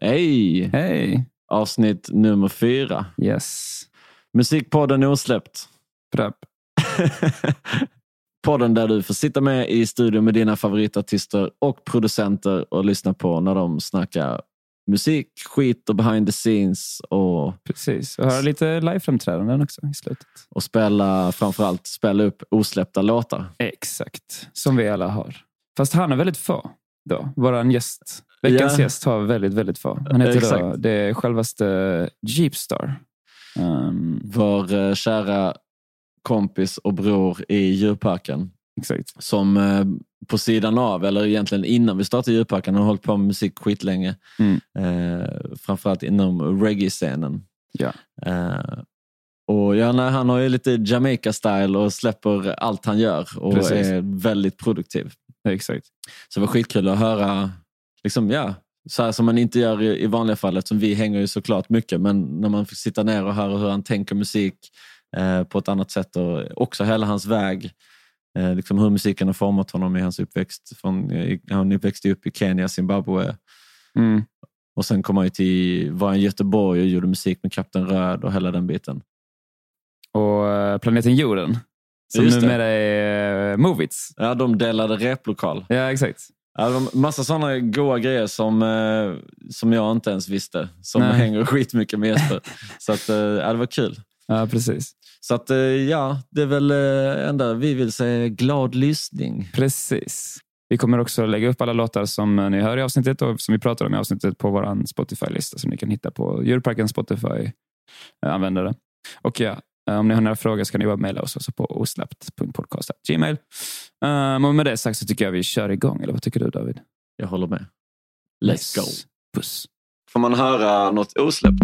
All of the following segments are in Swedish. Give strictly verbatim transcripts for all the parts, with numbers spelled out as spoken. Hej! Hej! Avsnitt nummer fyra. Yes. Musikpodden Osläppt. Prep. Podden där du får sitta med i studion med dina favoritartister och producenter och lyssna på när de snackar musik, skit och behind the scenes. Och precis, och höra lite liveframträdanden också i slutet. Och spela, framförallt spela upp osläppta låtar. Exakt, som vi alla har. Fast han är väldigt få då, våran gäst. Veckans yeah. gäst har väldigt, väldigt få. Han heter Exakt. Då det självaste Jeepstar. Um, vår uh, kära kompis och bror i Djurparken. Exakt. Som uh, på sidan av, eller egentligen innan vi startade Djurparken, har hållit på med musik skitlänge. Mm. Uh, framförallt inom reggae-scenen. Ja. Uh, och ja, nej, han har ju lite Jamaica-style och släpper allt han gör. Och Precis. Är väldigt produktiv. Exakt. Så det var skitkul att höra liksom, ja... Så här som man inte gör i vanliga fallet, som vi hänger ju såklart mycket, men när man får sitta ner och höra hur han tänker musik eh, på ett annat sätt och också hela hans väg, eh, liksom hur musiken har format honom i hans uppväxt. Från, eh, han växte upp i Kenya, Zimbabwe. Mm. Och sen kom han ju till, var i Göteborg och gjorde musik med Kapten Röd och hela den biten. Och uh, Planeten Jorden, som numera är uh, Movits. Ja, de delade replokal. Ja, exakt. Ja, det var massa sådana goa grejer som, eh, som jag inte ens visste. Som Nej. hänger skitmycket med Jesper. Så att, eh, ja, det var kul. Ja, precis. Så att, eh, ja, det är väl eh, enda vi vill säga glad lyssning. Precis. Vi kommer också lägga upp alla låtar som ni hör i avsnittet och som vi pratar om i avsnittet på vår Spotify-lista som ni kan hitta på Djurparkens Spotify-användare. Och ja, om ni har några frågor så kan ni bara mejla oss också på oslappt punkt podcast snabel-a gmail punkt com. Men med det sagt så tycker jag vi kör igång. Eller vad tycker du, David? Jag håller med. Let's yes. go. Puss. Får man höra något osläppt?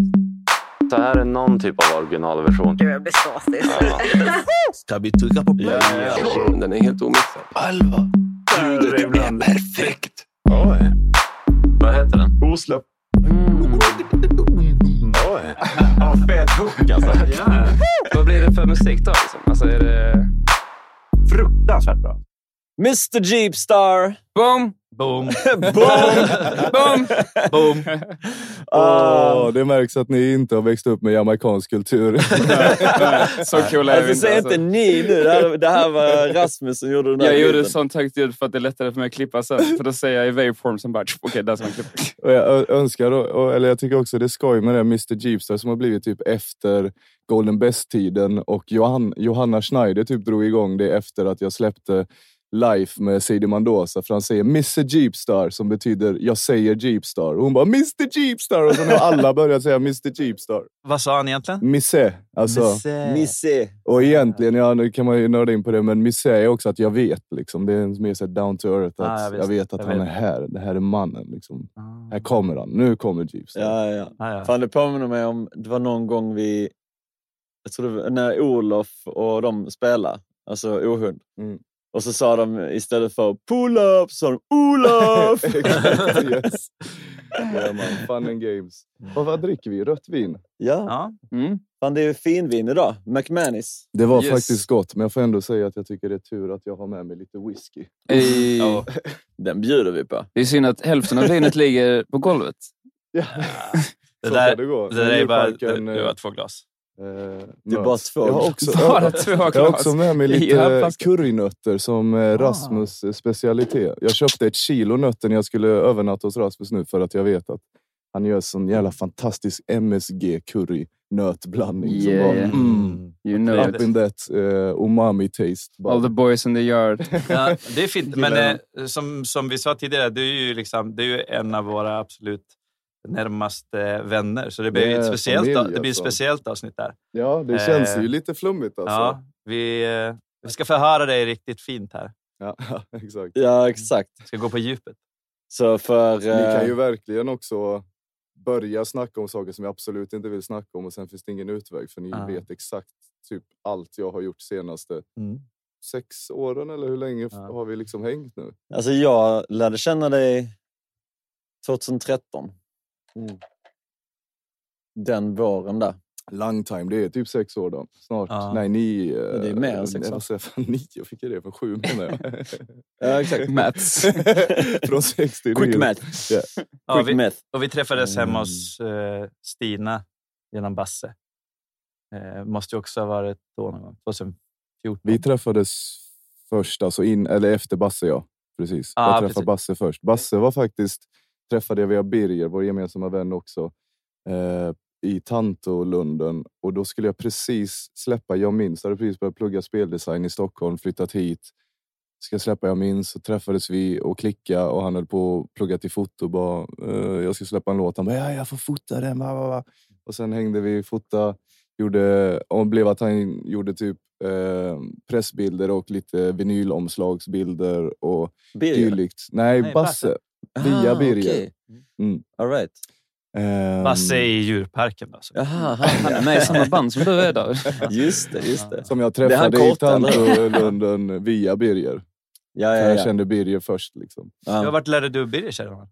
Det här är någon typ av originalversion. Gud, jag blir statisk. Ja. Ska vi trycka på play? Yeah. Yeah. Den är helt omissad. Alva. Ljudet är perfekt. Oj. Vad heter den? Osläppt. Mm. Oj. Ja, fet hook alltså. Yeah. Vad blir det för musik då? Liksom? Alltså är det... Fruktansvärt bra. mister Jeepstar. Boom. Boom. Boom. Boom. Boom. Oh, det märks att ni inte har växt upp med jamaicansk kultur. Så cool är alltså, vi inte. Säg alltså. Inte ni nu. Det här, det här var Rasmus som gjorde den här Jag biten. Gjorde sånt högt ljud för att det är lättare för mig att klippa sen. För då säger jag i waveform som bara... Okej, okay, där ska man klippa. Och jag önskar då... Och, eller jag tycker också det är skoj med det mister Jeepstar som har blivit typ efter... Golden Best-tiden och Johan, Johanna Schneider typ drog igång det efter att jag släppte Life med Sadie Mendoza, för han säger mister Jeepstar som betyder jag säger Jeepstar och hon bara mister Jeepstar och sen har alla börjat säga mister Jeepstar. Vad sa han egentligen? Misse, alltså Misse. Och egentligen, ja nu kan man ju nörda in på det, men Misse är också att jag vet liksom, det är mer så down to earth att ah, jag, jag vet att jag han vet. Är här, det här är mannen liksom. Ah. Här kommer han, nu kommer Jeepstar. Ja, ja. Ah, ja. Fan det påminner mig om, det var någon gång vi jag tror det var när Olof och de spelar. Alltså Ohund. Mm. Och så sa de istället för pull-up så sa de Olof. Exakt, yes. Yeah, man. Fun and games. Och vad dricker vi? Rött vin? Ja. Mm. Fan, det är ju fin vin idag. McManus. Det var yes. faktiskt gott. Men jag får ändå säga att jag tycker det är tur att jag har med mig lite whisky. Ej. Ja. Den bjuder vi på. Det är synd att hälften av vinet ligger på golvet. Ja. Det där, det går. Det där är bara du har två glas. Uh, det är bara två. Jag har också, jag, jag också med mig lite currynötter som ah. Rasmus specialitet. Jag köpte ett kilo nötter när jag skulle övernatta hos Rasmus nu för att jag vet att han gör sån jävla fantastisk M S G currynötblandning. Yeah. Som var, mm, you know up in that uh, umami taste. But... all the boys in the yard. Ja, det är fint. Men eh, som, som vi sa tidigare, det är ju liksom, det är ju en av våra absolut närmaste vänner, så det blir ett speciellt familj, alltså. Det blir ett speciellt avsnitt där. Ja, det känns eh, ju lite flummigt alltså. Ja, vi, vi ska förhöra dig riktigt fint här. Ja, exakt. Ja, exakt. Vi ska gå på djupet. Så för ni kan ju verkligen också börja snacka om saker som jag absolut inte vill snacka om och sen finns det ingen utväg för ni ah. vet exakt typ allt jag har gjort senaste mm. sex åren eller hur länge ah. har vi liksom hängt nu? Alltså jag lärde känna dig tjugotretton. Mm. Den våren där. Long time, det är typ sex år då. Snart, ah. nej ni det är mer än sex år. Jag, fan, ni, jag fick ju det från sju menar jag. Ja, exakt. Mats. Från sex till nio. Quick math. Yeah. Ja, Quick vi, math. Och vi träffades hemma mm. hos uh, Stina genom Basse. Uh, måste ju också ha varit då någon gång. tjugofjorton. Vi träffades först, alltså in, eller efter Basse, ja. Precis, ah, jag träffade precis. Basse först. Basse var faktiskt... träffade jag via Birger, vår gemensamma vän också, eh, i Tantolunden. Och då skulle jag precis släppa Jag minns. Jag hade precis börjat plugga speldesign i Stockholm, flyttat hit. Ska jag släppa Jag minns, så träffades vi och klicka. Och han höll på att plugga till foto och bara, eh, jag ska släppa en låt. Han bara, ja, jag får fota den. Bla, bla, bla. Och sen hängde vi fota. Gjorde, och blev att han gjorde typ eh, pressbilder och lite vinylomslagsbilder. Och dylikt. Nej, Nej, Basse. Basse. Via ah, Birger. Okay. Mm. All right. Um... Basse i Djurparken alltså. Jaha, han är med i samma band som du är då. Just det, just det. Som jag träffade i Tantolunden via Birger. Ja, ja, ja. Jag kände Birger först liksom. Ja. Ja, vart lärde du Birger känna?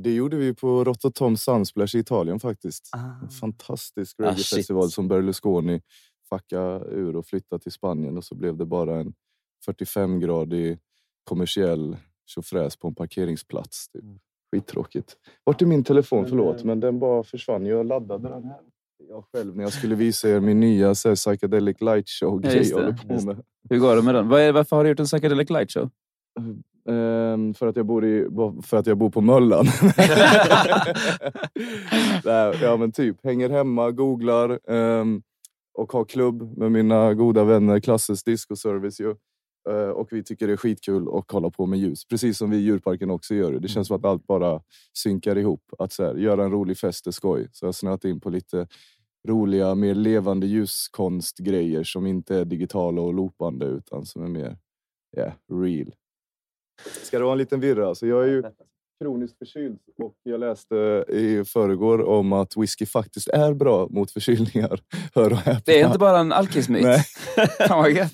Det gjorde vi på Rototom Sunsplash i Italien faktiskt. Ah. En fantastisk reggae-festival ah, som Berlusconi fucka ur och flytta till Spanien. Och så blev det bara en fyrtiofem-gradig kommersiell... tjofräs på en parkeringsplats. Typ. Skittråkigt. Vart är min telefon? Förlåt, men den bara försvann. Jag laddade den här. Jag själv när jag skulle visa er min nya så här, psychedelic light show grej ja, jag håller på med. Hur går det med den? Varför har du gjort en psychedelic light show? Um, för, att jag bor i, för att jag bor på Möllan. Där, ja men typ. Hänger hemma, googlar um, och har klubb med mina goda vänner. Klassens discoservice ju. Och vi tycker det är skitkul att kolla på med ljus. Precis som vi i Djurparken också gör. Det känns som att allt bara synkar ihop. Att så här, göra en rolig fest är skoj. Så jag snöat in på lite roliga, mer levande ljuskonstgrejer. Som inte är digitala och loopande utan som är mer yeah, real. Ska det vara en liten virra? Så jag är ju kroniskt förkyld. Och jag läste i förrgår om att whisky faktiskt är bra mot förkylningar. Hör och häpna. Det är inte bara en alkismyt. Nej. Fan vad gött.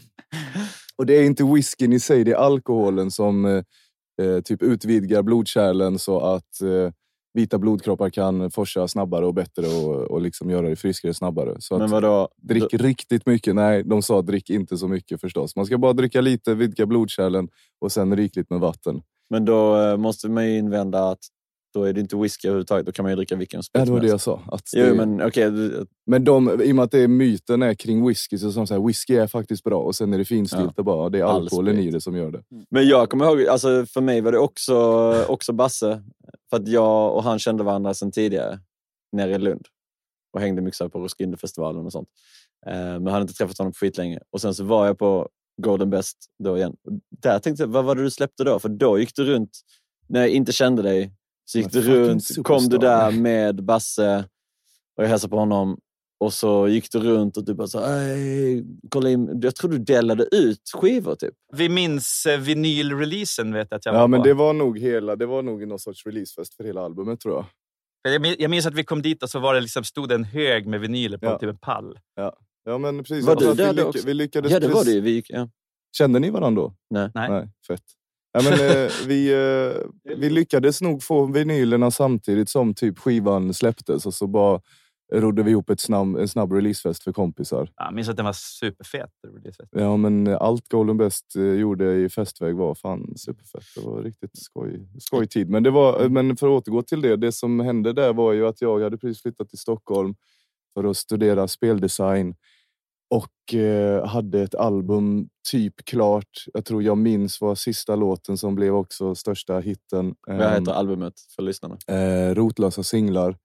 Och det är inte whiskyn i sig, det är alkoholen som eh, typ utvidgar blodkärlen så att eh, vita blodkroppar kan forsa snabbare och bättre och, och liksom göra det friskare snabbare. Så men vadå? Drick du... riktigt mycket. Nej, de sa drick inte så mycket förstås. Man ska bara dricka lite, vidga blodkärlen och sen rikligt med vatten. Men då eh, måste man ju invända att då är det inte whisky överhuvudtaget, då kan man ju dricka vilken sprit. Ja, det var det jag sa. Att det... jo, men okej. Okay. Men de, i och med att det är myten är kring whisky, så som säger whisky är faktiskt bra. Och sen är det finstilt ja. bara, det är alkoholen i det som gör det. Mm. Men jag kommer ihåg, alltså för mig var det också, också Basse. För att jag och han kände varandra sedan tidigare, nere i Lund. Och hängde mycket på Roskildefestivalen och sånt. Men jag hade inte träffat honom på skit länge. Och sen så var jag på Golden Best då igen. Och där tänkte jag, vad var det du släppte då? För då gick du runt, när jag inte kände dig. Så gick du runt, superstar. Kom du där med Basse och jag hälsade på honom. Och så gick du runt och du bara så ej, kolla in. Jag tror du delade ut skivor typ. Vi minns eh, vinylreleasen vet jag att jag var Ja, men på. det var nog hela, det var nog någon sorts releasefest för hela albumet tror jag. Jag minns att vi kom dit och så var det liksom, stod en hög med vinyler på ja. typ en pall. Ja, ja men precis. Var alltså, du där vi, lyck- vi lyckades ja, det var det. Vi gick, ja. Kände ni varandra då? Nej. Nej, fett. Nej, men, eh, vi, eh, vi lyckades nog få vinylerna samtidigt som typ skivan släpptes. Och så bara rodde vi ihop ett snabb, en snabb releasefest för kompisar. Ja, jag minns att den var superfett. Ja, men allt Golden Best gjorde i festväg var fan superfett. Det var riktigt skoj, skoj tid. Men, det var, men för att återgå till det, det som hände där var ju att jag hade precis flyttat till Stockholm för att studera speldesign. Och eh, hade ett album typ klart. Jag tror jag minns var sista låten som blev också största hitten. Vad heter albumet för lyssnarna? Eh, Rotlösa Singlar.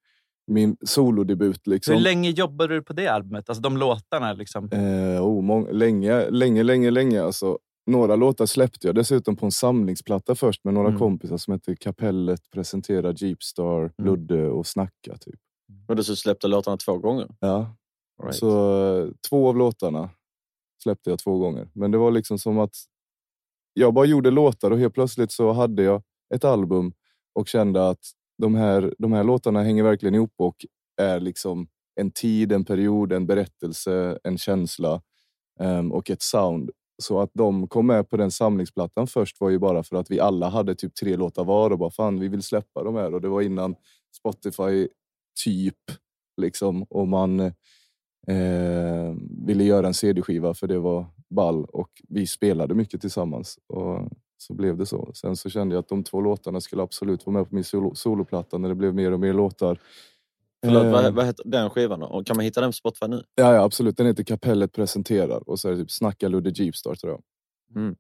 Min solodebut liksom. Hur länge jobbade du på det albumet? Alltså de låtarna liksom. Eh, oh, mång- länge, länge, länge, länge. Alltså, några låtar släppte jag dessutom på en samlingsplatta först med några mm. kompisar som heter Kapellet, Presentera, Jeepstar, mm. Ludde och Snacka typ. Och dessutom släppte låtarna två gånger? Ja. Right. Så två av låtarna släppte jag två gånger. Men det var liksom som att jag bara gjorde låtar och helt plötsligt så hade jag ett album och kände att de här, de här låtarna hänger verkligen ihop och är liksom en tid, en period, en berättelse, en känsla um, och ett sound. Så att de kom med på den samlingsplattan först var ju bara för att vi alla hade typ tre låtar var och bara fan vi vill släppa de här. Och det var innan Spotify typ liksom och man... Eh, ville göra en cd-skiva för det var ball och vi spelade mycket tillsammans och så blev det så. Sen så kände jag att de två låtarna skulle absolut vara med på min solo- soloplatta när det blev mer och mer låtar. Förlåt, eh, vad, vad heter den skivan då? Och kan man hitta den på Spotify nu? Ja, ja absolut, den heter Kapellet presenterar och så är det typ Snacka Ludde Jeepstar tror jag. Mm.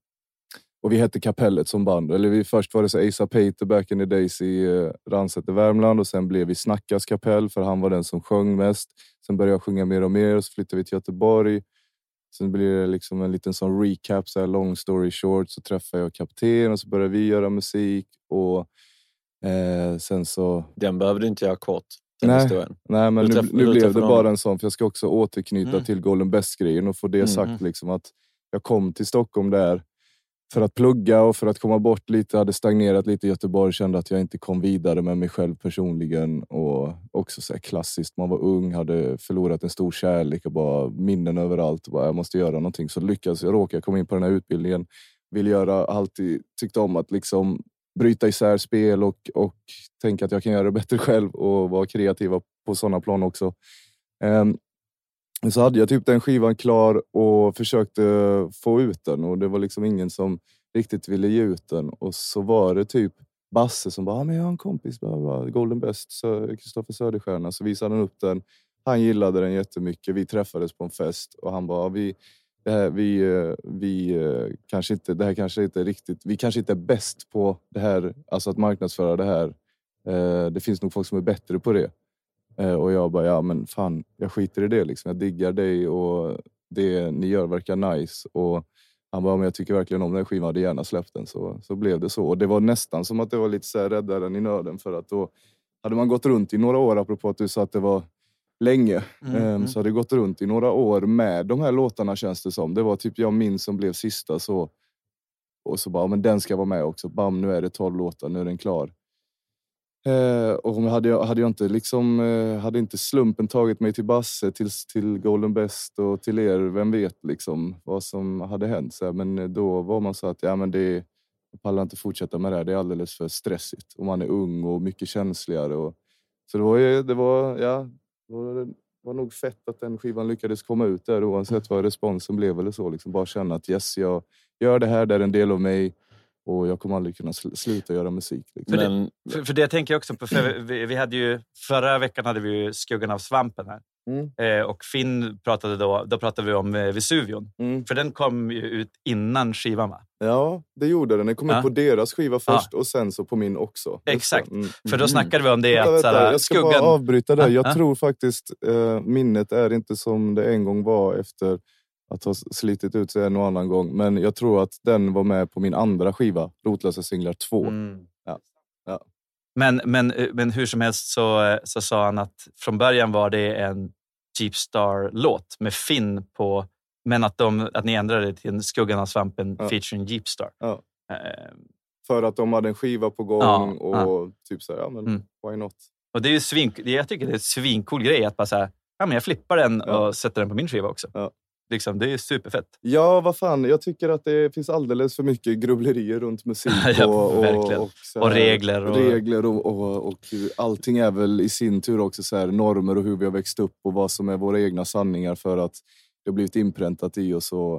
Och vi hette Kapellet som band. Eller vi först var det så A$AP Peter back in the days i eh, Ransäter Värmland. Och sen blev vi Snackas Kapell för han var den som sjöng mest. Sen började jag sjunga mer och mer och så flyttade vi till Göteborg. Sen blev det liksom en liten sån recap, så här long story short. Så träffade jag Kapten och så började vi göra musik. Och eh, sen så... Den behövde inte jag kort. Nej, nej, men träff- nu, nu blev det någon. Bara en sån. För jag ska också återknyta mm. till Golden Best-grejen och få det mm. sagt liksom att jag kom till Stockholm där. För att plugga och för att komma bort lite. Hade stagnerat lite i Göteborg. Kände att jag inte kom vidare med mig själv personligen. Och också så här klassiskt. Man var ung, hade förlorat en stor kärlek. Och bara minnen överallt. Och bara, jag måste göra någonting. Så lyckades jag råka komma in på den här utbildningen. Vill göra alltid. Tyckte om att liksom bryta isär spel. Och, och tänka att jag kan göra det bättre själv. Och vara kreativa på sådana plan också. Um, Så hade jag typ den skivan klar och försökte få ut den. Och det var liksom ingen som riktigt ville ge ut den. Och så var det typ Basse som bara, ah, men jag har en kompis, bara, bara, Golden Best, Kristoffer Söderstjärna. Så visade han upp den. Han gillade den jättemycket. Vi träffades på en fest och han bara, ah, vi, det här, vi, vi kanske inte, det här kanske inte är riktigt, vi kanske inte är bäst på det här, alltså att marknadsföra det här. Det finns nog folk som är bättre på det. Och jag bara, ja men fan, jag skiter i det liksom. Jag diggar dig och det ni gör verkar nice. Och han bara, men jag tycker verkligen om den här skivan, hade gärna släppt den. Så, så blev det så. Och det var nästan som att det var lite så här räddare än i nöden. För att då hade man gått runt i några år, apropå att du sa att det var länge. Mm. Så hade det gått runt i några år med de här låtarna känns det som. Det var typ jag minns som blev sista så. Och så bara, men den ska vara med också. Bam, nu är det tolv låtar, nu är den klar. Eh, och hade jag, hade jag inte liksom eh, hade inte slumpen tagit mig till Basse till, till Golden Best och till er, vem vet liksom vad som hade hänt så här, men då var man så att ja men det jag pallar inte fortsätta med det här, det är alldeles för stressigt och man är ung och mycket känsligare och, så det var ju, det var ja det var, var nog fett att den skivan lyckades komma ut där oavsett vad responsen blev eller så liksom bara känna att yes jag gör det här, det är en del av mig. Och jag kommer aldrig kunna sluta göra musik. Liksom. För, det, för, för det tänker jag också på. För vi, vi hade ju, förra veckan hade vi ju Skuggan av svampen här. Mm. Eh, och Finn pratade då, då pratade vi om eh, Vesuvion. Mm. För den kom ju ut innan skivan va? Ja, det gjorde den. Den kom ja. ut på deras skiva först ja. och sen så på min också. Exakt. Mm. För då snackade vi om det. Mm. Att, vänta, vänta. Jag ska skuggan... bara avbryta där. Jag ah, tror ah. faktiskt eh, minnet är inte som det en gång var efter... Att ha slitit ut sig en och annan gång. Men jag tror att den var med på min andra skiva. Rotlösa singlar två. Mm. Ja. Ja. Men, men, men hur som helst så, så sa han att från början var det en Jeepstar-låt med Finn på. Men att, de, att ni ändrade det till en Skuggan av svampen ja. featuring Jeepstar. Ja. Äh, För att de hade en skiva på gång ja, och ja. typ så här, ja men mm. why not? Och det är ju svin, jag tycker det är en svincool grej att bara så här, ja men jag flippar den ja. och sätter den på min skiva också. Ja. Liksom, det är superfett. Ja, vad fan. Jag tycker att det finns alldeles för mycket grubblerier runt musik. Ja, och, verkligen. Och, och, så här, och regler. Och regler och, och, och allting är väl i sin tur också så här, normer och hur vi har växt upp och vad som är våra egna sanningar för att det har blivit inpräntat i oss. Och,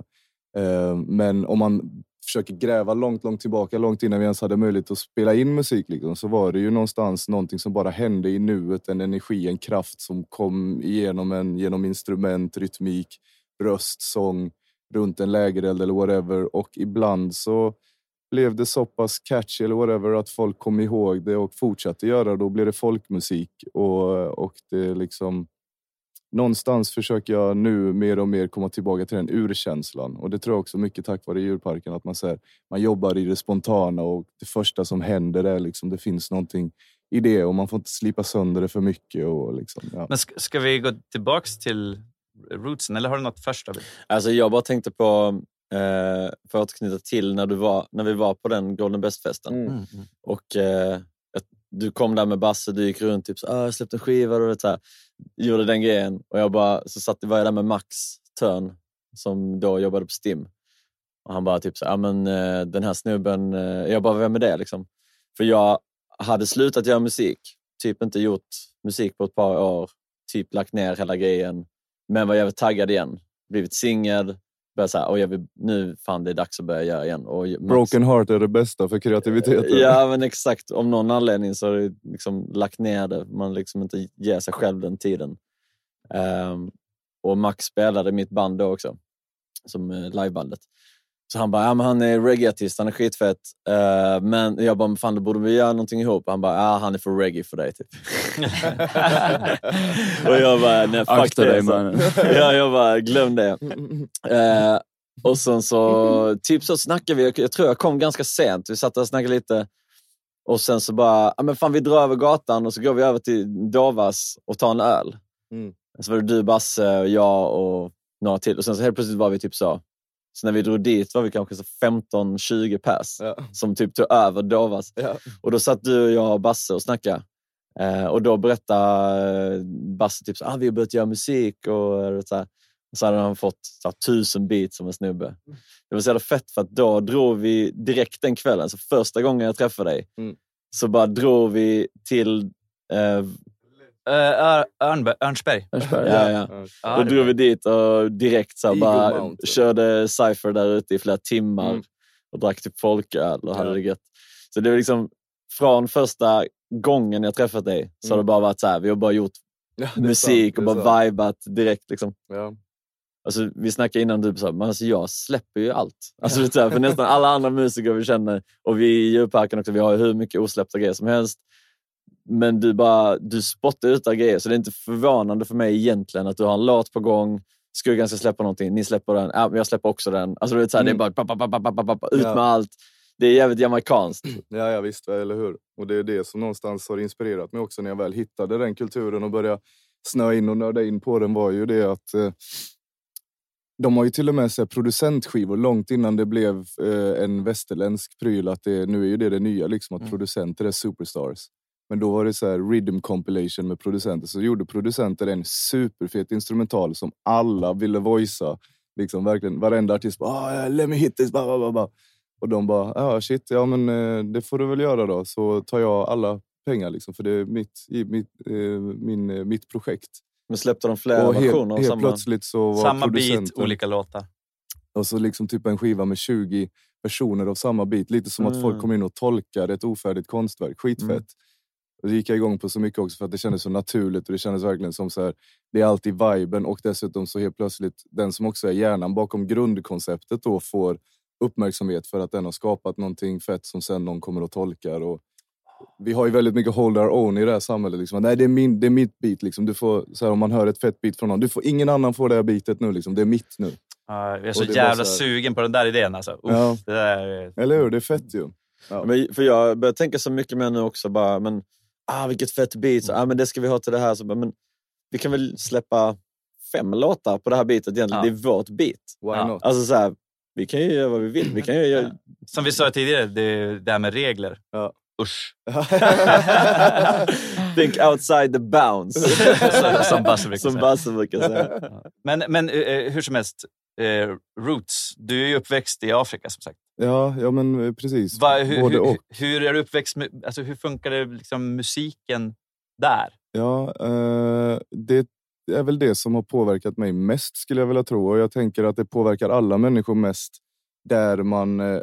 eh, men om man försöker gräva långt, långt tillbaka, långt innan vi ens hade möjlighet att spela in musik liksom, så var det ju någonstans någonting som bara hände i nuet. En energi, en kraft som kom igenom en, genom instrument, rytmik, röst, sång, runt en lägereld eller whatever. Och ibland så blev det så pass catchy eller whatever att folk kom ihåg det och fortsatte göra. Då blev det folkmusik. Och, och det liksom... Någonstans försöker jag nu mer och mer komma tillbaka till den urkänslan. Och det tror jag också mycket tack vare Djurparken. Att man, så här, man jobbar i det spontana och det första som händer är liksom det finns någonting i det. Och man får inte slipa sönder det för mycket. Och liksom, ja. Men ska, ska vi gå tillbaks till... rootsen, eller har du något första? Alltså jag bara tänkte på eh, för att knyta till när, du var, när vi var på den Golden Best-festen mm. och eh, du kom där med Basse, du gick runt typ så, ah, jag släppte en skiva och det så här, gjorde den grejen och jag bara, så satt, var jag där med Max Törn som då jobbade på Stim och han bara typ så, ja ah, men eh, den här snubben, eh, jag bara, vem är det liksom? För jag hade slutat göra musik, typ inte gjort musik på ett par år, typ lagt ner hela grejen. Men var jag var taggad igen. Blivit singel. Började så här, och jag vill, nu fan det är dags att börja göra igen. Och Max, broken heart är det bästa för kreativiteten. Ja men exakt. Om någon anledning så har det liksom lagt ner det. Man liksom inte ger sig själv den tiden. Um, och Max spelade mitt band då också. Som livebandet. Så han bara, ja men han är reggae-artist, han är skitfett. Uh, men jag bara, fan då borde vi göra någonting ihop. Han bara, ja ah, han är för reggae för dig typ. Och jag bara, nej fuck Akta det. Dig, man. Ja, jag bara, glöm det. Uh, och sen så, typ så snackade vi, jag tror jag kom ganska sent. Vi satt och snackade lite. Och sen så bara, ja men fan vi drar över gatan och så går vi över till Dovas och tar en öl. Mm. Så var det du, Basse och jag och några till. Och sen så helt plötsligt var vi typ så. Så när vi drog dit var vi kanske så femton tjugo pass ja. Som typ tog över Dovas. Ja. Och då satt du och jag och Basse och snackade. Eh, och då berättade Basse typ så ah, vi har börjat göra musik. Och så, här. Och så hade han fått så här, tusen beats som en snubbe. Det var så jävla fett för att då drog vi direkt den kvällen. Så första gången jag träffade dig mm. så bara drog vi till... Eh, Uh, Örnberg. Örnsberg. Örnsberg. Ja, ja. Ja, då drog vi dit och direkt så bara Mount, körde cypher där ute i flera timmar mm. och drack typ folköl och hade ja. Det gött. Så det var liksom från första gången jag träffat dig så mm. har det bara varit så här, vi har bara gjort ja, musik sant, och bara vibat direkt liksom. Ja. Alltså vi snackade innan du sa, men alltså jag släpper ju allt. Alltså det är för nästan alla andra musiker vi känner och vi i Djurparken också, vi har ju hur mycket osläppta grejer som helst. Men du bara, du spottar ut där grejer. Så det är inte förvånande för mig egentligen att du har en låt på gång. Skuggan ska släppa någonting. Ni släpper den. Ja, jag släpper också den. Alltså det är, så här, mm. det är bara pap, pap, pap, pap, ut ja. Med allt. Det är jävligt amerikanskt. Ja, ja visst, eller hur? Och det är det som någonstans har inspirerat mig också när jag väl hittade den kulturen och började snöa in och nörda in på den var ju det att... Eh... De har ju till och med så här producentskivor långt innan det blev eh, en västerländsk pryl. Att det, nu är ju det det nya liksom, att mm. producenter är superstars. Men då var det så här rhythm compilation med producenter. Så gjorde producenter en superfet instrumental som alla ville voicea. Liksom verkligen, varenda artist bara, ah, let me hit this, bah, bah, bah, bah. Och de bara, ja ah, shit, ja men eh, det får du väl göra då. Så tar jag alla pengar liksom, för det är mitt, mitt, eh, min, mitt projekt. Men släppte de flera versioner av samma? Plötsligt så var samma beat, olika låtar. Och så liksom typ en skiva med tjugo personer av samma beat. Lite som mm. att folk kom in och tolkade ett ofärdigt konstverk, skitfett. Mm. Det gick jag igång på så mycket också för att det kändes så naturligt och det kändes verkligen som så här, det är alltid viben och dessutom så helt plötsligt den som också är hjärnan bakom grundkonceptet då får uppmärksamhet för att den har skapat någonting fett som sen någon kommer och tolkar och vi har ju väldigt mycket hold our own i det här samhället liksom. Nej det är, min, det är mitt beat liksom, du får, så här, om man hör ett fett beat från någon, du får ingen annan får det här beatet nu liksom, det är mitt nu. Ja, jag är så jävla så här... sugen på den där idén alltså. Uff, ja. Det där... Eller hur, det är fett ju. Ja. Men, för jag börjar tänka så mycket mer nu också bara, men ah, vilket fett beat. Så, ah, men det ska vi ha till det här. Så, men vi kan väl släppa fem låtar på det här beatet egentligen. Ja. Det är vårt beat. Ja. Alltså så här, vi kan ju göra vad vi vill. Vi kan ju göra... Som vi sa tidigare, det, det här med regler. Ja. usch. Think outside the bounds. Som Basse brukar säga. Men, men eh, hur som helst, eh, Roots, du är ju uppväxt i Afrika som sagt. Ja, ja men precis. Va, hur, både och. Hur, hur är du uppväxt med, alltså hur funkar det liksom musiken där? Ja, eh, det är väl det som har påverkat mig mest skulle jag vilja tro. Och jag tänker att det påverkar alla människor mest där man eh,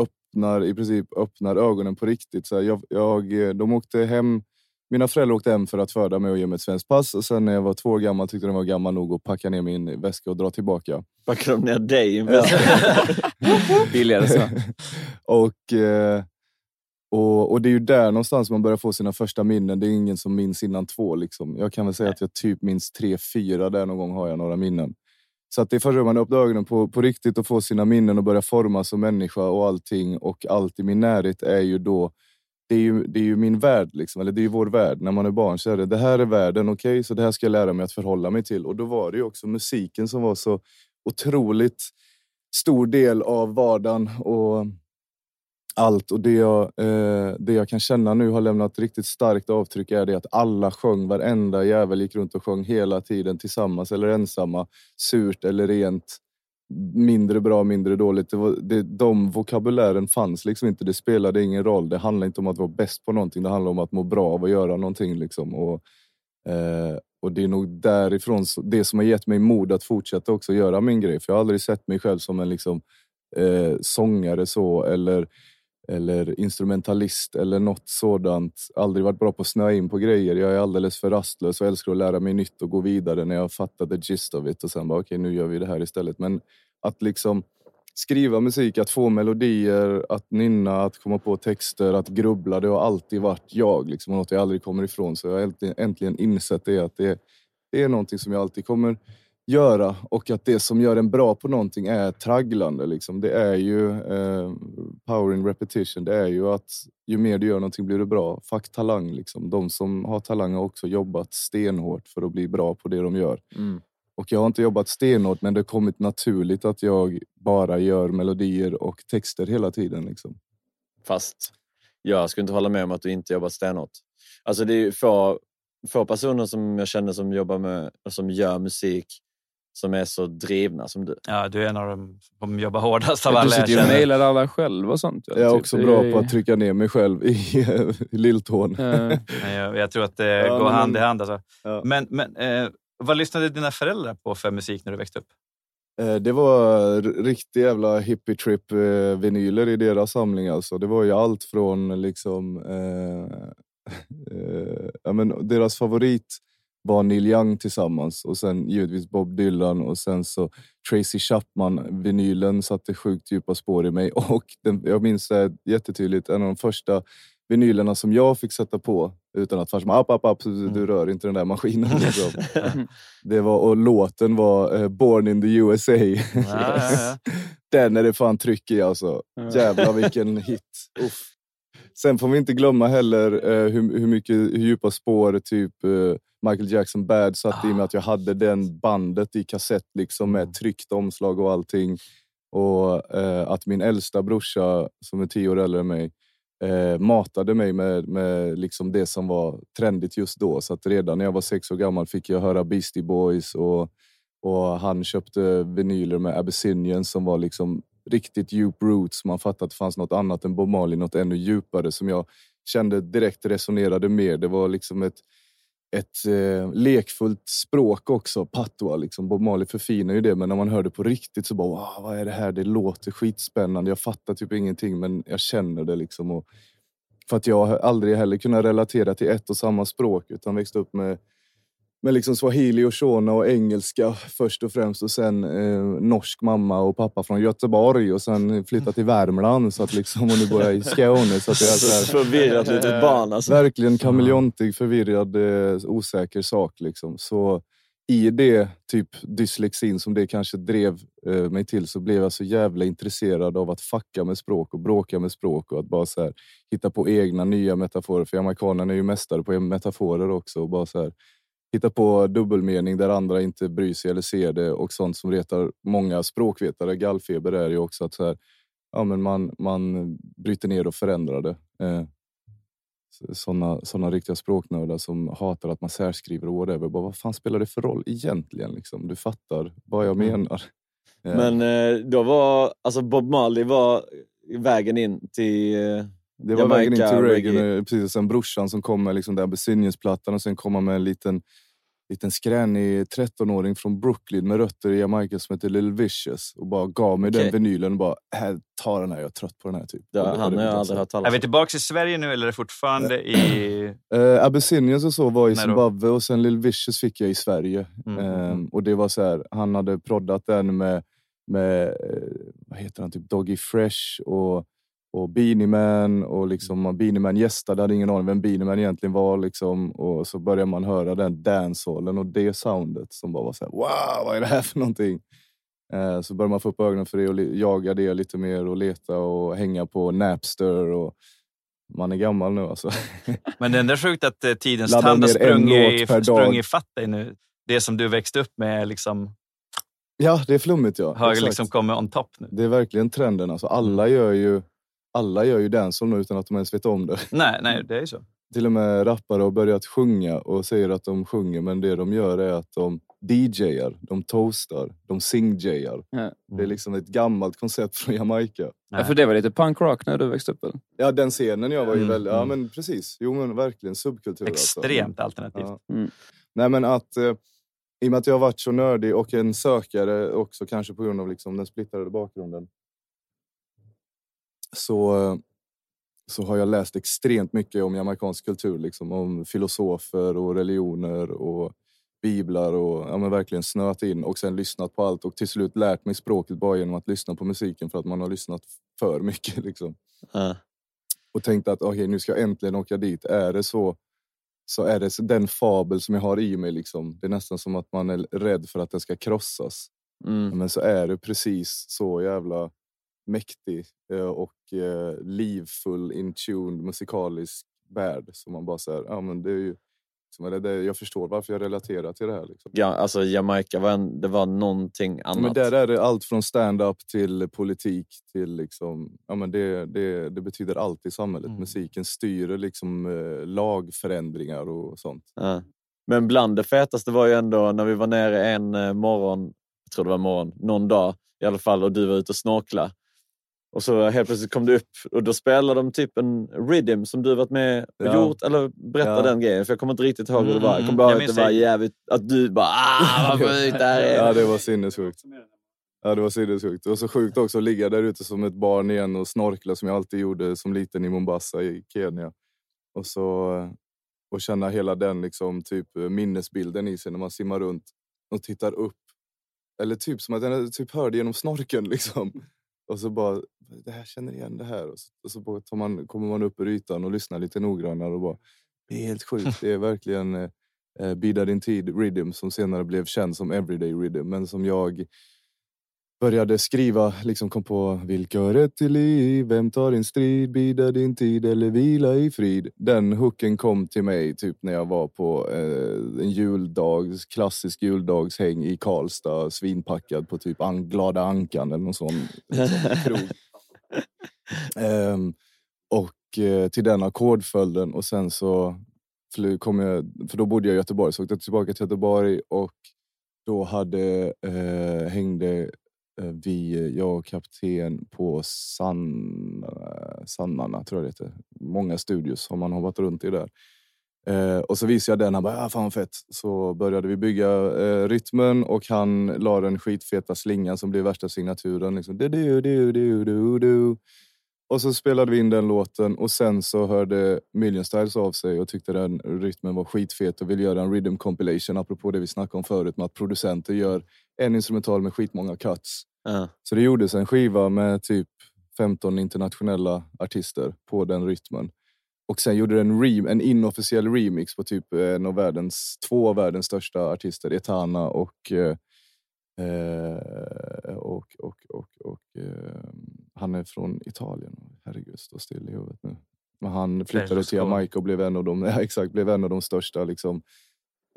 öppnar, i princip öppnar ögonen på riktigt. Så här, jag, jag, de åkte hem, mina föräldrar åkte hem för att föda mig och ge mig ett svenskt pass. Och sen när jag var två år gammal tyckte de var gammal nog att packa ner min väska och dra tillbaka. Packade de ner dig i en väska? Billigare så. och, eh, och, och det är ju där någonstans man börjar få sina första minnen. Det är ingen som minns innan två liksom. Jag kan väl säga att jag typ minns tre, fyra där någon gång har jag några minnen. Så att det är förrän man öppnar ögonen på, på riktigt och får sina minnen och börjar formas som människa och allting. Och allt i min närhet är ju då, det är ju, det är ju min värld liksom. Eller det är ju vår värld. När man är barn så är det, det här är världen, okej. Okay, så det här ska jag lära mig att förhålla mig till. Och då var det ju också musiken som var så otroligt stor del av vardagen och allt. Och det jag, eh, det jag kan känna nu har lämnat riktigt starkt avtryck är det att alla sjöng, varenda jävel gick runt och sjöng hela tiden tillsammans eller ensamma, surt eller rent, mindre bra, mindre dåligt. Det var, det, de vokabulären fanns liksom inte, det spelade ingen roll, det handlade inte om att vara bäst på någonting, det handlade om att må bra av att göra någonting liksom. Och, eh, och det är nog därifrån det som har gett mig mod att fortsätta också göra min grej, för jag har aldrig sett mig själv som en liksom, eh, sångare så eller eller instrumentalist eller något sådant. Aldrig varit bra på att snöa in på grejer. Jag är alldeles för rastlös och älskar att lära mig nytt och gå vidare när jag fattade gist av det. Och sen bara okej, okay, nu gör vi det här istället. Men att liksom skriva musik, att få melodier, att nynna, att komma på texter, att grubbla. Det har alltid varit jag liksom, och något jag aldrig kommer ifrån. Så jag har äntligen, äntligen insett det, att det, det är någonting som jag alltid kommer göra, och att det som gör en bra på någonting är tragglande liksom. Det är ju eh, power in repetition, det är ju att ju mer du gör någonting blir det bra. Fuck talang liksom. De som har talang har också jobbat stenhårt för att bli bra på det de gör. Mm. Och jag har inte jobbat stenhårt, men det har kommit naturligt att jag bara gör melodier och texter hela tiden liksom. Fast jag skulle inte hålla med om att du inte jobbat stenhårt. Alltså det är ju få, få personer som jag känner som jobbar med, som gör musik som är så drivna som du. Ja, du är en av dem som jobbar hårdast av alla. Du sitter ju och mejlar alla själv och sånt. Jag, jag är typ också bra på att trycka ner mig själv i lilltån. Ja. jag, jag tror att det ja, går men, hand i hand. Alltså. Ja. Men, men eh, vad lyssnade dina föräldrar på för musik när du växte upp? Eh, det var riktigt jävla hippie-trip-vinyler i deras samling. Alltså. Det var ju allt från liksom... Eh, eh, ja, men deras favorit... var Neil Young tillsammans, och sen givetvis Bob Dylan, och sen så Tracy Chapman, vinylen satte sjukt djupa spår i mig, och den, jag minns det jättetydligt, en av de första vinylerna som jag fick sätta på utan att farsan, app, app, app, du rör inte den där maskinen liksom. Det var, och låten var uh, Born in the U S A. Yes. Den är det fan tryck i alltså, jävla vilken hit. Uff. Sen får vi inte glömma heller eh, hur, hur mycket hur djupa spår typ eh, Michael Jackson Bad satt i med att jag hade den bandet i kassett liksom, med tryckt omslag och allting. Och eh, att min äldsta brorsa som är tio år äldre än mig eh, matade mig med, med liksom det som var trendigt just då. Så att redan när jag var sex år gammal fick jag höra Beastie Boys, och, och han köpte vinyler med Abyssinian som var liksom riktigt djup roots. Man fattade att det fanns något annat än Bob Marley, något ännu djupare som jag kände direkt resonerade mer. Det var liksom ett, ett eh, lekfullt språk också, patwa liksom. Bob Marley förfinar ju det, men när man hörde på riktigt så bara, wow, vad är det här? Det låter skitspännande. Jag fattar typ ingenting, men jag känner det liksom. Och för att jag aldrig heller kunnat relatera till ett och samma språk, utan växte upp med Men liksom swahili och shona och engelska först och främst. Och sen eh, norsk mamma och pappa från Göteborg. Och sen flyttat till Värmland. Så att liksom, och nu bor jag i Skåne. Så att jag är så här, förvirrat litet barn. Alltså. Verkligen kameleontig, förvirrad, eh, osäker sak liksom. Så i det typ dyslexin som det kanske drev eh, mig till. Så blev jag så jävla intresserad av att fucka med språk. Och bråka med språk. Och att bara så här, hitta på egna nya metaforer. För amerikanerna är ju mästare på metaforer också. Och bara så här... hitta på dubbelmening där andra inte bryr sig eller ser det, och sånt som retar många språkvetare. Gallfeber är ju också att så här, ja, men man, man bryter ner och förändrar det. Eh, sådana såna riktiga språknördar som hatar att man särskriver och whatever. Bara, vad fan spelar det för roll egentligen? Liksom? Du fattar vad jag menar. Mm. Men då var, alltså Bob Marley var vägen in till... Det var vägen in till Reagan, Reagan. Precis, sen brorsan som kom med liksom den Abyssiniensplattan och sen kommer med en liten, liten skränig trettonåring från Brooklyn med rötter i Jamaica som heter Lil Vicious och bara gav mig okay. den vinylen och bara, här, ta den här, jag är trött på den här typ. Ja, han har jag aldrig hört talas om. Är vi tillbaka i Sverige nu eller är det fortfarande ja. i... Uh, Abyssiniens och så var i Zimbabwe och sen Lil Vicious fick jag i Sverige. Mm. Um, och det var så här, han hade proddat den med, med vad heter han, typ Doggy Fresh och och Beanie Man och liksom Beanie Man gästade, hade ingen aning vem Beanie Man egentligen var liksom, och så började man höra den danzollen och det soundet som bara var så här, wow, vad är det här för någonting? Eh, så började man få upp ögonen för det och li- jaga det lite mer och leta och hänga på Napster och man är gammal nu alltså. Men det är ändå sjukt att eh, tidens tand har sprung, sprung i fatt dig nu. Det som du växte upp med liksom... Ja, det är flummigt ja. Har liksom kommit on top nu. Det är verkligen trenden alltså. Alla gör ju Alla gör ju dancehall nu utan att de ens vet om det. Nej, nej, det är ju så. Till och med rappare har börjat sjunga och säger att de sjunger. Men det de gör är att de D J:ar, de toastar, de sing-j:ar. Mm. Det är liksom ett gammalt koncept från Jamaica. Ja, för det var lite punkrock när du växte upp. Eller? Ja, den scenen jag var ju mm. väldigt... Ja, men precis. Jo, men verkligen subkultur. Extremt alltså. Alternativt. Ja. Mm. Nej, men att... Eh, i och med att jag har varit så nördig och en sökare också kanske på grund av liksom den splittrade bakgrunden. Så, så har jag läst extremt mycket om jamaicansk kultur. Liksom, om filosofer och religioner och biblar. Och ja, men verkligen snöat in och sen lyssnat på allt. Och till slut lärt mig språket bara genom att lyssna på musiken. För att man har lyssnat för mycket. Liksom. Uh. Och tänkt att okay, nu ska jag äntligen åka dit. Är det så, så är det den fabel som jag har i mig. Liksom. Det är nästan som att man är rädd för att den ska krossas. Mm. Ja, men så är det precis så jävla... mäktig och livfull, intuned, musikalisk värld som man bara säger, ja men det är ju jag förstår varför jag relaterar till det här liksom. Ja, alltså Jamaica, var en, det var någonting annat. Men där är det allt från stand-up till politik till liksom, ja men det, det, det betyder allt i samhället. Mm. Musiken styr liksom lagförändringar och sånt. Ja. Men bland det fetaste var ju ändå när vi var nere en morgon, jag tror det var morgon, någon dag i alla fall, och du var ute och snorkla. Och så helt plötsligt kom du upp och då spelade de typ en rhythm som du varit med och ja. gjort. Eller berätta ja. den grejen, för jag kommer inte riktigt ihåg hur det var. Jag kommer bara jag att det var jävligt... Att du bara, ah, vad sjukt det här är. Ja, det var sinnessjukt. Ja, det var sinnessjukt. Och så sjukt också att ligga där ute som ett barn igen och snorkla som jag alltid gjorde som liten i Mombasa i Kenya. Och så... Och känna hela den liksom typ minnesbilden i sig när man simmar runt och tittar upp. Eller typ som att jag typ hörde genom snorken liksom. Och så bara, det här känner igen det här. Och så, och så bara tar man, kommer man upp ur ytan och lyssnar lite noggrannare och bara, det är helt sjukt. Det är verkligen eh, bidar din tid rhythm som senare blev känd som everyday rhythm. Men som jag började skriva, liksom kom på, vilka har rätt till liv, vem tar din strid, bidar din tid eller vila i frid. Den hooken kom till mig typ när jag var på eh, en juldags, klassisk juldagshäng i Karlstad, svinpackad på typ an, glada ankan eller någon sån, någon sån krog. Ehm, och eh, till den ackordföljden och sen så fly, kom jag, för då bodde jag i Göteborg, så åkte jag tillbaka till Göteborg och då hade eh, hängde vi, jag och kapten på San, Sannarna tror jag det heter. Många studios har man hoppat runt i där. Eh, och så visade jag den, han bara, ah, fan fett. Så började vi bygga eh, rytmen och han la den skitfeta slingan som blev värsta signaturen. Liksom, du, du, du, du, du, du. Och så spelade vi in den låten och sen så hörde Million Styles av sig och tyckte den rytmen var skitfet och ville göra en rhythm compilation apropå det vi snackade om förut med att producenter gör en instrumental med skitmånga cuts. Uh. Så det gjordes en skiva med typ femton internationella artister på den rytmen. Och sen gjorde den en, en inofficiell remix på typ en av världens, två av världens största artister, Etana och... Eh, Eh, och och, och, och eh, han är från Italien. Herregud, står still i huvudet nu. Men han flyttade till Jamaica och blev en av de, ja, exakt, blev en av de största liksom,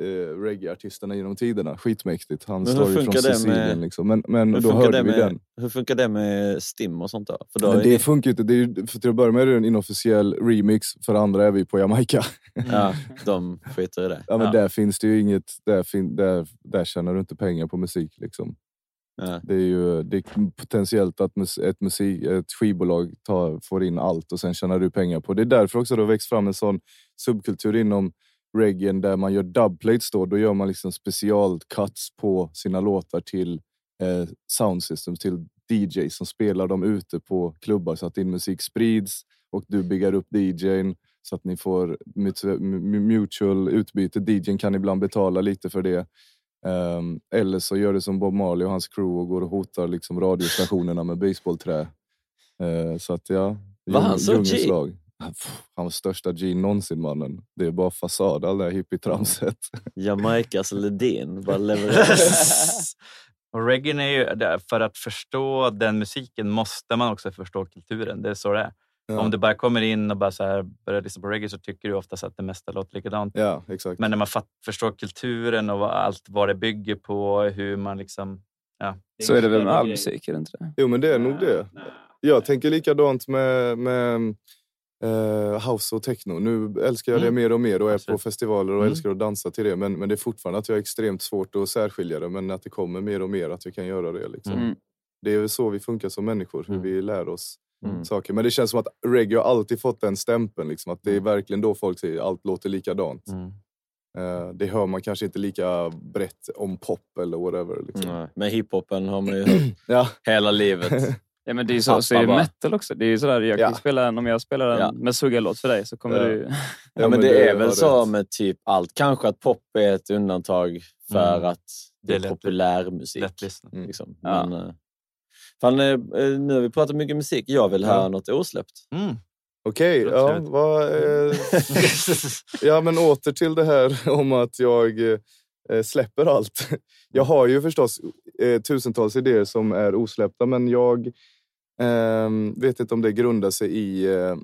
eh, reggae-artisterna genom tiderna. Skitmäktigt. Han står ju från Sicilien. Med, liksom. Men, men då hörde vi med, den. Hur funkar det med Stim och sånt där? För då det är... funkar inte. Det är, för till att börja med är det en inofficiell remix. För andra är vi på Jamaica. Ja, de skiter i det. Ja, men ja. Där finns det ju inget. Där, fin, där, där tjänar du inte pengar på musik liksom. Ja. Det är ju det är potentiellt att ett, musik, ett skivbolag tar, får in allt och sen tjänar du pengar på. Det är därför också det har växt fram en sån subkultur inom reggaen där man gör dubplates då. Då gör man liksom specialcuts på sina låtar till eh, soundsystems, till D Js som spelar dem ute på klubbar så att din musik sprids och du bygger upp D J:n så att ni får mutual utbyte. D J:n kan ibland betala lite för det. Um, eller så gör det som Bob Marley och hans crew och går och hotar liksom radiostationerna med baseballträ. Uh, så att ja, var han så G? Han, han var största G någonsin, mannen. Det är bara fasad, all det här hippie-tramset. Jamaikas Ledin bara levereras. Och reggae är ju där, för att förstå den musiken måste man också förstå kulturen. Det är så det är. Ja. Om du bara kommer in och bara så här börjar lyssna på reggae så tycker du ofta att det mesta låter likadant. Ja, exakt. Men när man fatt, förstår kulturen och vad, allt vad det bygger på, hur man liksom... Ja. Så är det väl med all musik, är det inte det? Jo, men det är nog det. Nej. Jag tänker likadant med, med uh, house och techno. Nu älskar jag det mm. mer och mer och är på festivaler och mm. älskar att dansa till det. Men, men det är fortfarande att jag är extremt svårt att särskilja det. Men att det kommer mer och mer att vi kan göra det. Liksom. Mm. Det är så vi funkar som människor, hur mm. vi lär oss. Mm. Saker. Men det känns som att reggae har alltid fått den stämpeln liksom, att det är verkligen då folk säger att allt låter likadant. Mm. Uh, det hör man kanske inte lika brett om pop eller whatever liksom. Mm. Men hiphopen har man ju hört hela livet. Ja, men det är ju så, så är det metal också. Det är ju sådär, jag kan ja. spela en, om jag spelar en ja. med suggarlåt för dig så kommer ja. du... Ja, ja, men det, det är väl så rätt. Med typ allt. Kanske att pop är ett undantag för mm. att det är, det är populär musik. Mm. Liksom. Ja. Men, uh, fan, nu har vi pratat mycket musik. Jag vill höra ja. något osläppt. Mm. Okej, okay, ja, vad, eh, ja, men åter till det här om att jag eh, släpper allt. Jag har ju förstås eh, tusentals idéer som är osläppta, men jag eh, vet inte om det grundar sig i eh,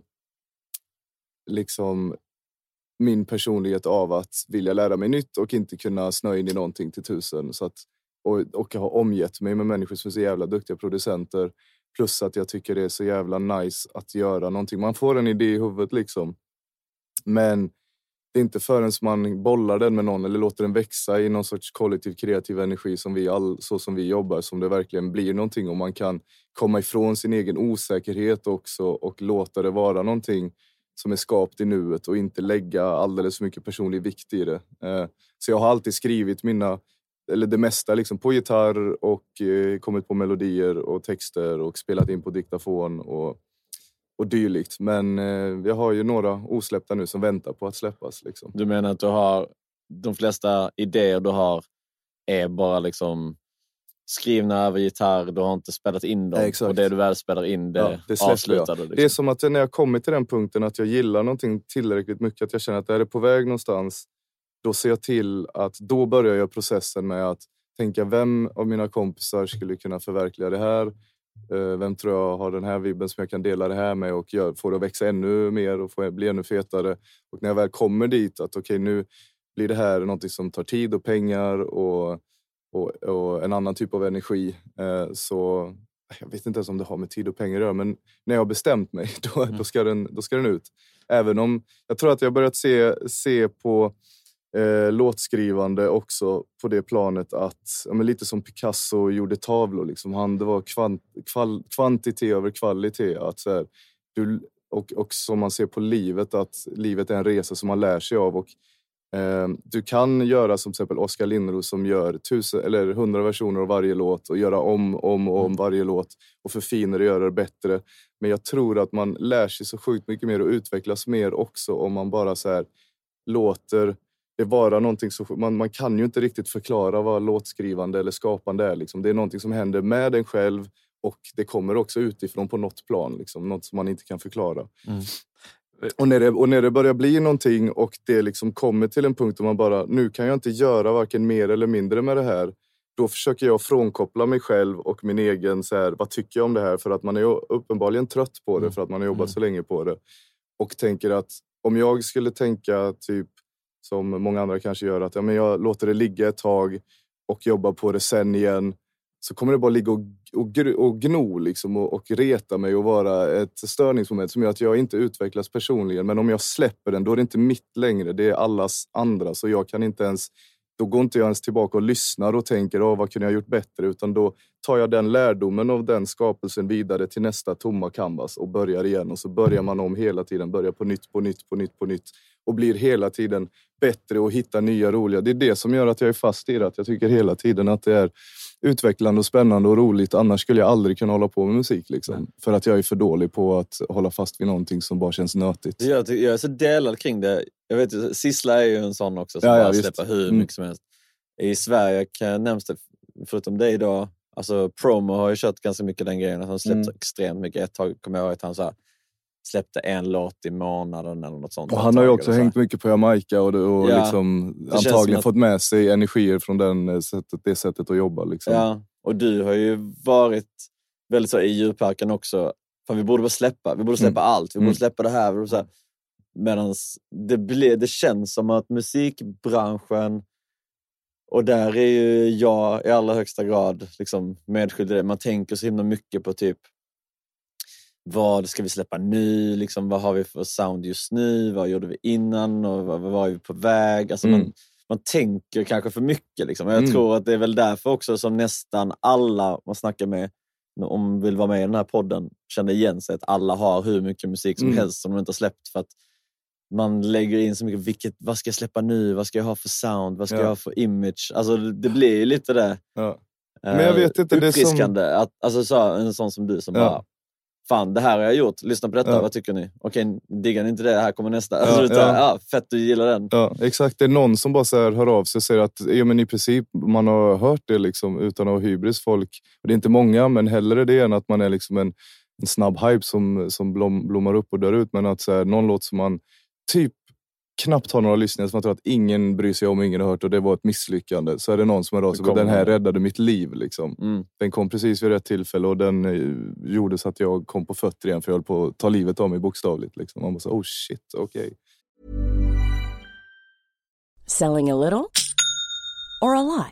liksom min personlighet av att vilja lära mig nytt och inte kunna snöa in i någonting till tusen, så att Och, och jag har omgett mig med människor som är så jävla duktiga producenter. Plus att jag tycker det är så jävla nice att göra någonting. Man får en idé i huvudet liksom. Men det är inte förrän man bollar den med någon eller låter den växa i någon sorts kollektiv kreativ energi som vi all, så som vi jobbar, som det verkligen blir någonting. Och man kan komma ifrån sin egen osäkerhet också och låta det vara någonting som är skapt i nuet och inte lägga alldeles för mycket personlig vikt i det. Så jag har alltid skrivit mina... eller det mesta liksom på gitarr och eh, kommit på melodier och texter och spelat in på diktafon och, och dylikt. Men eh, jag har ju några osläppta nu som väntar på att släppas. Liksom. Du menar att du har, de flesta idéer du har är bara liksom skrivna över gitarr, du har inte spelat in dem. Exakt. Och det du väl spelar in, det, ja, det avslutar du. Liksom. Det är som att när jag kommer till den punkten att jag gillar någonting tillräckligt mycket, att jag känner att det här är på väg någonstans. Då ser jag till att då börjar jag processen med att tänka vem av mina kompisar skulle kunna förverkliga det här. Vem tror jag har den här vibben som jag kan dela det här med och gör, får det att växa ännu mer och får bli ännu fetare. Och när jag väl kommer dit att okej, nu blir det här någonting som tar tid och pengar och, och, och en annan typ av energi. Så jag vet inte ens om det har med tid och pengar att göra, men när jag har bestämt mig då, då, ska den, då ska den ut. Även om jag tror att jag börjat se, se på... Eh, låtskrivande också på det planet att ja, men lite som Picasso gjorde tavlor liksom. Han, det var kvant, kval, kvantitet över kvalitet att så här, du, och, och som man ser på livet att livet är en resa som man lär sig av och eh, du kan göra som till exempel Oskar Lindros som gör tusen, eller hundra versioner av varje låt och göra om om och om varje låt och förfina det och göra det bättre, men jag tror att man lär sig så sjukt mycket mer och utvecklas mer också om man bara så här, låter det vara någonting som man, man kan ju inte riktigt förklara vad låtskrivande eller skapande är liksom. Det är någonting som händer med en själv och det kommer också utifrån på något plan liksom, något som man inte kan förklara. Mm. Och när det, och när det börjar bli någonting och det liksom kommer till en punkt där man bara nu kan jag inte göra varken mer eller mindre med det här, då försöker jag frånkoppla mig själv och min egen så här, vad tycker jag om det här, för att man är uppenbarligen trött på det för att man har jobbat mm. så länge på det och tänker att om jag skulle tänka typ som många andra kanske gör, att ja, men jag låter det ligga ett tag och jobbar på det sen igen, så kommer det bara ligga och, och, och gno liksom, och, och reta mig och vara ett störningsmoment som gör att jag inte utvecklas personligen. Men om jag släpper den, då är det inte mitt längre, det är allas andra, så jag kan inte ens, då går inte jag ens tillbaka och lyssnar och tänker oh, vad kunde jag gjort bättre, utan då tar jag den lärdomen av den skapelsen vidare till nästa tomma canvas och börjar igen, och så börjar man om hela tiden, börjar på nytt, på nytt, på nytt, på nytt och blir hela tiden bättre och hittar nya roliga. Det är det som gör att jag är fast i det, att jag tycker hela tiden att det är utvecklande och spännande och roligt, annars skulle jag aldrig kunna hålla på med musik liksom. Mm. För att jag är för dålig på att hålla fast vid någonting som bara känns nötigt. Jag, jag är så delad kring det. Jag vet, Sissla är ju en sån också som ja, bara ja, släpper hur mycket mm. som helst. I Sverige kan nämnas det, förutom dig då, alltså Promo har ju kört ganska mycket den grejen, att han släppt mm. extremt mycket. Ett tag kommer jag ihåg att han så här, släppte en låt i månaden eller något sånt. Och han har ju också hängt mycket på Jamaica och, och ja, liksom antagligen att... fått med sig energier från den sättet, det sättet att jobba liksom. Ja, och du har ju varit väldigt så i Djurparken också. Fan, vi borde bara släppa, vi borde släppa mm. allt, vi borde mm. släppa det här, vi borde så här. Medans det, ble, det känns som att musikbranschen, och där är ju jag i allra högsta grad liksom medskyldig det. Man tänker så himla mycket på typ vad ska vi släppa nu? Liksom, vad har vi för sound just nu? Vad gjorde vi innan? Och vad, vad var vi på väg? Alltså mm. man, man tänker kanske för mycket. Liksom. Jag mm. tror att det är väl därför också som nästan alla man snackar med om vill vara med i den här podden känner igen sig att alla har hur mycket musik som mm. helst som de inte har släppt. För att man lägger in så mycket, vilket, vad ska jag släppa nu? Vad ska jag ha för sound? Vad ska ja. jag ha för image? Alltså det blir ju lite det ja. Men jag vet inte, det är som... att, alltså så, en sån som du som ja. bara fan, det här har jag gjort. Lyssna på detta, ja. vad tycker ni? Okej, diggar ni inte det? Här kommer nästa. Ja, alltså, utan, ja. Ja, fett, du gillar den. Ja, exakt. Det är någon som bara så här hör av sig och säger att ja, men i princip, man har hört det liksom, utan att ha hybris folk. Det är inte många, men hellre det än att man är liksom en, en snabb hype som, som blom, blommar upp och dör ut. Men att så här, någon låt som man typ knappt har några lyssningar, som man tror att ingen bryr sig om, ingen har hört, och det var ett misslyckande, så är det någon som har rasat, den här räddade mitt liv liksom. Mm. Den kom precis vid rätt tillfälle och den gjorde så att jag kom på fötter igen, för jag höll på att ta livet av mig bokstavligt liksom. Man bara så, oh shit, okej. Okay. Selling a little or a lot?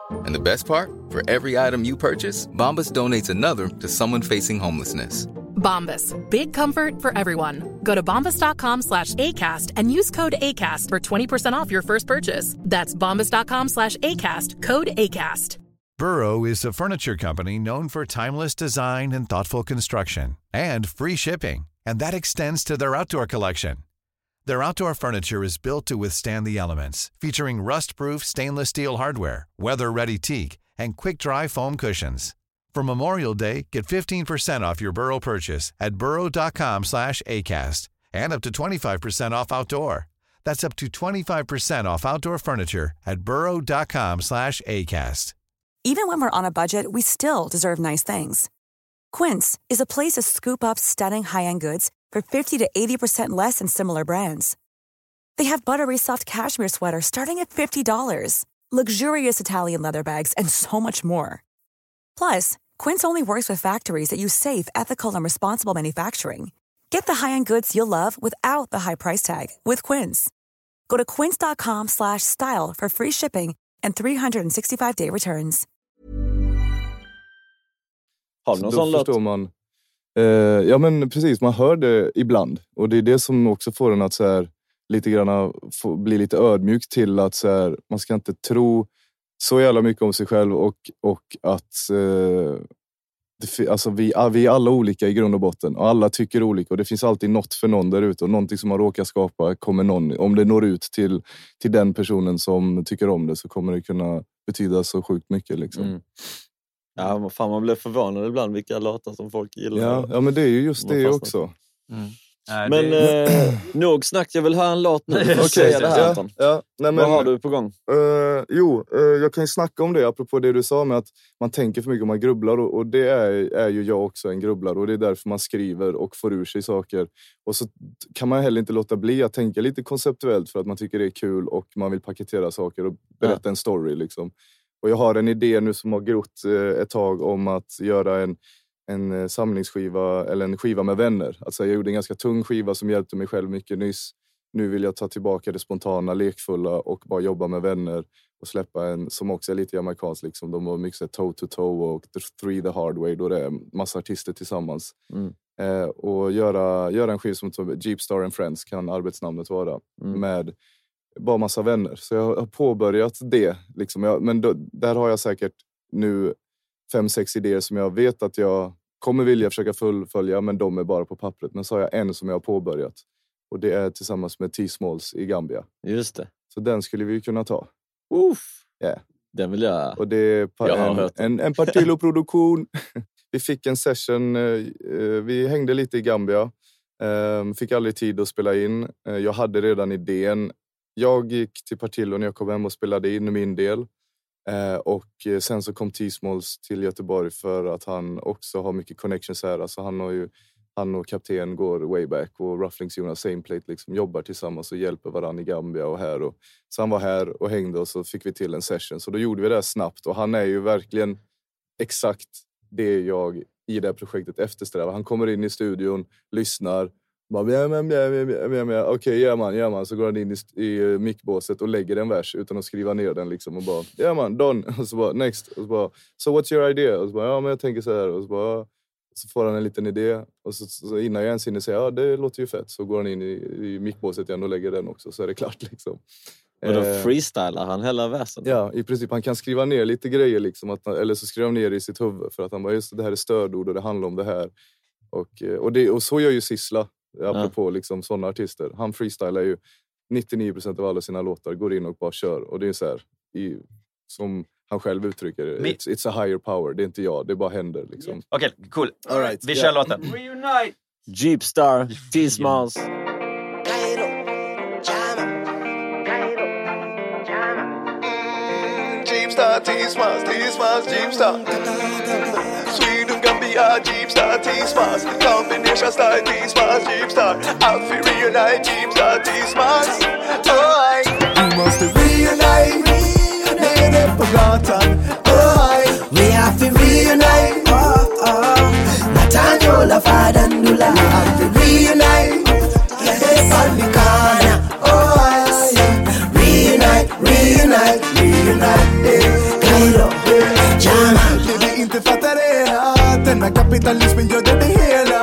And the best part? For every item you purchase, Bombas donates another to someone facing homelessness. Bombas, big comfort for everyone. Go to bombas.com slash ACAST and use code ACAST for twenty percent off your first purchase. That's bombas.com slash ACAST, code ACAST. Burrow is a furniture company known for timeless design and thoughtful construction, and free shipping, and that extends to their outdoor collection. Their outdoor furniture is built to withstand the elements, featuring rust-proof stainless steel hardware, weather-ready teak, and quick-dry foam cushions. For Memorial Day, get fifteen percent off your Burrow purchase at burrow.com slash ACAST and up to twenty-five percent off outdoor. That's up to twenty-five percent off outdoor furniture at burrow.com slash ACAST. Even when we're on a budget, we still deserve nice things. Quince is a place to scoop up stunning high-end goods for fifty to eighty percent less than similar brands. They have buttery soft cashmere sweaters starting at fifty dollars, luxurious Italian leather bags, and so much more. Plus, Quince only works with factories that use safe, ethical, and responsible manufacturing. Get the high-end goods you'll love without the high price tag with Quince. Go to quince.com slash style for free shipping and three sixty-five day returns. Har du någon sån låt? Förstår man. Eh, ja, men precis. Man hör det ibland. Och det är det som också får en att så här, lite grann få, bli lite ödmjuk till att så här, man ska inte tro så jävla mycket om sig själv. Och, och att eh, det, alltså vi, vi är alla olika i grund och botten. Och alla tycker olika. Och det finns alltid något för någon där ute. Och någonting som man råkar skapa kommer någon. Om det når ut till, till den personen som tycker om det, så kommer det kunna betyda så sjukt mycket liksom. Mm. Ja, fan, man blev förvånad ibland vilka låtar som folk gillar. Ja, ja, men det är ju just det också. Mm. Nej, men det... eh, nog snack, jag vill höra en låt nu. Okej, okay, det här. Ja, ja. Nej, men, vad har du på gång? Eh, jo, eh, jag kan ju snacka om det apropå det du sa med att man tänker för mycket om man grubblar. Och, och det är, är ju jag också en grubblare. Och det är därför man skriver och får ur sig saker. Och så kan man heller inte låta bli att tänka lite konceptuellt för att man tycker det är kul och man vill paketera saker och berätta ja. en story liksom. Och jag har en idé nu som har grott ett tag om att göra en, en samlingsskiva eller en skiva med vänner. Alltså jag gjorde en ganska tung skiva som hjälpte mig själv mycket nyss. Nu vill jag ta tillbaka det spontana, lekfulla och bara jobba med vänner. Och släppa en som också är lite amerikansk. Liksom. De var mycket så här, toe to toe och three the hard way. Då det är massa artister tillsammans. Mm. Eh, och göra, göra en skiva som Jeepstar and Friends kan arbetsnamnet vara. Mm. Med... bara massa vänner. Så jag har påbörjat det. Liksom. Jag, men då, där har jag säkert nu fem, sex idéer som jag vet att jag kommer vilja försöka fullfölja. Men de är bara på pappret. Men så har jag en som jag har påbörjat. Och det är tillsammans med T-Smalls i Gambia. Just det. Så den skulle vi kunna ta. Uff! Yeah. Den vill jag... Och det är pa- jag har hört. En, en, en partiloproduktion. Vi fick en session. Vi hängde lite i Gambia. Fick aldrig tid att spela in. Jag hade redan idén. Jag gick till Partillo när jag kom hem och spelade in min del. Eh, och sen så kom T-Smalls till Göteborg för att han också har mycket connections här. Alltså han, har ju, han och kapten går way back. Och Rufflings Jonas Same Plate liksom jobbar tillsammans och hjälper varandra i Gambia och här. Och, så han var här och hängde och så fick vi till en session. Så då gjorde vi det snabbt. Och han är ju verkligen exakt det jag i det här projektet eftersträvar. Han kommer in i studion, lyssnar. Okej, okay, gör man, gör man. Så går han in i, i mickbåset och lägger en vers utan att skriva ner den liksom. Och bara, gör man, done. Och så bara, next. Och så bara, so what's your idea? Och så bara, ja men jag tänker så här. Och så bara, så får han en liten idé. Och så, så innan jag ens hinner säga, ja det låter ju fett. Så går han in i, i mickbåset igen och lägger den också. Så är det klart liksom. Och då freestylar han hela versen? Ja, i princip. Han kan skriva ner lite grejer liksom. Att, eller så skriver han ner i sitt huvud. För att han bara, just det här är stödord och det handlar om det här. Och, och, det, och så gör ju Sissla. Apropå ja. liksom sådana artister. Han freestylar ju nittionio procent av alla sina låtar. Går in och bara kör. Och det är så här, i, som han själv uttrycker det. It's, it's a higher power. Det är inte jag, det bara händer liksom. Okej, okay, cool. All right. Vi kör yeah. låten. Reunite. Jeepstar, T-Smalls. Jeepstar, T-Smalls, T-Smalls, Jeepstar. Jeepstar, T-Smalls, combination style, T-Smalls, Jeepstar. Out for reunite, Jeepstar, T-Smalls. Oh, we must reunite, made it forgotten. Oh, we have to reunite. Oh, oh, Nathaniel of Adanula. We have to reunite, get it on the corner. Oh, I see, reunite, reunite, reunite. Cairo, Jama. Denna kapitalismen gör det hela.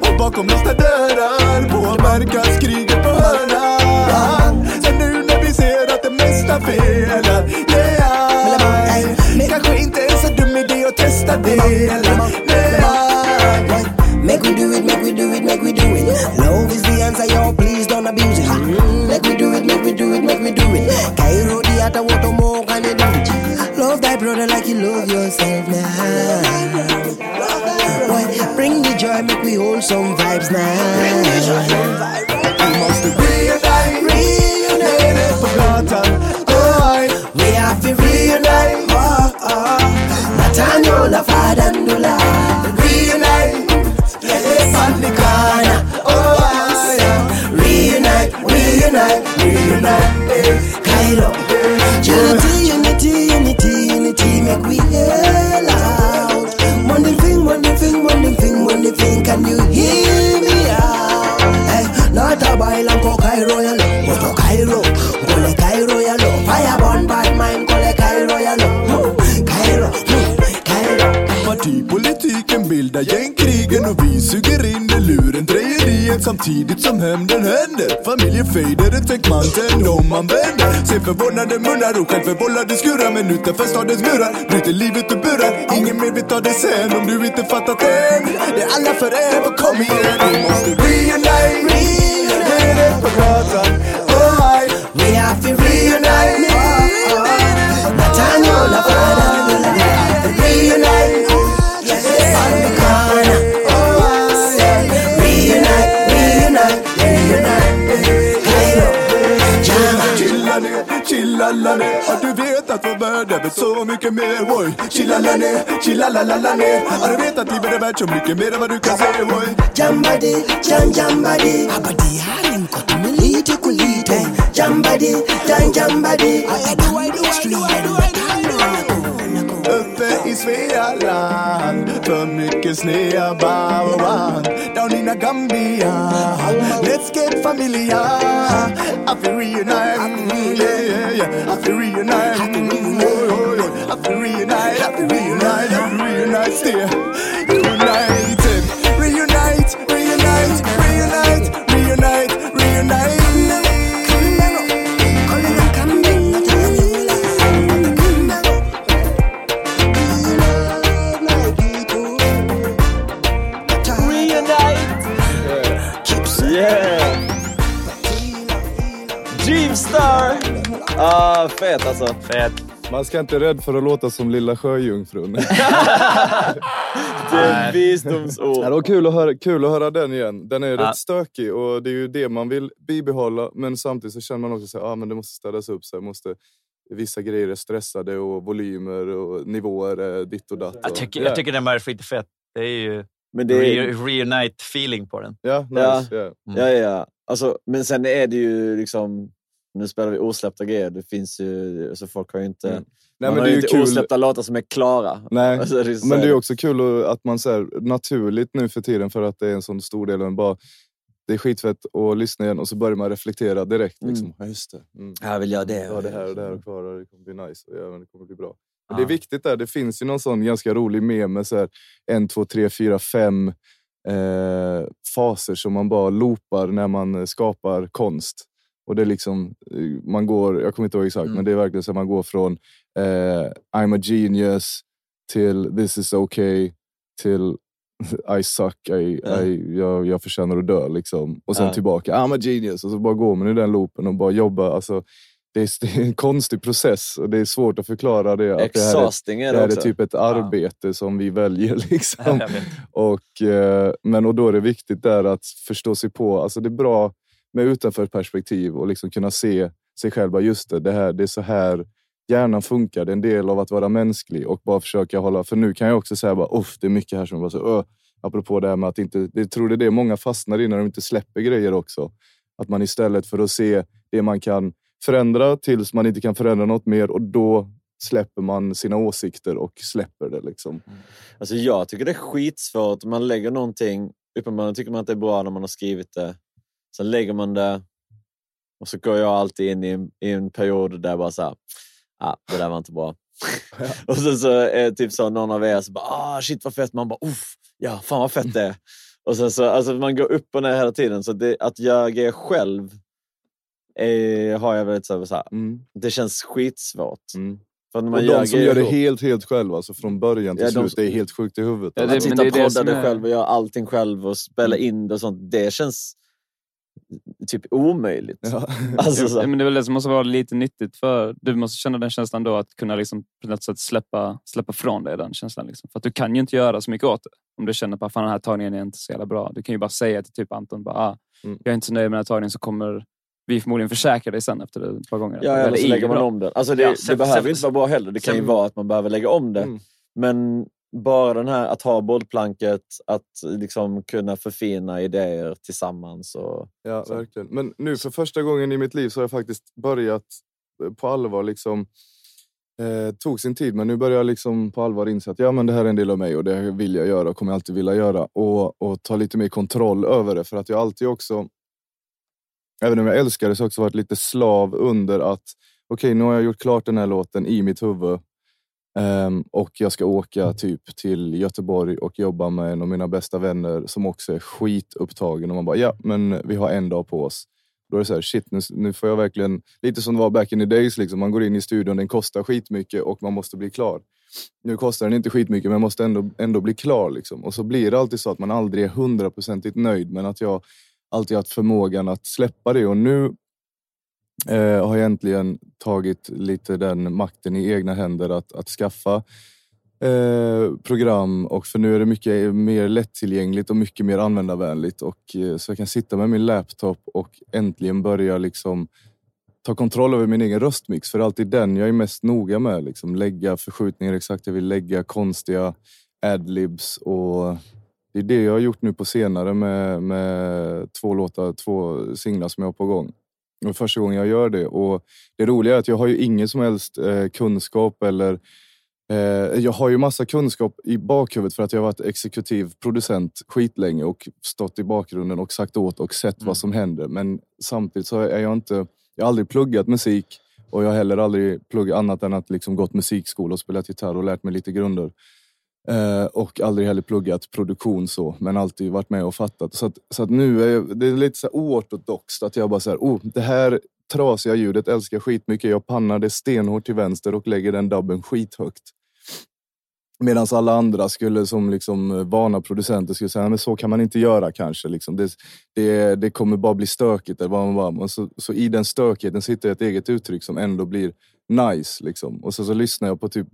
Och bakom låsta dörrar påverkas kriget på hörnan. Sen nu när vi ser att det mesta felar. Yeah. Kanske inte är så dum idé att testa det. Yeah. Make we do it, make we do it, make we do it. Love is the answer, y'all, please don't abuse it. Make we do it, make we do it, make we do it. Cairo, the other water, more can you do it? Love thy brother like you love yourself now. Boy, bring the joy, make we hold some vibes now. We must reunite, reunite and forgotten. Oh, I, we have to reunite. Oh, oh, Nathaniel of Adanula. Reunite. Reunite, reunite, Cairo. Unity, unity, unity, unity, make we yell out. politik, politiken bildar gängkrigen och vi suger in i luren drejeriet samtidigt som hämnden händer. Familjen fejder, ett fäck manteln om man vänder. Sen förvånade munnar och självförvållade skurar, men utanför stadens murar bryter livet och burar. Ingen mer vill ta det sen om du inte fattat än. Det är alla för er, och kom igen, vi måste reunite. Det är det på gatan, oh my. Vi har för reunite. Natanola Fara. Reunite, yes, on the corner, oh I said reunite, reunite, reunite. Hej då, jamma. Chilla ner, chilla la ner. Har du vetat vad världen är så mycket mer, boy? Chilla la ner, chilla la la la ner. Har du vetat livet är värt så mycket mer än vad du kan se, boy? Jambadi, jam jambadi. Abadi harim kotumeli tukulite. Jambadi, jam jambadi. I do, I do, I do, I do, I do. Uppe i Svealand, för mycket snea bauan. Down in a Gambia, let's get familia. I feel reunite, yeah, yeah. I feel reunite, oh, oh, oh. I feel reunite, I feel reunite, I feel reunite, stay united. Reunite, reunite, reunite, reunite, reunite. Jeepstar! Ah, fet alltså. Fet. Man ska inte rädd för att låta som lilla sjöjungfrun. Det är visdomsord. Ja, det var kul att höra, kul att höra den igen. Den är ju ah. rätt stökig och det är ju det man vill bibehålla. Men samtidigt så känner man också att ah, men det måste städas upp. Så måste, vissa grejer är stressade och volymer och nivåer ditt och datt. Och, jag, tycker, yeah. jag tycker den var skit fett. Det är ju... Men det är... Re- reunite feeling på den. Ja, nice. Yeah. Mm. ja, ja. Alltså, men sen är det ju liksom, nu spelar vi osläppta grejer. Det finns ju, så alltså folk har ju inte, mm. Nej, men det är ju inte kul. Osläppta låtar som är klara. Nej. Alltså, det är men det är också kul att man säger naturligt nu för tiden, för att det är en sån stor del av en bara. Det är skitfett att lyssna igen och så börjar man reflektera direkt. Liksom. Mm. Ja, just det. Mm. Här vill jag det. Ja, det här och det här och klara. Det kommer bli nice och ja, men det kommer bli bra. Det är viktigt där, det finns ju någon sån ganska rolig meme så här en, två, tre, fyra, fem eh, faser som man bara loopar när man skapar konst. Och det är liksom, man går, jag kommer inte ihåg exakt, mm. men det är verkligen så att man går från eh, I'm a genius till this is okay till I suck, I, mm. I, jag, jag förtjänar att dö liksom. Och sen mm. tillbaka, I'm a genius, och så bara går man i den loopen och bara jobbar, alltså. Det är en konstig process och det är svårt att förklara det. Att det här är, det här är typ ett arbete ja. som vi väljer liksom. och, men, och då är det viktigt där att förstå sig på. Alltså det är bra med utanför perspektiv och liksom kunna se sig själva. Just det, det, här, det är så här hjärnan funkar. Det är en del av att vara mänsklig och bara försöka hålla. För nu kan jag också säga bara, uff, det är mycket här som bara så. Öh. Apropå det här med att inte, det tror det är det många fastnar i när de inte släpper grejer också. Att man istället för att se det man kan förändra tills man inte kan förändra något mer, och då släpper man sina åsikter och släpper det liksom. Alltså jag tycker det är skitsvårt. Man lägger någonting, uppenbarligen tycker man att det är bra när man har skrivit det. Sen lägger man det och så går jag alltid in i en, i en period där jag bara såhär, ah, det där var inte bra. Ja. Och sen så är typ så någon av er så bara, ah shit vad fett. Man bara, uff, ja fan vad fett det är. Och sen så, alltså man går upp och ner hela tiden. Så det, att jag är själv Eh, har jag väldigt så här, mm. det känns skitsvårt. Mm. För när man och de gör som gör det helt, helt själv, alltså från början till ja, slut, de... det är helt sjukt i huvudet. Ja, det, att sitta och podda det, det är... själv och göra allting själv och spela mm. in det och sånt, det känns typ omöjligt. Ja. Alltså, så. Ja, men det är väl det som måste vara lite nyttigt, för du måste känna den känslan då, att kunna liksom på något sätt släppa, släppa från dig den känslan liksom. För att du kan ju inte göra så mycket åt det. Om du känner på fan den här tagningen är inte så jävla bra. Du kan ju bara säga till typ Anton, bara, ah, mm. jag är inte så nöjd med den här tagningen, så kommer vi förmodligen försäkrar dig sen efter det ett par gånger. Ja, eller så lägger man bra. om den. Alltså det, ja, sen, det behöver sen, inte vara bra heller. Det sen, kan ju vara att man behöver lägga om det. Mm. Men bara den här att ha bollplanket, att liksom kunna förfina idéer tillsammans. Och, ja, så. verkligen. Men nu för första gången i mitt liv så har jag faktiskt börjat på allvar liksom... Eh, tog sin tid, men nu börjar jag liksom på allvar inse att ja, men det här är en del av mig och det vill jag göra och kommer jag alltid vilja göra. Och, och ta lite mer kontroll över det, för att jag alltid också... Även om jag älskar det så har jag också varit lite slav under att okej, okay, nu har jag gjort klart den här låten i mitt huvud. Um, och jag ska åka typ till Göteborg och jobba med en av mina bästa vänner som också är skitupptagen. Och man bara, ja men vi har en dag på oss. Då är det så här, shit nu, nu får jag verkligen, lite som det var back in the days liksom. Man går in i studion, den kostar skitmycket och man måste bli klar. Nu kostar den inte skitmycket men man måste ändå, ändå bli klar liksom. Och så blir det alltid så att man aldrig är hundraprocentigt nöjd. Men att jag alltid haft förmågan att släppa det. Och nu eh, har jag äntligen tagit lite den makten i egna händer att, att skaffa eh, program. Och för nu är det mycket mer lättillgängligt och mycket mer användarvänligt. Och, eh, så jag kan sitta med min laptop och äntligen börja liksom ta kontroll över min egen röstmix. För det är alltid den jag är mest noga med. Liksom, lägga förskjutningar exakt. Jag vill lägga konstiga adlibs. Och det är det jag har gjort nu på senare med, med två låtar, två singlar som jag har på gång. Och första gången jag gör det. Och det roliga är att jag har ju ingen som helst eh, kunskap eller... Eh, jag har ju massa kunskap i bakhuvudet för att jag har varit exekutiv producent skitlänge och stått i bakgrunden och sagt åt och sett mm. vad som händer. Men samtidigt så är jag inte... Jag har aldrig pluggat musik och jag har heller aldrig pluggat annat än att liksom gått musikskola och spelat gitarr och lärt mig lite grunder. Eh, och aldrig heller pluggat produktion så, men alltid varit med och fattat. Så att, så att nu är jag, det är lite så här oortodoxt att jag bara så här, oh, det här trasiga ljudet älskar skitmycket. Jag pannar det stenhårt till vänster och lägger den dubben skithögt. Medan alla andra skulle som liksom vana producenter skulle säga men så kan man inte göra kanske. Liksom. Det, det, det kommer bara bli stökigt. Eller vad man bara. Så, så i den stökigheten sitter ett eget uttryck som ändå blir nice. Liksom. Och så, så lyssnar jag på typ,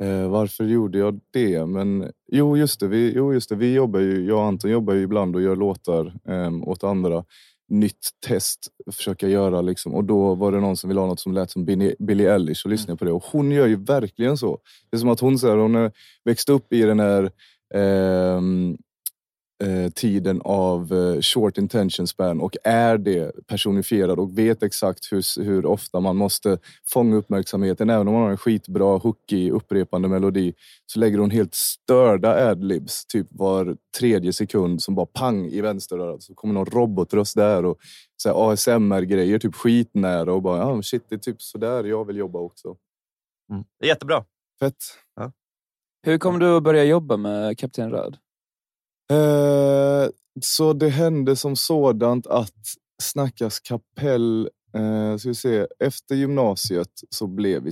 eh, varför gjorde jag det? Men jo just det, vi, jo, just det, vi jobbar ju, jag och Anton jobbar ju ibland och gör låtar eh, åt andra. Nytt test försöka göra liksom. Och då var det någon som ville ha något som lät som Billie Eilish och lyssnade på det och hon gör ju verkligen så. Det är som att hon, så här, hon växte upp i den här eh, eh, tiden av eh, short intention span och är det personifierad och vet exakt hur, hur ofta man måste fånga uppmärksamheten. Även om man har en skitbra hookig upprepande melodi så lägger hon helt störda adlibs typ var tredje sekund som bara pang i vänsterörat. Så kommer någon robotröst där och så här A S M R-grejer typ skitnära och bara ah, shit, det är typ sådär jag vill jobba också. Mm. Det är jättebra. Fett. Ja. Hur kom du att börja jobba med Kapten Röd? Eh, så det hände som sådant att Snackas Kapell eh, ska vi se, efter gymnasiet så blev vi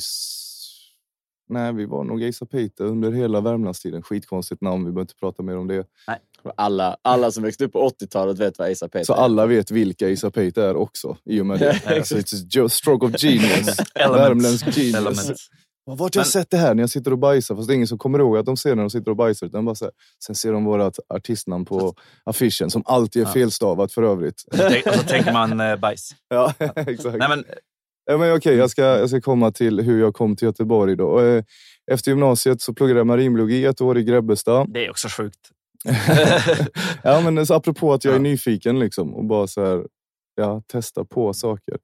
nej vi var nog Gejsa Peter under hela Värmlandstiden, skitkonstigt namn, vi behöver inte prata mer om det. Nej. Alla, alla som växte upp på åttiotalet vet vad Gejsa Peter så är. Alla vet vilka Gejsa Peter är också i och med det. Alltså, it's a stroke of genius. Värmländsk genius. Elements. Vart har jag men... sett det här när jag sitter och bajsar? Fast det är ingen som kommer ihåg att de ser när de sitter och bajsar. Utan bara så här. Sen ser de vårat artistnamn på affischen som alltid är felstavat för övrigt. Och så alltså, tänker man eh, bajs. Ja, exakt. Nej, men... Ja, men okej, okay, jag, ska, jag ska komma till hur jag kom till Göteborg då. Och, eh, efter gymnasiet så pluggade jag marinbiologi ett år i Grebbestad. Det är också sjukt. Ja, men så apropå att jag är nyfiken liksom. Och bara så här, ja, testa på saker.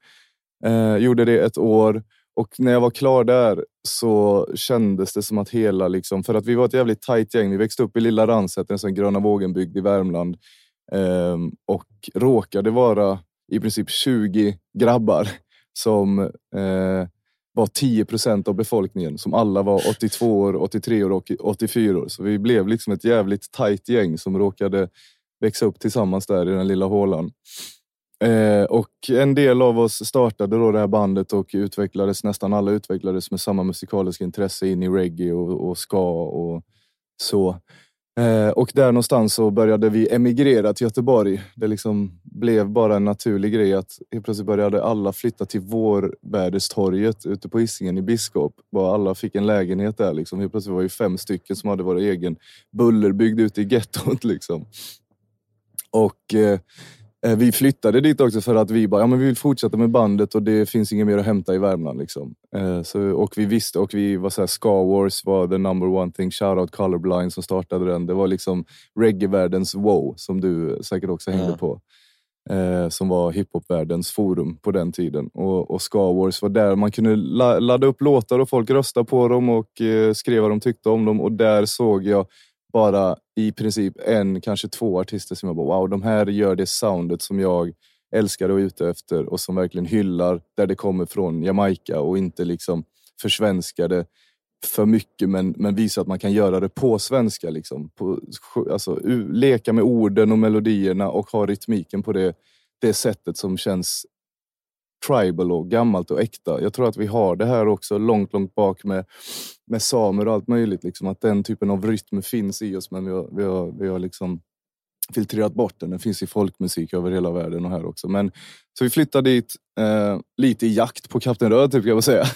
Eh, gjorde det ett år. Och när jag var klar där så kändes det som att hela liksom... För att vi var ett jävligt tajt gäng. Vi växte upp i Lilla Ransätten, en sån Gröna Vågen-bygd i Värmland. Ehm, och råkade vara i princip tjugo grabbar som eh, var tio procent av befolkningen. Som alla var åttiotvå år, åttiotre år och åttiofyra år. Så vi blev liksom ett jävligt tajt gäng som råkade växa upp tillsammans där i den lilla hålan. Eh, och en del av oss startade då det här bandet och utvecklades, nästan alla utvecklades med samma musikaliska intresse in i reggae och, och ska och så. Eh, och där någonstans så började vi emigrera till Göteborg. Det liksom blev bara en naturlig grej att helt plötsligt började alla flytta till Vårväderstorget ute på Hisingen i Biskop. Bara alla fick en lägenhet där liksom. Helt plötsligt var det fem stycken som hade varit egen bullerbyggd ute i gettot liksom. Och... Eh, Vi flyttade dit också för att vi bara, ja men vi vill fortsätta med bandet och det finns inget mer att hämta i Värmland liksom. Eh, så, och vi visste, och vi var såhär, Ska Wars var the number one thing, shoutout Colorblind som startade den. Det var liksom reggae-världens wow som du säkert också hängde mm. på. Eh, som var hiphop-världens forum på den tiden. Och, och Ska Wars var där, man kunde la, ladda upp låtar och folk röstade på dem och eh, skrev vad de tyckte om dem. Och där såg jag bara i princip en, kanske två artister som jag bara, wow, de här gör det soundet som jag älskar och är ute efter och som verkligen hyllar där det kommer från Jamaica och inte liksom försvenskade för mycket, men, men visa att man kan göra det på svenska liksom. På, alltså, leka med orden och melodierna och ha rytmiken på det, det sättet som känns tribal och gammalt och äkta. Jag tror att vi har det här också långt, långt bak med, med samer och allt möjligt. Liksom, att den typen av rytm finns i oss, men vi har, vi har, vi har liksom filtrerat bort den. Den finns i folkmusik över hela världen och här också. Men, så vi flyttade dit eh, lite i jakt på Kapten Röd, typ, kan jag säga.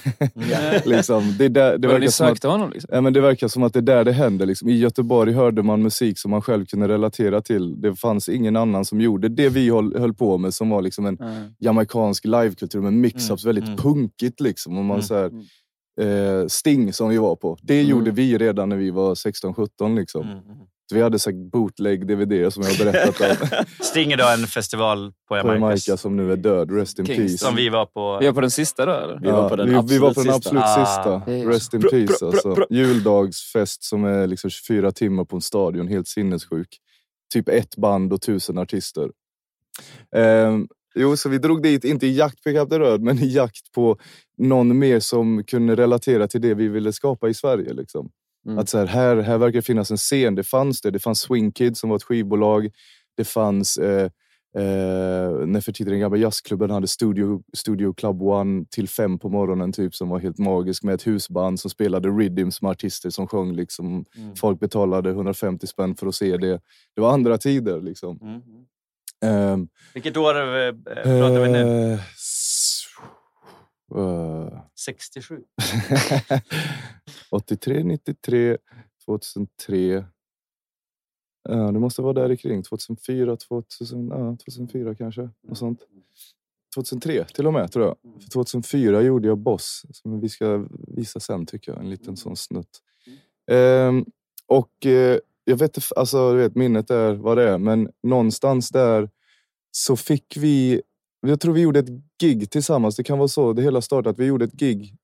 Yeah. liksom, det, där, det, verkar som att, honom, liksom? Ja, men det verkar som att det är där det händer. Liksom. I Göteborg hörde man musik som man själv kunde relatera till. Det fanns ingen annan som gjorde det vi höll, höll på med, som var liksom en mm. jamaikansk livekultur med mix-ups, mm. väldigt mm. punkigt. Liksom, och man, mm. så här, eh, Sting som vi var på. Det mm. gjorde vi redan när vi var sexton sjutton liksom. Mm. Vi hade sagt bootleg D V D som jag har berättat om. Stinger då en festival på Jamaica. På Jamaica som nu är död. Rest in Kings. Peace. Som vi var på. Vi var på den sista då, eller? Vi ja, var på den vi, absolut, vi var på den absolut sista. sista. Ah. Rest in bra, peace bra, alltså. Bra, bra. Juldagsfest som är liksom tjugofyra timmar på en stadion. Helt sinnessjuk. Typ ett band och tusen artister. Ehm, jo, så vi drog dit. Inte i jakt på Kapten Röd, men i jakt på någon mer som kunde relatera till det vi ville skapa i Sverige liksom. Mm. Att så här, här, här verkar det finnas en scen. Det fanns det. Det fanns Swing Kids som var ett skivbolag. Det fanns eh, eh, när för tiden den gamla jazzklubben hade Studio, Studio Club One till fem på morgonen typ, som var helt magisk, med ett husband som spelade rhythms med artister som sjöng liksom. Mm. Folk betalade hundrafemtio spänn för att se det. Det var andra tider liksom. Mm. Um, Vilket år vi, pratar vi nu? Uh, Uh, sextiosju åttiotre, nittiotre, tvåtusentre uh, det måste vara där i kring tvåtusenfyra, tvåtusen, uh, tvåtusenfyra kanske och sånt. tjugohundratre till och med tror jag. För tjugohundrafyra gjorde jag Boss, som vi ska visa sen tycker jag. En liten sån snutt. um, Och uh, jag vet inte, alltså, du vet, minnet är vad det är. Men någonstans där så fick vi, jag tror vi gjorde ett gig tillsammans. Det kan vara så, det hela startade att vi gjorde ett gig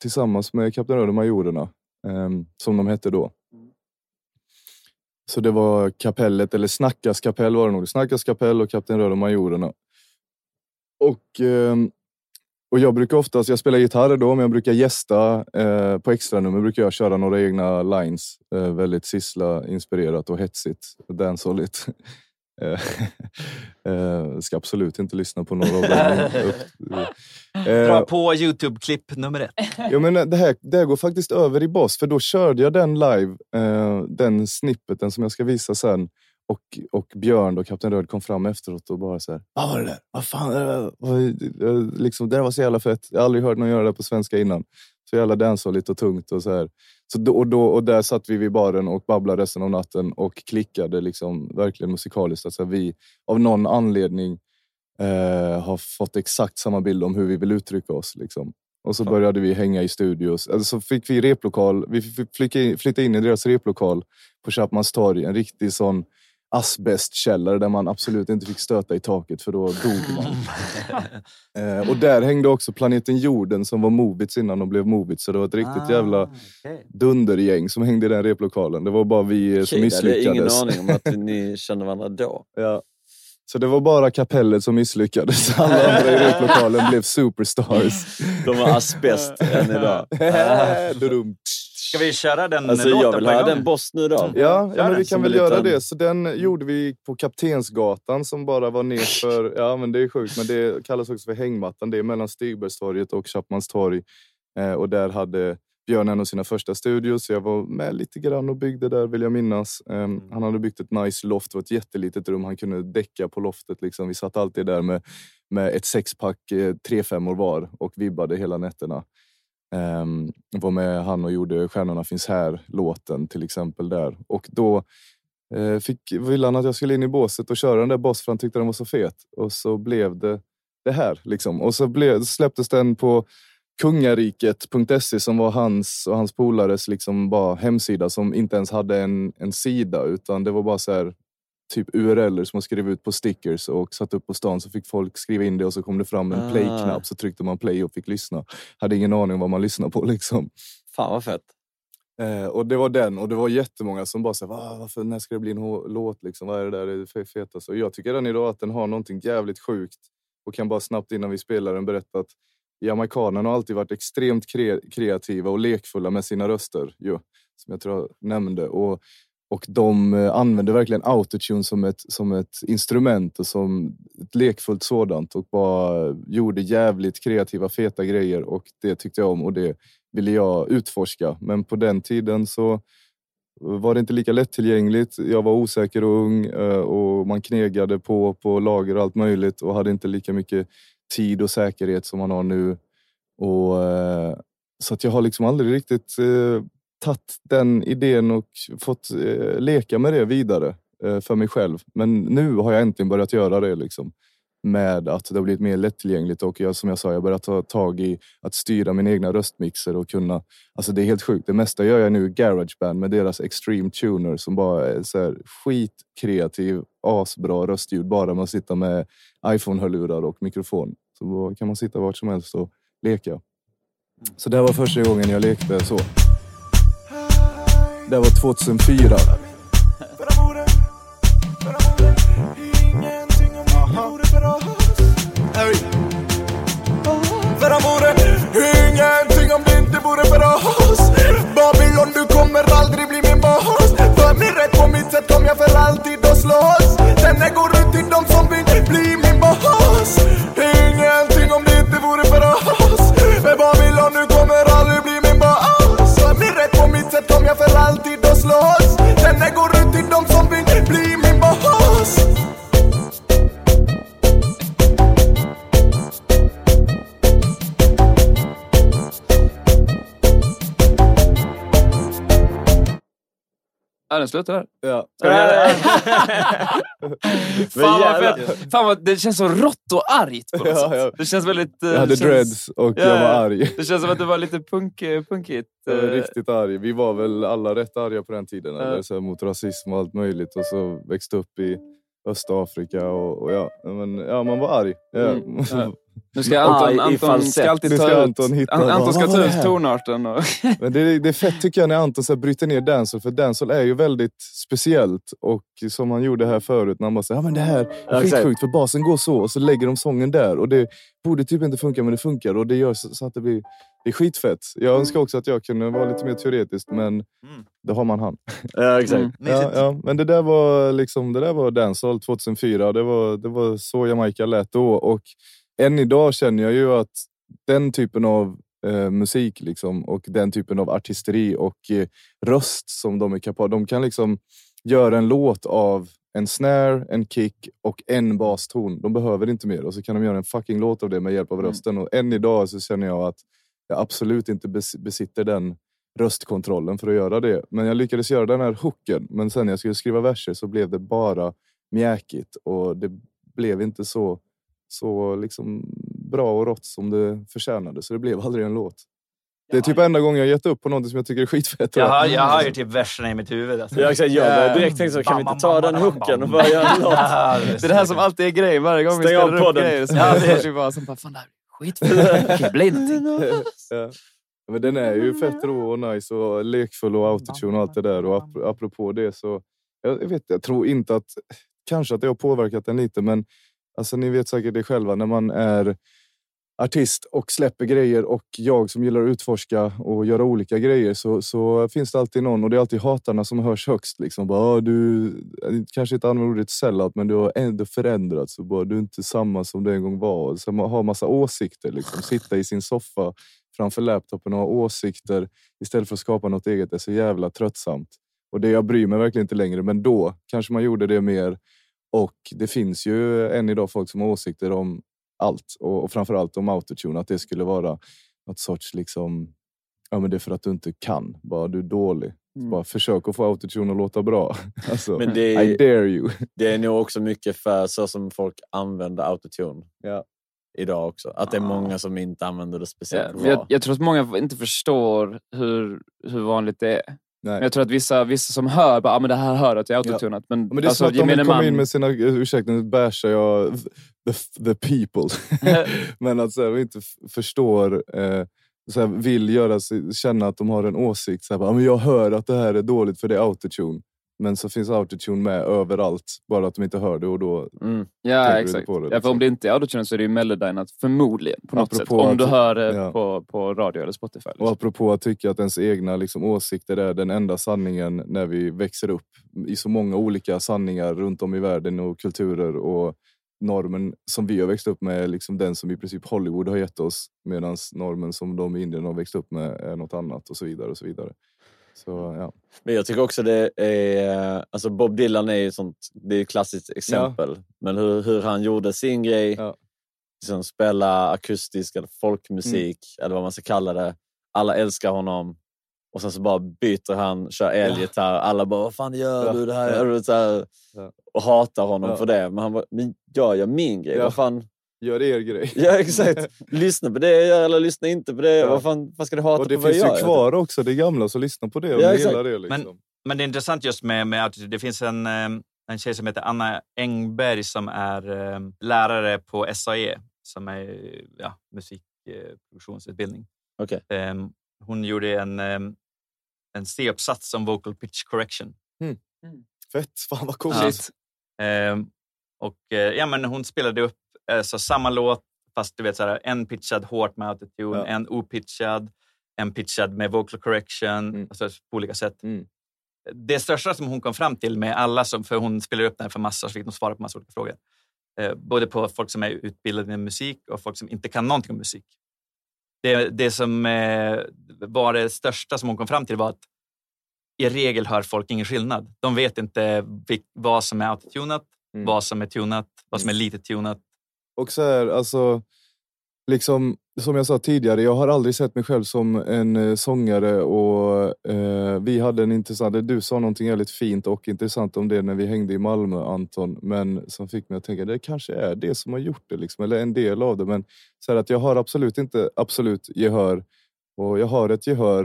tillsammans med Kapten Röd och Majorerna. Eh, som de hette då. Så det var Kapellet, eller Snackas Kapell var det nog. Snackas Kapell och Kapten Röd och Majorerna. Och, eh, och jag brukar oftast, jag spelar gitarr då, men jag brukar gästa eh, på extra nummer. Brukar jag köra några egna lines. Eh, väldigt Sissla-inspirerat och hetsigt. Danzoligt. Jag ska absolut inte lyssna på några av dem. Dra på YouTube-klipp nummer ett. Ja, men det, här, det här går faktiskt över i Basse. För då körde jag den live, den snippeten som jag ska visa sen. Och, och Björn och Kapten Röd kom fram efteråt och bara så här, vad var det där? Vad fan är det där? Liksom, det där var så jävla fett. Jag har aldrig hört någon göra det på svenska innan. Så jävla dansoligt och tungt och så här. Så då, och, då, och där satt vi vid baren och babblade resten av natten och klickade liksom verkligen musikaliskt. Alltså vi av någon anledning eh, har fått exakt samma bild om hur vi vill uttrycka oss liksom. Och så började vi hänga i studios. Alltså så fick vi replokal. Vi fick flytta in i deras replokal på Chapmans torg. En riktig sån asbestkällare där man absolut inte fick stöta i taket, för då dog man. eh, och där hängde också Planeten Jorden som var Movits innan de blev Movits. Så det var ett riktigt ah, jävla okay. dundergäng som hängde i den replokalen. Det var bara vi okay, som misslyckades. Jag hade ingen aning om att ni kände varandra då. Ja. Så det var bara Kapellet som misslyckades. Alla andra i replokalen blev superstars. De var asbest än idag. Dumt. Ska vi köra den? Alltså jag vill ha den Boss nu då. Ja, ja men vi kan väl göra det. Så den gjorde vi på Kaptensgatan som bara var nerför. Ja men det är sjukt. Men det kallas också för hängmattan. Det är mellan Stigbergstorget och Chapmans torg. Eh, och där hade Björn en av sina första studios. Så jag var med lite grann och byggde där, vill jag minnas. Eh, han hade byggt ett nice loft och ett jättelitet rum. Han kunde däcka på loftet liksom. Vi satt alltid där med, med ett sexpack eh, tre femmor var. Och vibbade hela nätterna. Um, var med han och gjorde Stjärnorna finns här låten till exempel där. Och då uh, fick, ville han att jag skulle in i båset och köra den där Basse, för han tyckte den var så fet. Och så blev det det här liksom. Och så blev, släpptes den på kungariket punkt se som var hans och hans polares liksom bara hemsida, som inte ens hade en, en sida, utan det var bara så här typ U R L som man skrev ut på stickers och satt upp på stan, så fick folk skriva in det och så kom det fram en play-knapp, så tryckte man play och fick lyssna. Hade ingen aning om vad man lyssnade på liksom. Fan vad fett. Eh, och det var den, och det var jättemånga som bara sa, Va, varför, när ska det bli en h- låt liksom, vad är det där, det är feta. Så jag tycker den idag att den har någonting jävligt sjukt och kan bara snabbt innan vi spelar den berätta att jamaicanerna har alltid varit extremt kre- kreativa och lekfulla med sina röster, ju, som jag tror jag nämnde. Och, och de använder verkligen autotune som ett, som ett instrument och som ett lekfullt sådant. Och bara gjorde jävligt kreativa, feta grejer, och det tyckte jag om och det ville jag utforska. Men på den tiden så var det inte lika lättillgängligt. Jag var osäker och ung, och man knegade på, på lager och allt möjligt, och hade inte lika mycket tid och säkerhet som man har nu. Och, så att jag har liksom aldrig riktigt eh, tagit den idén och fått eh, leka med det vidare eh, för mig själv. Men nu har jag äntligen börjat göra det liksom. Med att det har blivit mer lättillgängligt, och jag, som jag sa, jag börjat ta tag i att styra min egna röstmixer och kunna, alltså det är helt sjukt, det mesta gör jag nu i GarageBand med deras Extreme Tuner som bara är så här skitkreativ, asbra röstljud bara man sitter med iPhone-hörlurar och mikrofon, så kan man sitta vart som helst och leka. Så det var första gången jag lekte så. Det var tjugohundrafyra. Ingenting om det inte vore för oss. Babylon, du kommer aldrig bli min boss. För mig rätt på mitt sätt kommer jag för alltid att slåss. Sen jag går ut till dem som vill bli min boss. Ingenting om det inte vore för oss. Men Babylon, du kommer aldrig bli min boss. För mig rätt på mitt sätt kommer jag för alltid att slåss. Sen jag går ut till dem som vill bli min boss. Ja, den slutar där. Ja. Fan vad fett. Fan vad, det känns så rått och argt på något ja, ja. sätt. Det känns väldigt... Uh, jag hade känns... dreads och ja, jag var arg. Det känns som att det var lite punk, punkigt. Uh, riktigt arg. Vi var väl alla rätt arga på den tiden. Uh. Eller, så här, mot rasism och allt möjligt. Och så växte upp i Östafrika. Och, och ja. Men, ja, man var arg. Ja. Mm. Uh. Nu ska Anton, Anton ska alltid ta ska Anton hitta An- Anton ska ta ut tonarten och men det, det är fett tycker jag när Anton så bryter ner Danzol, för Danzol är ju väldigt speciellt, och som han gjorde här förut när han bara säger ja men det här är skitsjukt ja, för basen går så och så lägger de sången där, och det borde typ inte funka men det funkar, och det gör så, så att det blir det är skitfett. Jag önskar också att jag kunde vara lite mer teoretiskt, men mm. det har man han. Ja, exakt. Mm. Ja, ja, men det där var liksom det där var Danzol tjugohundrafyra, det var det var så Jamaica lät då, och än idag känner jag ju att den typen av eh, musik liksom, och den typen av artisteri och eh, röst som de är kapabla. De kan liksom göra en låt av en snare, en kick och en baston. De behöver inte mer. Och så kan de göra en fucking låt av det med hjälp av mm. rösten. Och än idag så känner jag att jag absolut inte besitter den röstkontrollen för att göra det. Men jag lyckades göra den här hooken. Men sen när jag skulle skriva verser så blev det bara mjäkigt. Och det blev inte så... så liksom bra och rått som det förtjänade. Så det blev aldrig en låt. Det är typ enda gången jag gett upp på något som jag tycker är skitfett. Jag har, jag har ju typ verserna i mitt huvud. Alltså. Jag, jag, jag direkt tänkte så, kan vi inte ta den hooken och bara göra en låt? Det är det här som alltid är grej. Varje gång vi ställer upp grejer så ja, det är ju bara som bara, fan det här är skitfett. Det kan bli någonting. Ja. Men den är ju fett rå och nice och lekfull och autotune och allt det där. Och ap- apropå det så, jag vet, jag tror inte att, kanske att det har påverkat den lite, men alltså ni vet säkert det själva, när man är artist och släpper grejer, och jag som gillar att utforska och göra olika grejer, så, så finns det alltid någon, och det är alltid hatarna som hörs högst liksom, bara, du kanske inte använder ordet sellout, men du har ändå förändrats, så bara, du är inte samma som du en gång var, så man har massa åsikter liksom, sitta i sin soffa framför laptopen och ha åsikter istället för att skapa något eget är så jävla tröttsamt, och det jag bryr mig verkligen inte längre, men då kanske man gjorde det mer. Och det finns ju än idag folk som har åsikter om allt. Och, och framförallt om autotune. Att det skulle vara något sorts liksom... Ja, men det är för att du inte kan. Bara du är dålig. Mm. Bara försök att få autotune att låta bra. Alltså, men det är, I dare you. Det är nog också mycket för så som folk använder autotune. Ja. Idag också. Att det är många som inte använder det speciellt ja, bra. Jag, jag tror att många inte förstår hur, hur vanligt det är. Nej. Men jag tror att vissa, vissa som hör bara, ah, men det här hör att jag är autotunat. Ja. Men, men det är alltså, så att de kommer in med sina, ursäkta nu bärsar jag the, the people. Men att de inte f- förstår, eh, så här, vill göra, känna att de har en åsikt. Så här, bara, ah, men jag hör att det här är dåligt för det är autotune. Men så finns autotune med överallt. Bara att de inte hör det och då... Mm. Ja, exakt. Det det, liksom. Ja, för om det inte är autotune så är det ju melodinat förmodligen på något apropå sätt. Om du hör det ja. på, på radio eller Spotify. Liksom. Och apropå att tycka att ens egna liksom, åsikter är den enda sanningen när vi växer upp. I så många olika sanningar runt om i världen och kulturer. Och normen som vi har växt upp med är liksom den som i princip Hollywood har gett oss. Medan normen som de i Indien har växt upp med är något annat och så vidare och så vidare. Så, ja. Men jag tycker också det är, alltså Bob Dylan är ju sånt, det är ett klassiskt exempel. Ja. Men hur, hur han gjorde sin grej, ja. Liksom spela akustisk eller folkmusik, mm. eller vad man ska kalla det. Alla älskar honom. Och sen så bara byter han, kör elgitarr. Ja. Alla bara, vad fan gör ja. du det här? Ja. Så här ja. Och hatar honom ja. för det. Men han bara, men jag gör min grej, ja. vad fan? Gör er grej. Ja, exakt. Lyssna på det jag gör eller lyssna inte på det. Ja. Vad fan, vad ska du hata på vad jag gör? Och det finns ju kvar också, det gamla, så lyssna på det och ja, gillar det liksom. Men, men det är intressant just med, med attityd. Det finns en, en tjej som heter Anna Engberg som är um, lärare på S A E som är ja, musikproduktionsutbildning. Okej. Okay. Um, hon gjorde en, um, en C-uppsats om vocal pitch correction. Mm. Mm. Fett, fan vad coolt. Ja. Um, och ja, men hon spelade upp så samma låt, fast du vet så här, en pitchad hårt med autotune, ja. en opitchad, en pitchad med vocal correction, mm. alltså på olika sätt. Mm. Det största som hon kom fram till med alla, som, för hon spelade upp den för massor, så fick de svara på massa olika frågor. Eh, både på folk som är utbildade med musik och folk som inte kan någonting om musik. Det, det som eh, var det största som hon kom fram till var att i regel hör folk ingen skillnad. De vet inte vilk, vad som är autotunat, mm. vad som är tunat, vad som är lite tunat. Och så här, alltså, liksom, som jag sa tidigare, jag har aldrig sett mig själv som en sångare och eh, vi hade en intressant, du sa någonting väldigt fint och intressant om det när vi hängde i Malmö, Anton, men som fick mig att tänka, det kanske är det som har gjort det liksom, eller en del av det, men så här, att jag har absolut inte absolut gehör och jag har ett gehör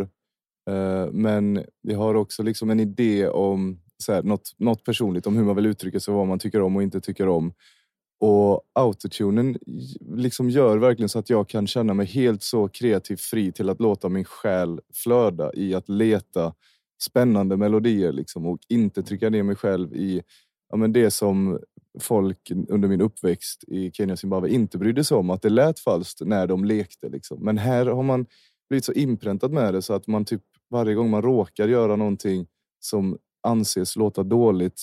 eh, men jag har också liksom en idé om så här, något, något personligt om hur man vill uttrycka sig, vad man tycker om och inte tycker om. Och autotunen liksom gör verkligen så att jag kan känna mig helt så kreativt fri till att låta min själ flöda i att leta spännande melodier liksom, och inte trycka ner mig själv i ja, men det som folk under min uppväxt i Kenya och Zimbabwe inte brydde sig om, att det lät falskt när de lekte liksom. Men här har man blivit så inpräntat med det så att man typ varje gång man råkar göra någonting som anses låta dåligt,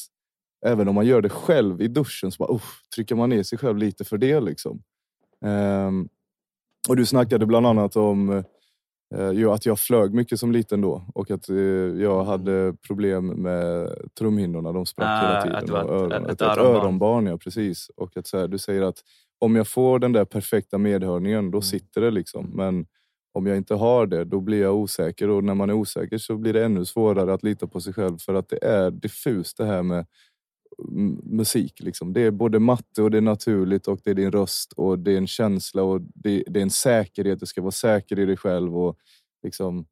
även om man gör det själv i duschen, så bara, oh, trycker man ner sig själv lite för det liksom. Ehm, och du snackade bland annat om eh, att jag flög mycket som liten då. Och att eh, jag hade problem med trumhinnorna. De sprack ah, hela tiden. Ett, öron, ett, ett, ett öronbarn. öronbarn, ja precis. Och att så här, du säger att om jag får den där perfekta medhörningen, då mm. sitter det liksom. Men om jag inte har det, då blir jag osäker. Och när man är osäker så blir det ännu svårare att lita på sig själv. För att det är diffust det här med musik liksom. Det är både matte och det är naturligt och det är din röst och det är en känsla och det, det är en säkerhet. Du ska vara säker i dig själv och liksom,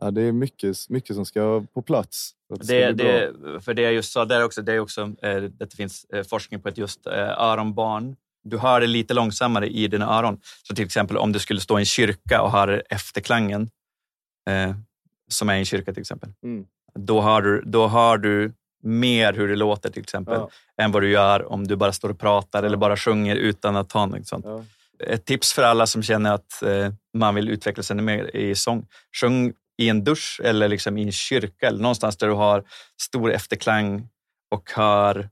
ja, det är mycket, mycket som ska på plats. Det, det, det, för det jag just sa där också, det är också eh, att det finns eh, forskning på att just eh, öronbarn, du hör det lite långsammare i dina öron. Så till exempel om du skulle stå i en kyrka och hör efterklangen eh, som är i en kyrka till exempel, mm. då hör du, då hör du mer hur det låter till exempel ja. än vad du gör om du bara står och pratar ja. eller bara sjunger utan att ha något sånt. Ja. Ett tips för alla som känner att eh, man vill utveckla sig mer i sång. Sjung i en dusch eller liksom i en kyrka eller någonstans där du har stor efterklang och hör,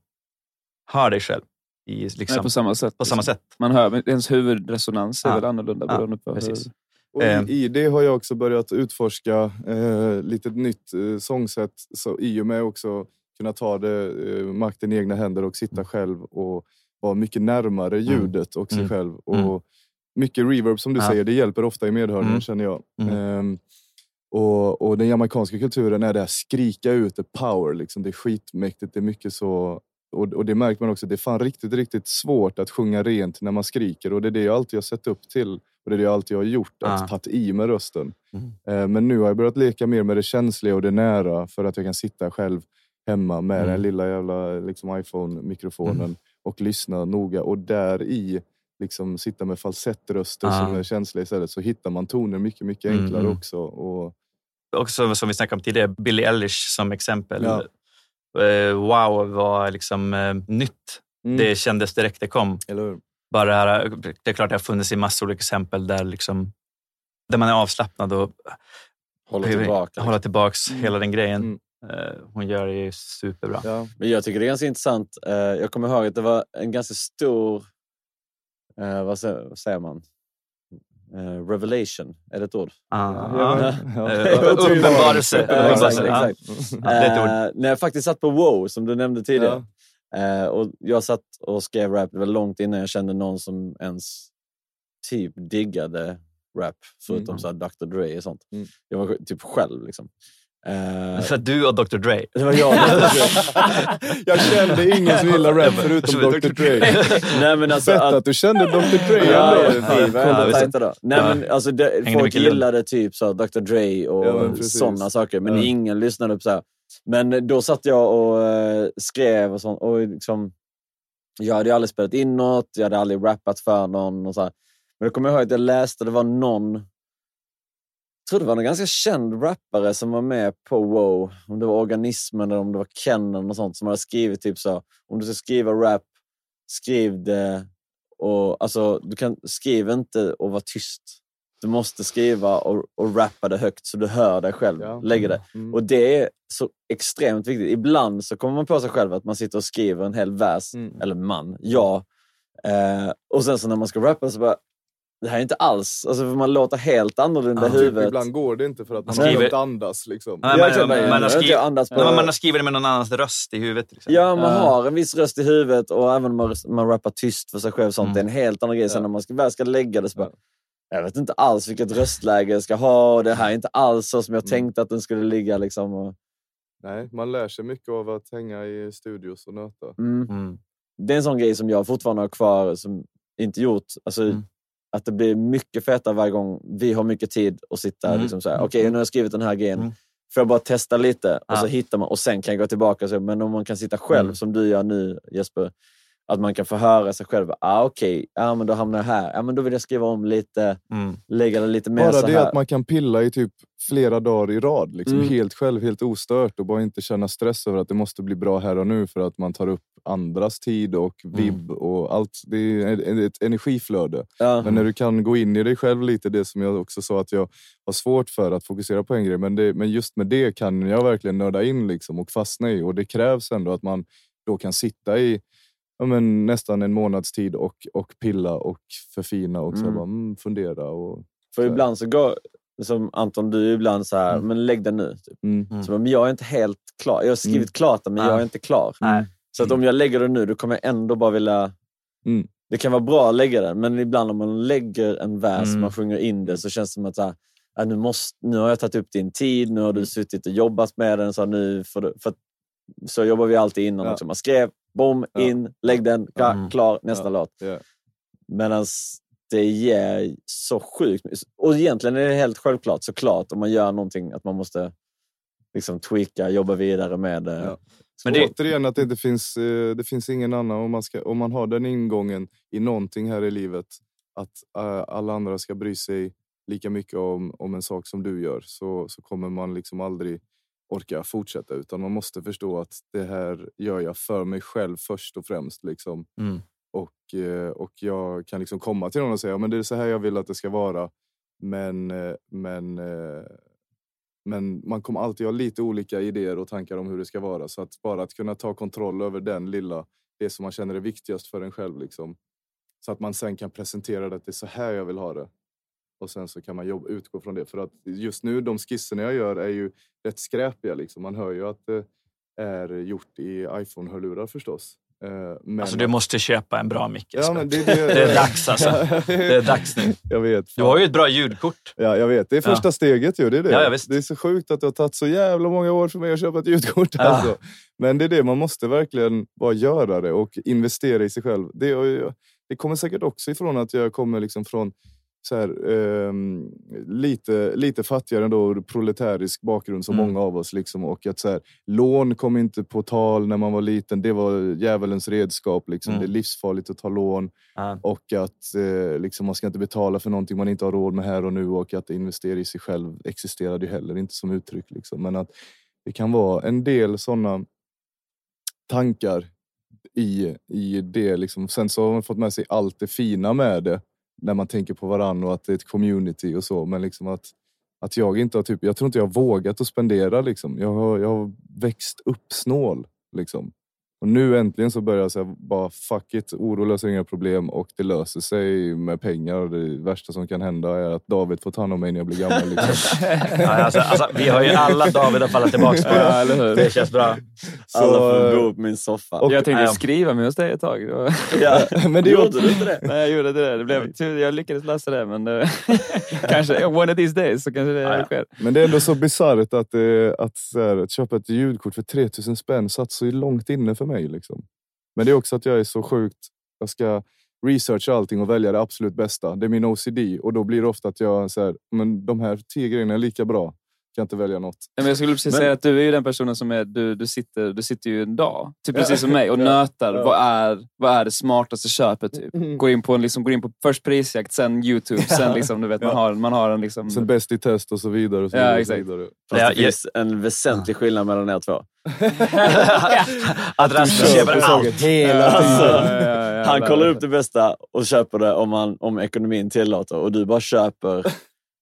hör dig själv. I, liksom, Nej, på samma sätt. På samma sätt. Man hör, ens huvudresonans är ja. väl annorlunda ja. beroende på precis. Hur... Och i det har jag också börjat utforska eh, lite nytt eh, sångsätt, så i och med också kunna ta det, makten i egna händer och sitta själv och vara mycket närmare ljudet och sig själv. Och mycket reverb som du säger, det hjälper ofta i medhörningen mm. känner jag. Mm. Um, och, och den jamaicanska kulturen är det här skrika ut, the power liksom, det är skitmäktigt, det är mycket så. Och, och det märker man också, det är fan riktigt, riktigt svårt att sjunga rent när man skriker. Och det är det jag alltid har sett upp till. Och det är det jag alltid har gjort, att ah. patta i med rösten. Mm. Uh, men nu har jag börjat leka mer med det känsliga och det nära för att jag kan sitta själv hemma med mm. den lilla jävla liksom, iPhone-mikrofonen mm. och lyssna noga. Och där i liksom, sitta med falsettröster ah. som är känsliga istället, så hittar man toner mycket, mycket enklare mm. också. Och... också som vi snackade om tidigare, Billie Eilish som exempel. Ja. wow var liksom nytt. Mm. Det kändes direkt det kom. Eller bara det här, det är klart det har funnits i massor olika exempel där liksom där man är avslappnad och hålla tillbaka. Hålla tillbaks mm. hela den grejen. Mm. Hon gör det ju superbra. Ja, men jag tycker det är ganska intressant. Jag kommer ihåg att det var en ganska stor vad säger man? Revelation. Är det ett ord? Uppenbarelse. Det är ett ord. När jag faktiskt satt på Wow som du nämnde tidigare. Uh, och jag satt och skrev rap väl långt innan jag kände någon som ens typ diggade rap förutom mm. så Doctor Dre och sånt. Mm. Jag var typ själv liksom. Uh, så du och Doctor Dre. Det var jag. Jag kände ingen som gillar rap förutom Doctor Dre. Nej men alltså att, att du kände Doctor Dre. Ja, ja, ja, nej men alltså det, folk gillade typ så Doctor Dre och ja, sådana saker men ja. Ingen lyssnade på så här. Men då satt jag och eh, skrev och sånt. Och liksom, jag hade aldrig spelat in något. Jag hade aldrig rappat för någon. Och så här. Men jag kommer ihåg att jag läste. Det var någon. Jag tror det var en ganska känd rappare som var med på Wow. Om det var Organismen eller om det var Kennen och sånt. Som hade skrivit typ så. Om du ska skriva rap. Skriv det. Och, alltså, du kan skriva inte och vara tyst. Du måste skriva och, och rappa det högt så du hör dig själv. Ja. Lägger det. Mm. Och det är så extremt viktigt. Ibland så kommer man på sig själv att man sitter och skriver en hel vers. Mm. Eller man, ja. Eh, och sen så när man ska rappa så bara... Det här är inte alls. Alltså man låter helt annorlunda i ja, huvudet. Typ, ibland går det inte för att man skriver... inte andas. Liksom. Nej, man, man, man, man, har skrivit, andas på... nej, man har skrivit med någon annans röst i huvudet. Liksom. Ja, man uh. har en viss röst i huvudet. Och även om man, man rappar tyst för sig själv. Sånt, mm. Det är en helt annan grej. Sen ja. När man ska, väl ska lägga det så bara... Ja. Jag vet inte alls vilket röstläge jag ska ha. Och det här är inte alls så som jag tänkte att den skulle ligga. Liksom, och... Nej, man lär sig mycket av att hänga i studios och nöta. Mm. Mm. Det är en sån grej som jag fortfarande har kvar som inte gjort. Alltså, mm. Att det blir mycket feta varje gång vi har mycket tid att sitta mm. liksom så här. Okej, okay, nu har jag skrivit den här grejen. Mm. Får jag bara testa lite? Och ja. Så hittar man. Och sen kan jag gå tillbaka. Så, men om man kan sitta själv mm. som du gör nu, Jesper. Att man kan få höra sig själv. Ah, okej. Okay. Ja, ah, men då hamnar jag här. Ja, ah, men då vill jag skriva om lite. Mm. Lägga det lite mer bara så här. Bara det att man kan pilla i typ flera dagar i rad. Liksom mm. helt själv, helt ostört. Och bara inte känna stress över att det måste bli bra här och nu. För att man tar upp andras tid och vibb. Mm. Och allt. Det är ett energiflöde. Mm. Men när du kan gå in i dig själv lite. Det som jag också sa att jag har svårt för. Att fokusera på en grej. Men, det, men just med det kan jag verkligen nörda in liksom. Och fastna i. Och det krävs ändå att man då kan sitta i... Ja, men nästan en månads tid och, och pilla och förfina och så mm. bara, mm, fundera. Och, för så ibland så går, som Anton du ibland så här, mm. men lägg den nu. Typ. Mm. Så, men jag är inte helt klar. Jag har skrivit mm. klart men ja. Jag är inte klar. Mm. Så att om jag lägger den nu då kommer jag ändå bara vilja... Mm. Det kan vara bra att lägga den, men ibland om man lägger en vers mm. man sjunger in det så känns det som att så här, ja, nu, måste, nu har jag tagit upp din tid, nu har du suttit och jobbat med den så här, nu får du... För, så jobbar vi alltid innan ja. Också. Man skrev, bom, ja. In, lägg den, ka, mm. klar, nästa ja. Låt. Yeah. Medan det ger så sjukt. Och egentligen är det helt självklart, såklart, om man gör någonting att man måste liksom tweaka, jobba vidare med det. Ja. Men det... återigen att det inte finns, det finns ingen annan om man, ska, om man har den ingången i någonting här i livet att alla andra ska bry sig lika mycket om, om en sak som du gör så, så kommer man liksom aldrig orka fortsätta utan man måste förstå att det här gör jag för mig själv först och främst liksom. Mm. och, och jag kan liksom komma till någon och säga men det är så här jag vill att det ska vara men, men, men man kommer alltid ha lite olika idéer och tankar om hur det ska vara så att bara att kunna ta kontroll över den lilla det som man känner är viktigast för en själv liksom. Så att man sen kan presentera det att det är så här jag vill ha det. Och sen så kan man jobba, utgå från det. För att just nu, de skisserna jag gör är ju rätt skräpiga. Liksom. Man hör ju att det är gjort i iPhone-hörlurar förstås. Men... Alltså du måste köpa en bra mic. Ja, men det, det... det är dags alltså. Det är dags nu. Jag vet. Du har ju ett bra ljudkort. Ja, jag vet. Det är första ja. Steget ju. Det är, det. Ja, det är så sjukt att det har tagit så jävla många år för mig att köpa ett ljudkort. Ja. Alltså. Men det är det. Man måste verkligen bara göra det och investera i sig själv. Det, är, det kommer säkert också ifrån att jag kommer liksom från... Så här, eh, lite, lite fattigare ändå proletärisk bakgrund som mm. många av oss liksom, och att så här, lån kom inte på tal när man var liten, det var djävulens redskap liksom. Mm. Det är livsfarligt att ta lån mm. och att eh, liksom, man ska inte betala för någonting man inte har råd med här och nu och att investera i sig själv existerade heller inte som uttryck liksom. Men att det kan vara en del sådana tankar i, i det. Liksom. Sen så har man fått med sig allt det fina med det. När man tänker på varandra och att det är ett community och så. Men liksom att, att jag inte har typ... Jag tror inte jag har vågat att spendera liksom. Jag har, jag har växt upp snål liksom. Och nu äntligen så börjar jag säga bara fuck it, oro löser inga problem och det löser sig med pengar. Och det värsta som kan hända är att David får ta hand om mig när jag blir gammal. Liksom. ja, alltså, alltså, vi har ju alla David att falla tillbaka på. Ja, eller hur? Det känns bra. Så, alla får gå upp min soffa. Och, jag tänkte ja. skriva med oss det ett tag. Ja. Men det gjorde du inte det? Nej, jag gjorde det. det blev, jag lyckades läsa det, men det, kanske one of these days så kanske det ja, ja. sker. Men det är ändå så bizarrt att, att, så här, att köpa ett ljudkort för tre tusen spänn satt så långt inne för mig liksom. Men det är också att jag är så sjukt, jag ska researcha allting och välja det absolut bästa. Det är min O C D och då blir det ofta att jag så här, men de här tio grejerna är lika bra. Jag kan inte välja något. Men jag skulle precis men... säga att du är ju den personen som är du, du sitter du sitter ju en dag typ ja. precis som mig och ja. nötar ja. vad är vad är det smartaste köpet typ. Mm. Går in på en liksom går in på först prisjakt, sen YouTube, ja. sen liksom du vet ja. man har man har en liksom sen bäst i test och så vidare och så vidare. Ja, exakt. Ja, yes, en väsentlig skillnad mellan er två. att Rasmus köper allt hela tiden. Alltså, ja, ja, ja, han kollar upp det bästa och köper det om, man, om ekonomin tillåter. Och du bara köper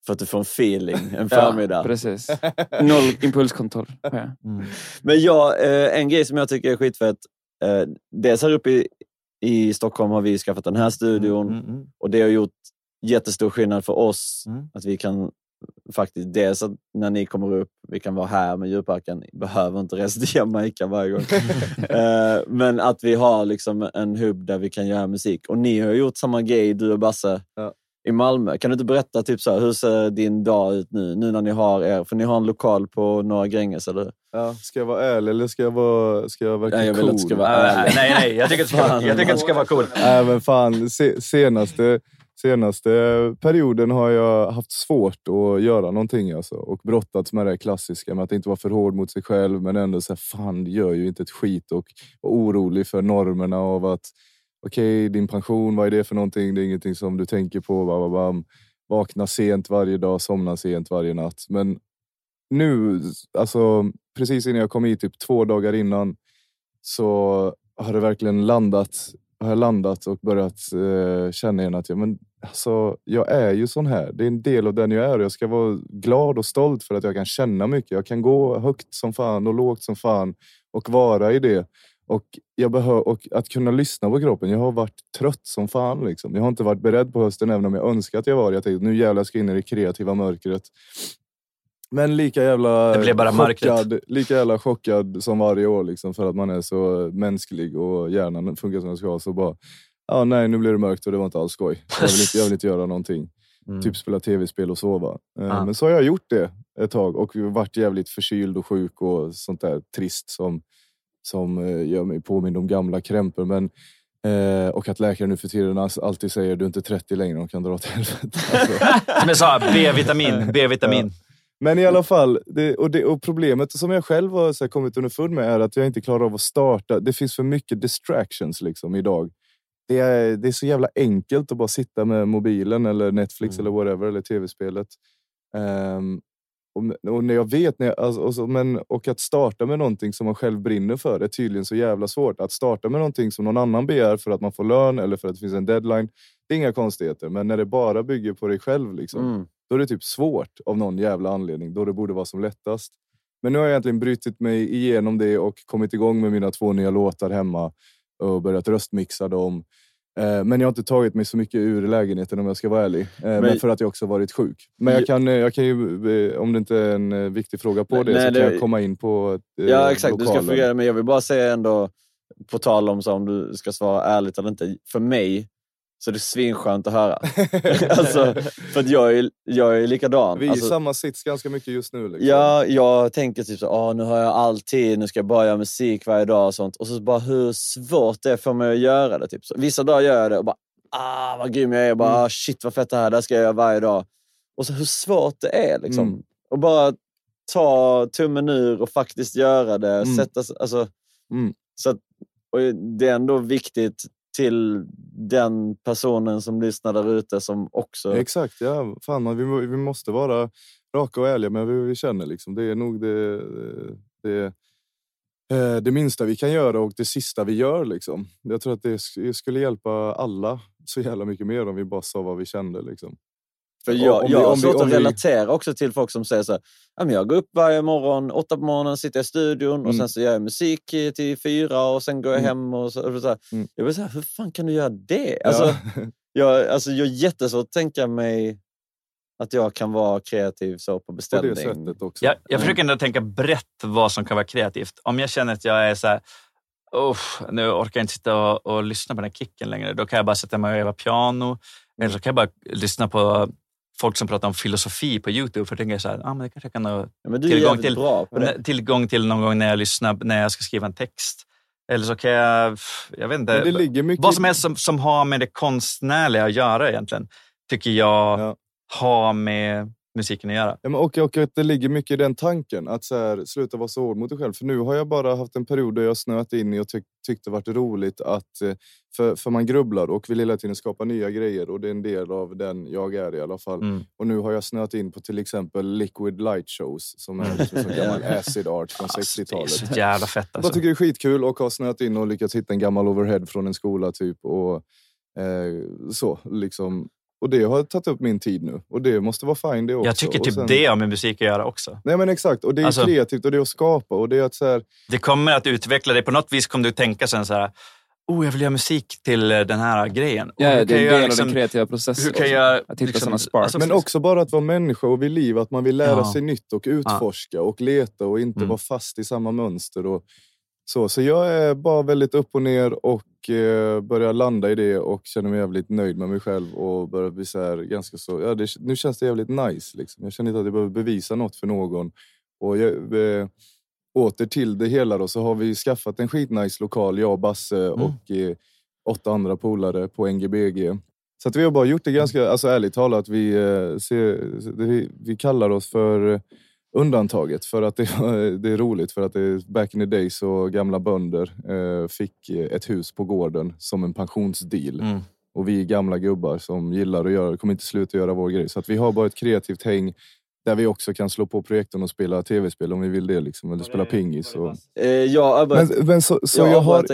för att du får en feeling, en förmiddag. Ja, precis. Noll impulskontroll. Ja. Mm. Men jag, en grej som jag tycker är skitfett. Dels här uppe i, i Stockholm har vi skaffat den här studion. Mm, mm, mm. Och det har gjort jättestor skillnad för oss. Mm. Att vi kan... faktiskt det så att när ni kommer upp vi kan vara här med Djurparken, behöver inte resa till Jamaica varje gång. uh, men att vi har liksom en hub där vi kan göra musik och ni har gjort samma grej, du och Basse ja. i Malmö. Kan du inte berätta typ så här, hur ser din dag ut nu, nu när ni har er, för ni har en lokal på Norra Gränges eller? Ja, ska jag vara ärlig eller ska jag vara ska jag verkligen cool? Nej, jag vara nej, nej, nej, jag tycker att det ska vara, jag tycker att det ska vara cool. Nej, men fan se, senaste Senaste perioden har jag haft svårt att göra någonting alltså, och brottats med det klassiska med att inte vara för hård mot sig själv men ändå så här, fan det gör ju inte ett skit och var orolig för normerna av att okej okay, din pension, vad är det för någonting, det är ingenting som du tänker på, bam, bam. Vakna sent varje dag, somna sent varje natt. Men nu, alltså precis innan jag kom hit, typ två dagar innan så har det verkligen landat har landat och börjat eh, känna igen att ja, men, alltså, jag är ju sån här. Det är en del av den jag är. Jag ska vara glad och stolt för att jag kan känna mycket. Jag kan gå högt som fan och lågt som fan och vara i det. Och, jag behör, och att kunna lyssna på kroppen. Jag har varit trött som fan. Liksom. Jag har inte varit beredd på hösten även om jag önskar att jag var. Jag tänkte nu jävlar ska jag in i det kreativa mörkret. Men lika jävla det blev bara chockad, lika jävla chockad som varje år liksom, för att man är så mänsklig och hjärnan funkar som den ska så bara ja ah, nej nu blir det mörkt och det var inte alls skoj. Jag vill inte, jag vill inte göra någonting. Mm. Typ spela tv-spel och sova. Ah. Men så har jag gjort det ett tag och varit jävligt förkyld och sjuk och sånt där trist som som gör mig påminna om gamla krämpor men Eh, och att läkaren nu för tiden alltid säger du är inte trettio längre och kan dra åt helvete. Alltså. Som jag sa B-vitamin, B-vitamin. Ja. Men i alla fall, det, och, det, och problemet som jag själv har så här, kommit underfund med är att jag inte klarar av att starta. Det finns för mycket distractions liksom idag. Det är, det är så jävla enkelt att bara sitta med mobilen eller Netflix mm. eller whatever, eller tv-spelet. Um, och, och när jag vet, när jag, alltså, och, så, men, och att starta med någonting som man själv brinner för är tydligen så jävla svårt. Att starta med någonting som någon annan begär för att man får lön eller för att det finns en deadline. Det är inga konstigheter, men när det bara bygger på dig själv liksom. Mm. Då är det typ svårt av någon jävla anledning. Då det borde vara som lättast. Men nu har jag egentligen brytit mig igenom det. Och kommit igång med mina två nya låtar hemma. Och börjat röstmixa dem. Men jag har inte tagit mig så mycket ur lägenheten om jag ska vara ärlig. Men, men för att jag också varit sjuk. Men jag kan, jag kan ju, om det inte är en viktig fråga på det. Nej, så det, kan jag komma in på eh, ja exakt, lokalen. Du ska fungera. Men jag vill bara säga ändå. På tal om så om du ska svara ärligt eller inte. För mig. Så det är svinskönt att höra. alltså, för att jag är, jag är likadan. Vi är i alltså, samma sits ganska mycket just nu. Liksom. Ja, jag tänker typ så, ah, nu har jag alltid, nu ska jag bara göra musik varje dag och sånt. Och så bara hur svårt det är för mig att göra det. Typ. Så, vissa dagar gör jag det och bara, ah vad grym jag är. Bara, mm. Shit vad fett det här, det här ska jag göra varje dag. Och så hur svårt det är liksom. Mm. Och bara ta tummen ur och faktiskt göra det. Mm. Sätta, alltså, mm. så att, och det är ändå viktigt till den personen som lyssnar där ute som också... Exakt, ja. Fan, vi, vi måste vara raka och ärliga med vad vi känner. Liksom. Det är nog det, det eh, det minsta vi kan göra och det sista vi gör liksom. Jag tror att det skulle hjälpa alla så jävla mycket mer om vi bara sa vad vi kände liksom. För jag, om jag vi, om har svårt vi, att vi... relatera också till folk som säger så här, jag går upp varje morgon, åtta på morgonen, sitter i studion mm. och sen så gör jag musik till fyra och sen går jag mm. hem och så, och så här. Mm. Jag blir så här, hur fan kan du göra det? Alltså, ja. jag, alltså, jag är jättesvårt att tänka mig att jag kan vara kreativ så på beställning. På det sättet också. Jag, jag försöker ändå tänka brett vad som kan vara kreativt. Om jag känner att jag är så här, nu orkar jag inte sitta och, och lyssna på den här kicken längre, då kan jag bara sätta mig och öva piano. Eller så kan jag bara lyssna på folk som pratar om filosofi på YouTube, för tänker jag så här, ah, men det kanske kan ha ja, tillgång, till, tillgång till någon gång när jag lyssnar, när jag ska skriva en text. Eller så kan jag, jag vet inte, det mycket... vad som helst som, som har med det konstnärliga att göra egentligen, tycker jag ja. har med musiken att göra. Ja, men och, och det ligger mycket i den tanken, att så här, sluta vara så hård mot dig själv. För nu har jag bara haft en period där jag snöat in i och tyck, tyckte det varit roligt att, för, för man grubblar och vill hela tiden skapa nya grejer, och det är en del av den jag är i alla fall. Mm. Och nu har jag snöat in på till exempel Liquid Light Shows, som är liksom en gammal acid art från sextiotalet. Det är så jävla fett alltså. Jag tycker det är skitkul och har snöat in och lyckats hitta en gammal overhead från en skola typ och eh, så liksom. Och det har tagit upp min tid nu. Och det måste vara fint det också. Jag tycker typ sen... det har med musik att göra också. Nej men exakt. Och det är alltså, kreativt och det är att skapa. Och det är att så här... det kommer att utveckla dig. På något vis kommer du tänka sen så här, oh jag vill göra musik till den här grejen. Ja, det är en del av liksom, den kreativa processen. Hur kan jag... Att hitta liksom, sådana spark. Alltså, men också bara att vara människa och vid liv. Att man vill lära ja. sig nytt och utforska ja. och leta. Och inte mm. vara fast i samma mönster. Och så. Så jag är bara väldigt upp och ner och börjar landa i det och känner mig jävligt nöjd med mig själv och börjar bli så här ganska så, ja, det, nu känns det jävligt nice liksom. Jag känner inte att jag behöver bevisa något för någon. Och jag, eh, åter till det hela då, så har vi skaffat en skitnice lokal, jag, Basse och mm. eh, åtta andra polare på N G B G. Så att vi har bara gjort det ganska, alltså ärligt talat, vi, eh, ser, vi, vi kallar oss för eh, undantaget, för att det, det är roligt, för att det, back in the day så gamla bönder eh, fick ett hus på gården som en pensionsdeal. Mm. Och vi är gamla gubbar som gillar att göra, kommer inte sluta göra vår grej. Så att vi har bara ett kreativt häng där vi också kan slå på projektorn och spela tv-spel om vi vill det liksom, eller spela pingis. Och... Eh, ja, men, men så, så jag, jag, har,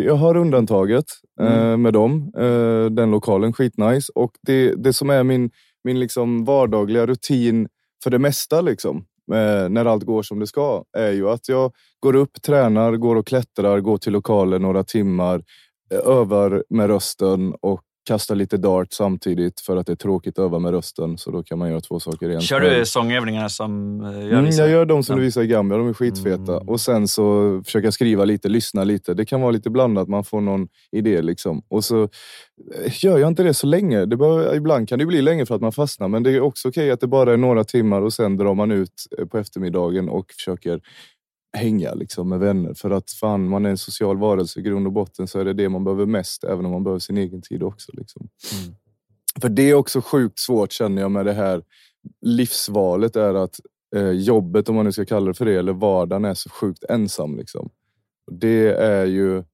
jag har undantaget eh, mm. med dem. Eh, den lokalen, skitnice. Och det, det som är min, min liksom vardagliga rutin för det mesta liksom, när allt går som det ska, är ju att jag går upp, tränar, går och klättrar, går till lokalen några timmar, övar med rösten och kastar lite dart samtidigt, för att det är tråkigt att öva med rösten, så då kan man göra två saker igen. Kör du sångövningarna som jag visar? Jag gör de som du visar i Gambia, de är skitfeta. Mm. Och sen så försöker jag skriva lite, lyssna lite. Det kan vara lite blandat, man får någon idé liksom. Och så gör jag inte det så länge. Det bara, ibland kan det bli länge för att man fastnar, men det är också okej att det bara är några timmar och sen drar man ut på eftermiddagen och försöker hänga liksom med vänner, för att fan, man är en social varelse i grund och botten, så är det det man behöver mest, även om man behöver sin egen tid också liksom. Mm. För det är också sjukt svårt, känner jag, med det här livsvalet, är att eh, jobbet, om man nu ska kalla det för det, eller vardagen, är så sjukt ensam liksom. Det är ju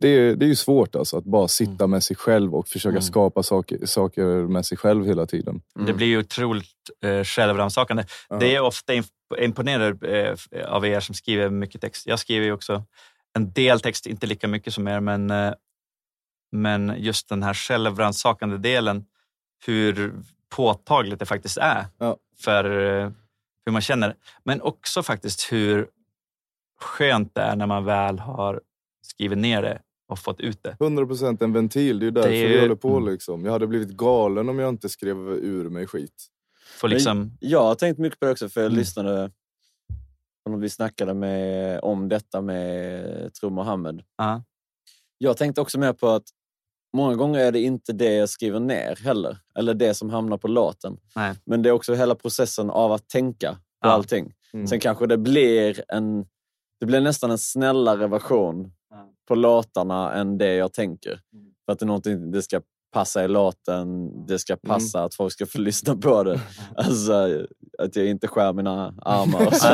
det, det är ju svårt alltså, att bara sitta mm. med sig själv och försöka mm. skapa saker, saker med sig själv hela tiden. Mm. Det blir ju otroligt eh, självransakande. Uh-huh. Det är ofta imponerad eh, av er som skriver mycket text. Jag skriver ju också en del text, inte lika mycket som er, men, eh, men just den här självransakande delen, hur påtagligt det faktiskt är uh-huh. för eh, hur man känner. Men också faktiskt hur skönt det är när man väl har skrivit ner det och fått ut det. hundra procent en ventil, det är ju därför jag håller på liksom. Jag hade blivit galen om jag inte skrev ur mig skit. För liksom... Jag har tänkt mycket på det också, för jag mm. lyssnade när vi snackade med, om detta med Tro Mohammed. Uh-huh. Jag tänkte också mer på att många gånger är det inte det jag skriver ner heller, eller det som hamnar på låten. Nej. Men det är också hela processen av att tänka på uh-huh. allting. Mm. Sen kanske det blir en det blir nästan en snällare version på låtarna än det jag tänker. Mm. För att det är någonting, det ska passa i låten, det ska passa mm. att folk ska få lyssna på det. Alltså, att jag inte skär mina armar och så.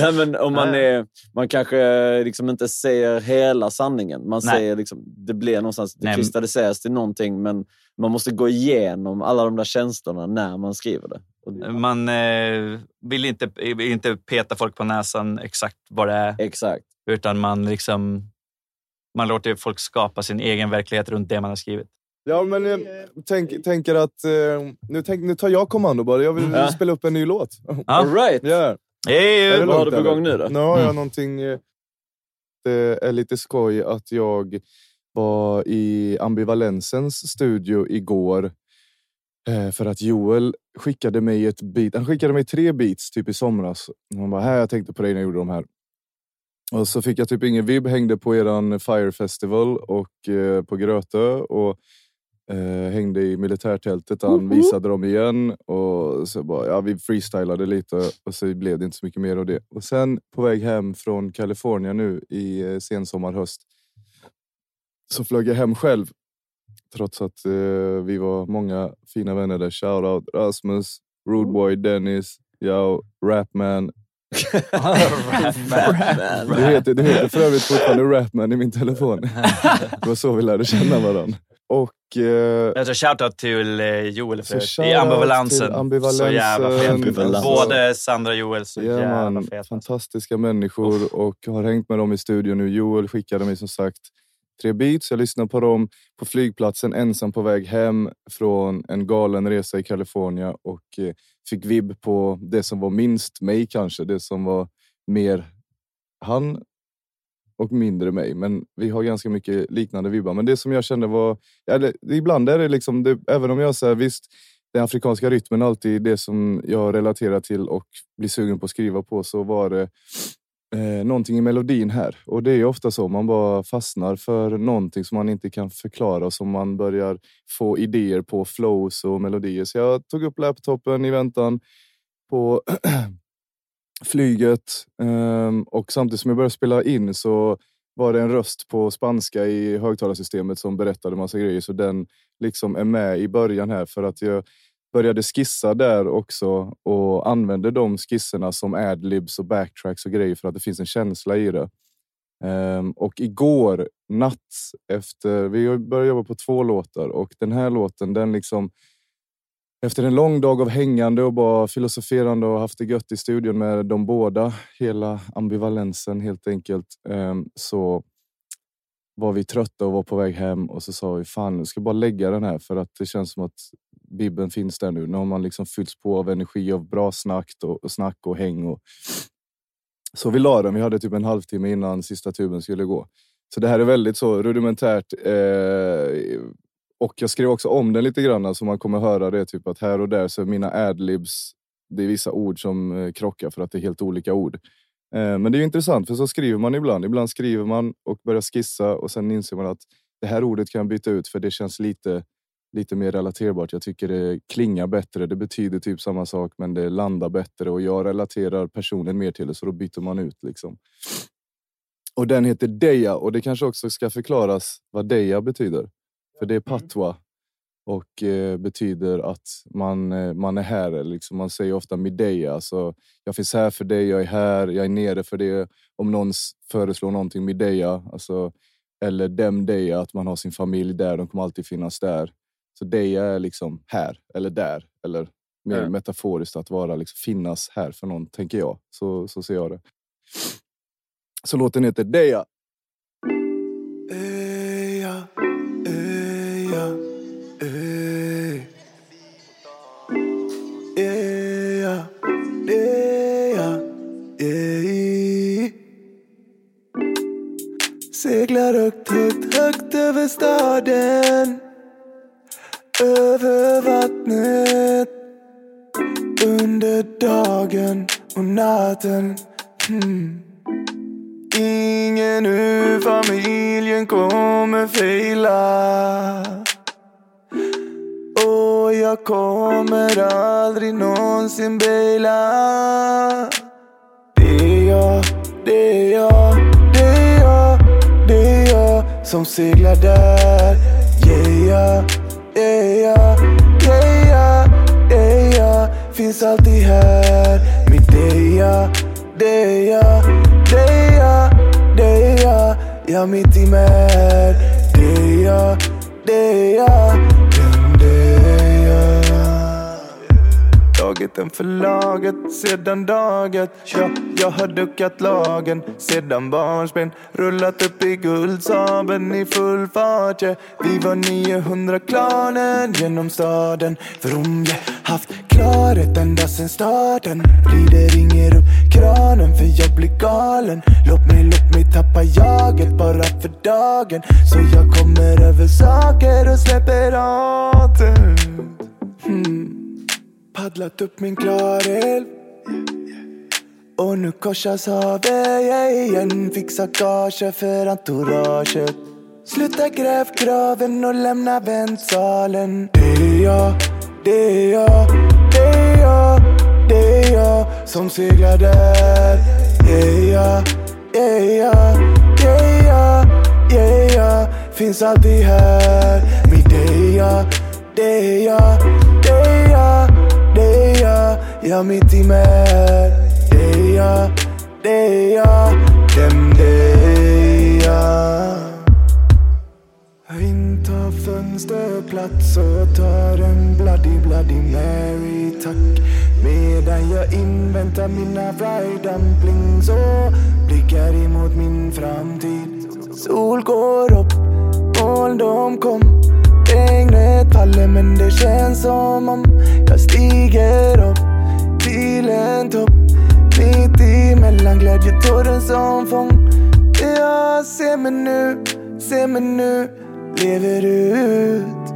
Nej, men om man är, man kanske liksom inte säger hela sanningen. Man Nej. säger liksom, det blir någonstans, det kristalliseras till någonting, men man måste gå igenom alla de där känslorna när man skriver det. Man eh, vill inte, inte peta folk på näsan exakt vad det är. Exakt. Utan man liksom, man låter folk skapa sin egen verklighet runt det man har skrivit. Ja, men jag tänk, tänker att nu, tänk, nu tar jag kommando bara. Jag vill ja. spela upp en ny låt. Ja. All right. Yeah. Hey, vad långt, har du på gång nu då? Nu har jag mm. någonting. Det är lite skoj att jag var i Ambivalensens studio igår. För att Joel skickade mig ett beat. Han skickade mig tre beats typ i somras. Han bara, här jag tänkte på dig när jag gjorde de här. Och så fick jag typ ingen vibb. Hängde på eran Fire Festival och eh, på Grötö. Och eh, hängde i militärtältet. Han mm-hmm. visade dem igen. Och så bara, ja vi freestylade lite. Och så blev det inte så mycket mer av det. Och sen på väg hem från Kalifornien nu i eh, sensommarhöst. Så flög jag hem själv. Trots att eh, vi var många fina vänner där. Shoutout Rasmus, Rudeboy, Dennis, jag, Ratman. Ratman. Ratman. Det heter, det heter för övrigt fortfarande Ratman i min telefon. Det var så vi lärde känna varandra. Och eh, alltså shoutout till eh, Joel för i ambivalensen. ambivalensen. Så jävla fet. Både Sandra och Joel så yeah, jävla fet. Fantastiska människor och har hängt med dem i studion nu. Joel skickade mig som sagt tre beats. Jag lyssnade på dem på flygplatsen ensam på väg hem från en galen resa i Kalifornien och fick vibb på det som var minst mig kanske. Det som var mer han och mindre mig. Men vi har ganska mycket liknande vibbar. Men det som jag kände var... Eller, ibland är det liksom... Det, även om jag säger visst, den afrikanska rytmen alltid det som jag relaterar till och blir sugen på att skriva på, så var det... Eh, någonting i melodin här. Och det är ju ofta så, man bara fastnar för någonting som man inte kan förklara och som man börjar få idéer på, flows och melodier. Så jag tog upp laptopen i väntan på flyget eh, och samtidigt som jag började spela in så var det en röst på spanska i högtalarsystemet som berättade massa grejer, så den liksom är med i början här för att jag började skissa där också och använde de skisserna som adlibs och backtracks och grejer för att det finns en känsla i det. Um, och igår natt efter, vi började jobba på två låtar och den här låten, den liksom efter en lång dag av hängande och bara filosoferande och haft det gött i studion med de båda, hela ambivalensen helt enkelt, um, så var vi trötta och var på väg hem och så sa vi, fan jag ska bara lägga den här för att det känns som att bibben finns där nu. Nu har man liksom fyllts på av energi av bra snack och, och snack och häng. Och... Så vi la den. Vi hade typ en halvtimme innan sista tuben skulle gå. Så det här är väldigt så rudimentärt. Eh... Och jag skrev också om den lite grann. Så alltså man kommer höra det typ att här och där så mina adlibs, det är vissa ord som krockar för att det är helt olika ord. Eh, men det är ju intressant för så skriver man ibland. Ibland skriver man och börjar skissa och sen inser man att det här ordet kan byta ut för det känns lite... Lite mer relaterbart. Jag tycker det klingar bättre. Det betyder typ samma sak men det landar bättre. Och jag relaterar personen mer till det. Så då byter man ut liksom. Och den heter Deja. Och det kanske också ska förklaras vad Deja betyder. För det är patwa. Och eh, betyder att man, man är här. Liksom. Man säger ofta med Deja. Alltså, jag finns här för dig. Jag är här. Jag är nere för det. Om någon föreslår någonting med Deja. Alltså, eller dem Deja. Att man har sin familj där. De kommer alltid finnas där. Så det är liksom här eller där. Eller mer mm. metaforiskt att vara, liksom, finnas här för någon, tänker jag. Så, så ser jag det. Så låten heter Deja. Deja, Deja, Deja, Deja, Deja. Seglar högt, högt, högt över staden. Över vattnet, under dagen och natten. mm. Ingen ur familjen kommer fejla. Och jag kommer aldrig någonsin bejla. Det är jag, det är jag, det är jag, det är jag som seglar där. Yeah, Deja, Deja, Deja finns alltid här. Med Deja, Deja, Deja, Deja, jag mitt i mär. Deja, Deja, Deja. tagit en förlaget sedan daget. Ja, jag har duckat lagen sedan barnsben. Rullat upp i guldsaben i full fart, yeah. Vi var niohundra klanen genom staden. För om jag haft klaret ända sen starten. Vrider, ringer upp kranen för jag blir galen. Låt mig, låt mig tappa jaget bara för dagen. Så jag kommer över saker och släpper haten. Mm. Paddlat upp min klarel. Och nu korsas havet igen. Fixa gage för entouraget. Sluta gräv graven och lämna väntsalen. Det är jag, det är jag, det är jag, det är jag som seglar där. Det är jag, det är jag, det är jag, det är jag. Finns alltid här. Min Deja, Deja, Deja, Deja. Ja, mitt i mig. Deja, Deja, dem Deja. Inta fönsterplats och tar en bloody, bloody Mary, tack. Medan jag inväntar mina fried dumplings och blickar emot min framtid. Sol går upp, moln de kom. Regnet faller men det känns som om jag stiger upp till en topp. Mitt emellan glädjetåren som fång. Jag ser mig nu, ser mig nu, lever ut.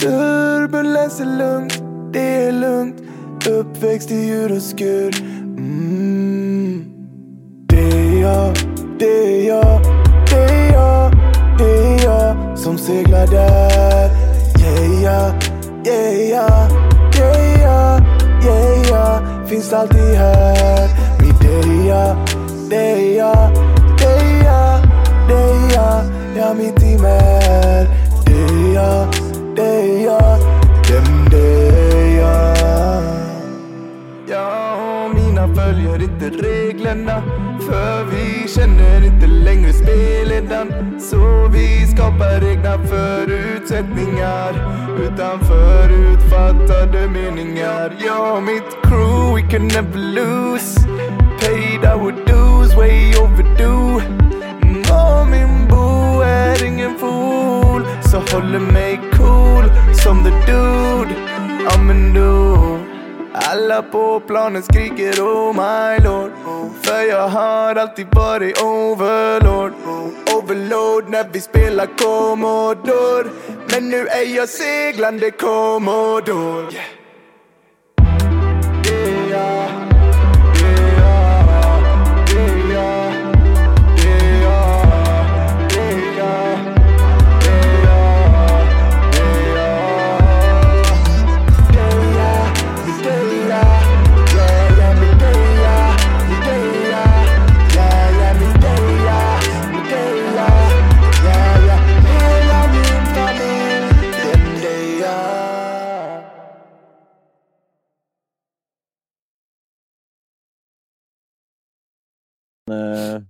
Turbulens är lugnt, det är lugnt. Uppväxt i djur och skur. Mm. Det är jag, det är jag, det är jag, det är jag som seglar där. Yeah, yeah, yeah, yeah, yeah. Finns alltid här. Mitt är jag, det är jag, det är jag, det är jag. Ja, mitt i mig. Det är jag, det är jag, dem det är jag. Ja, och mina följer inte reglerna. För vi känner inte längre spelledan. Så vi skapar egna förutsättningar utan förutfattade meningar. Jag och mitt crew, we can never lose. Paid our dues, way overdue. Och min bo är ingen fool. Så håller mig cool som the dude. Ja men du. Alla på planen skriker oh my lord. För jag har alltid varit overlord. Overlord när vi spelar Commodore. Men nu är jag seglande Commodore. Yeah.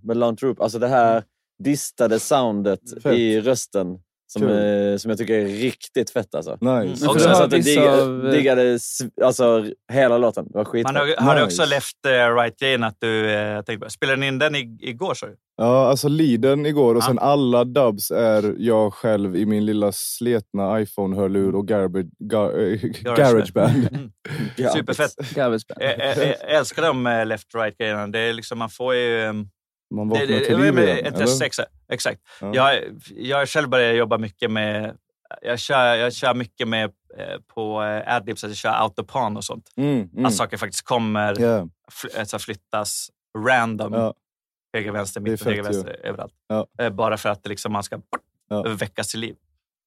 Med Lounge Troop. Alltså det här distade soundet fett. I rösten som, är, som jag tycker är riktigt fett alltså. Nice. Mm. Också, alltså att det diggade, diggade alltså, hela låten. Det var skit. Man har, har nice. Du också left uh, right lane att du uh, tänkte, spelade in den i, igår så? Ja, alltså leaden igår och ja. Sen alla dubs är jag själv i min lilla sletna iPhone-hörlur och garba- gar- garageband. Mm. Garage. Superfett. Garageband. Jag, jag, jag älskar de left right grejerna. Det är liksom, man får ju... Um, Man det, det, det, det, intresse, exakt. exakt. Ja. Jag, jag själv börjar jobba mycket med... Jag kör, jag kör mycket med eh, på eh, adlibs, att jag kör autopan och sånt. Mm, mm. Att saker faktiskt kommer yeah. fl- alltså flyttas random. Ja. Höger, vänster, mitt, höger, vänster, överallt. Ja. Eh, bara för att det liksom, man ska ja. Väckas till liv.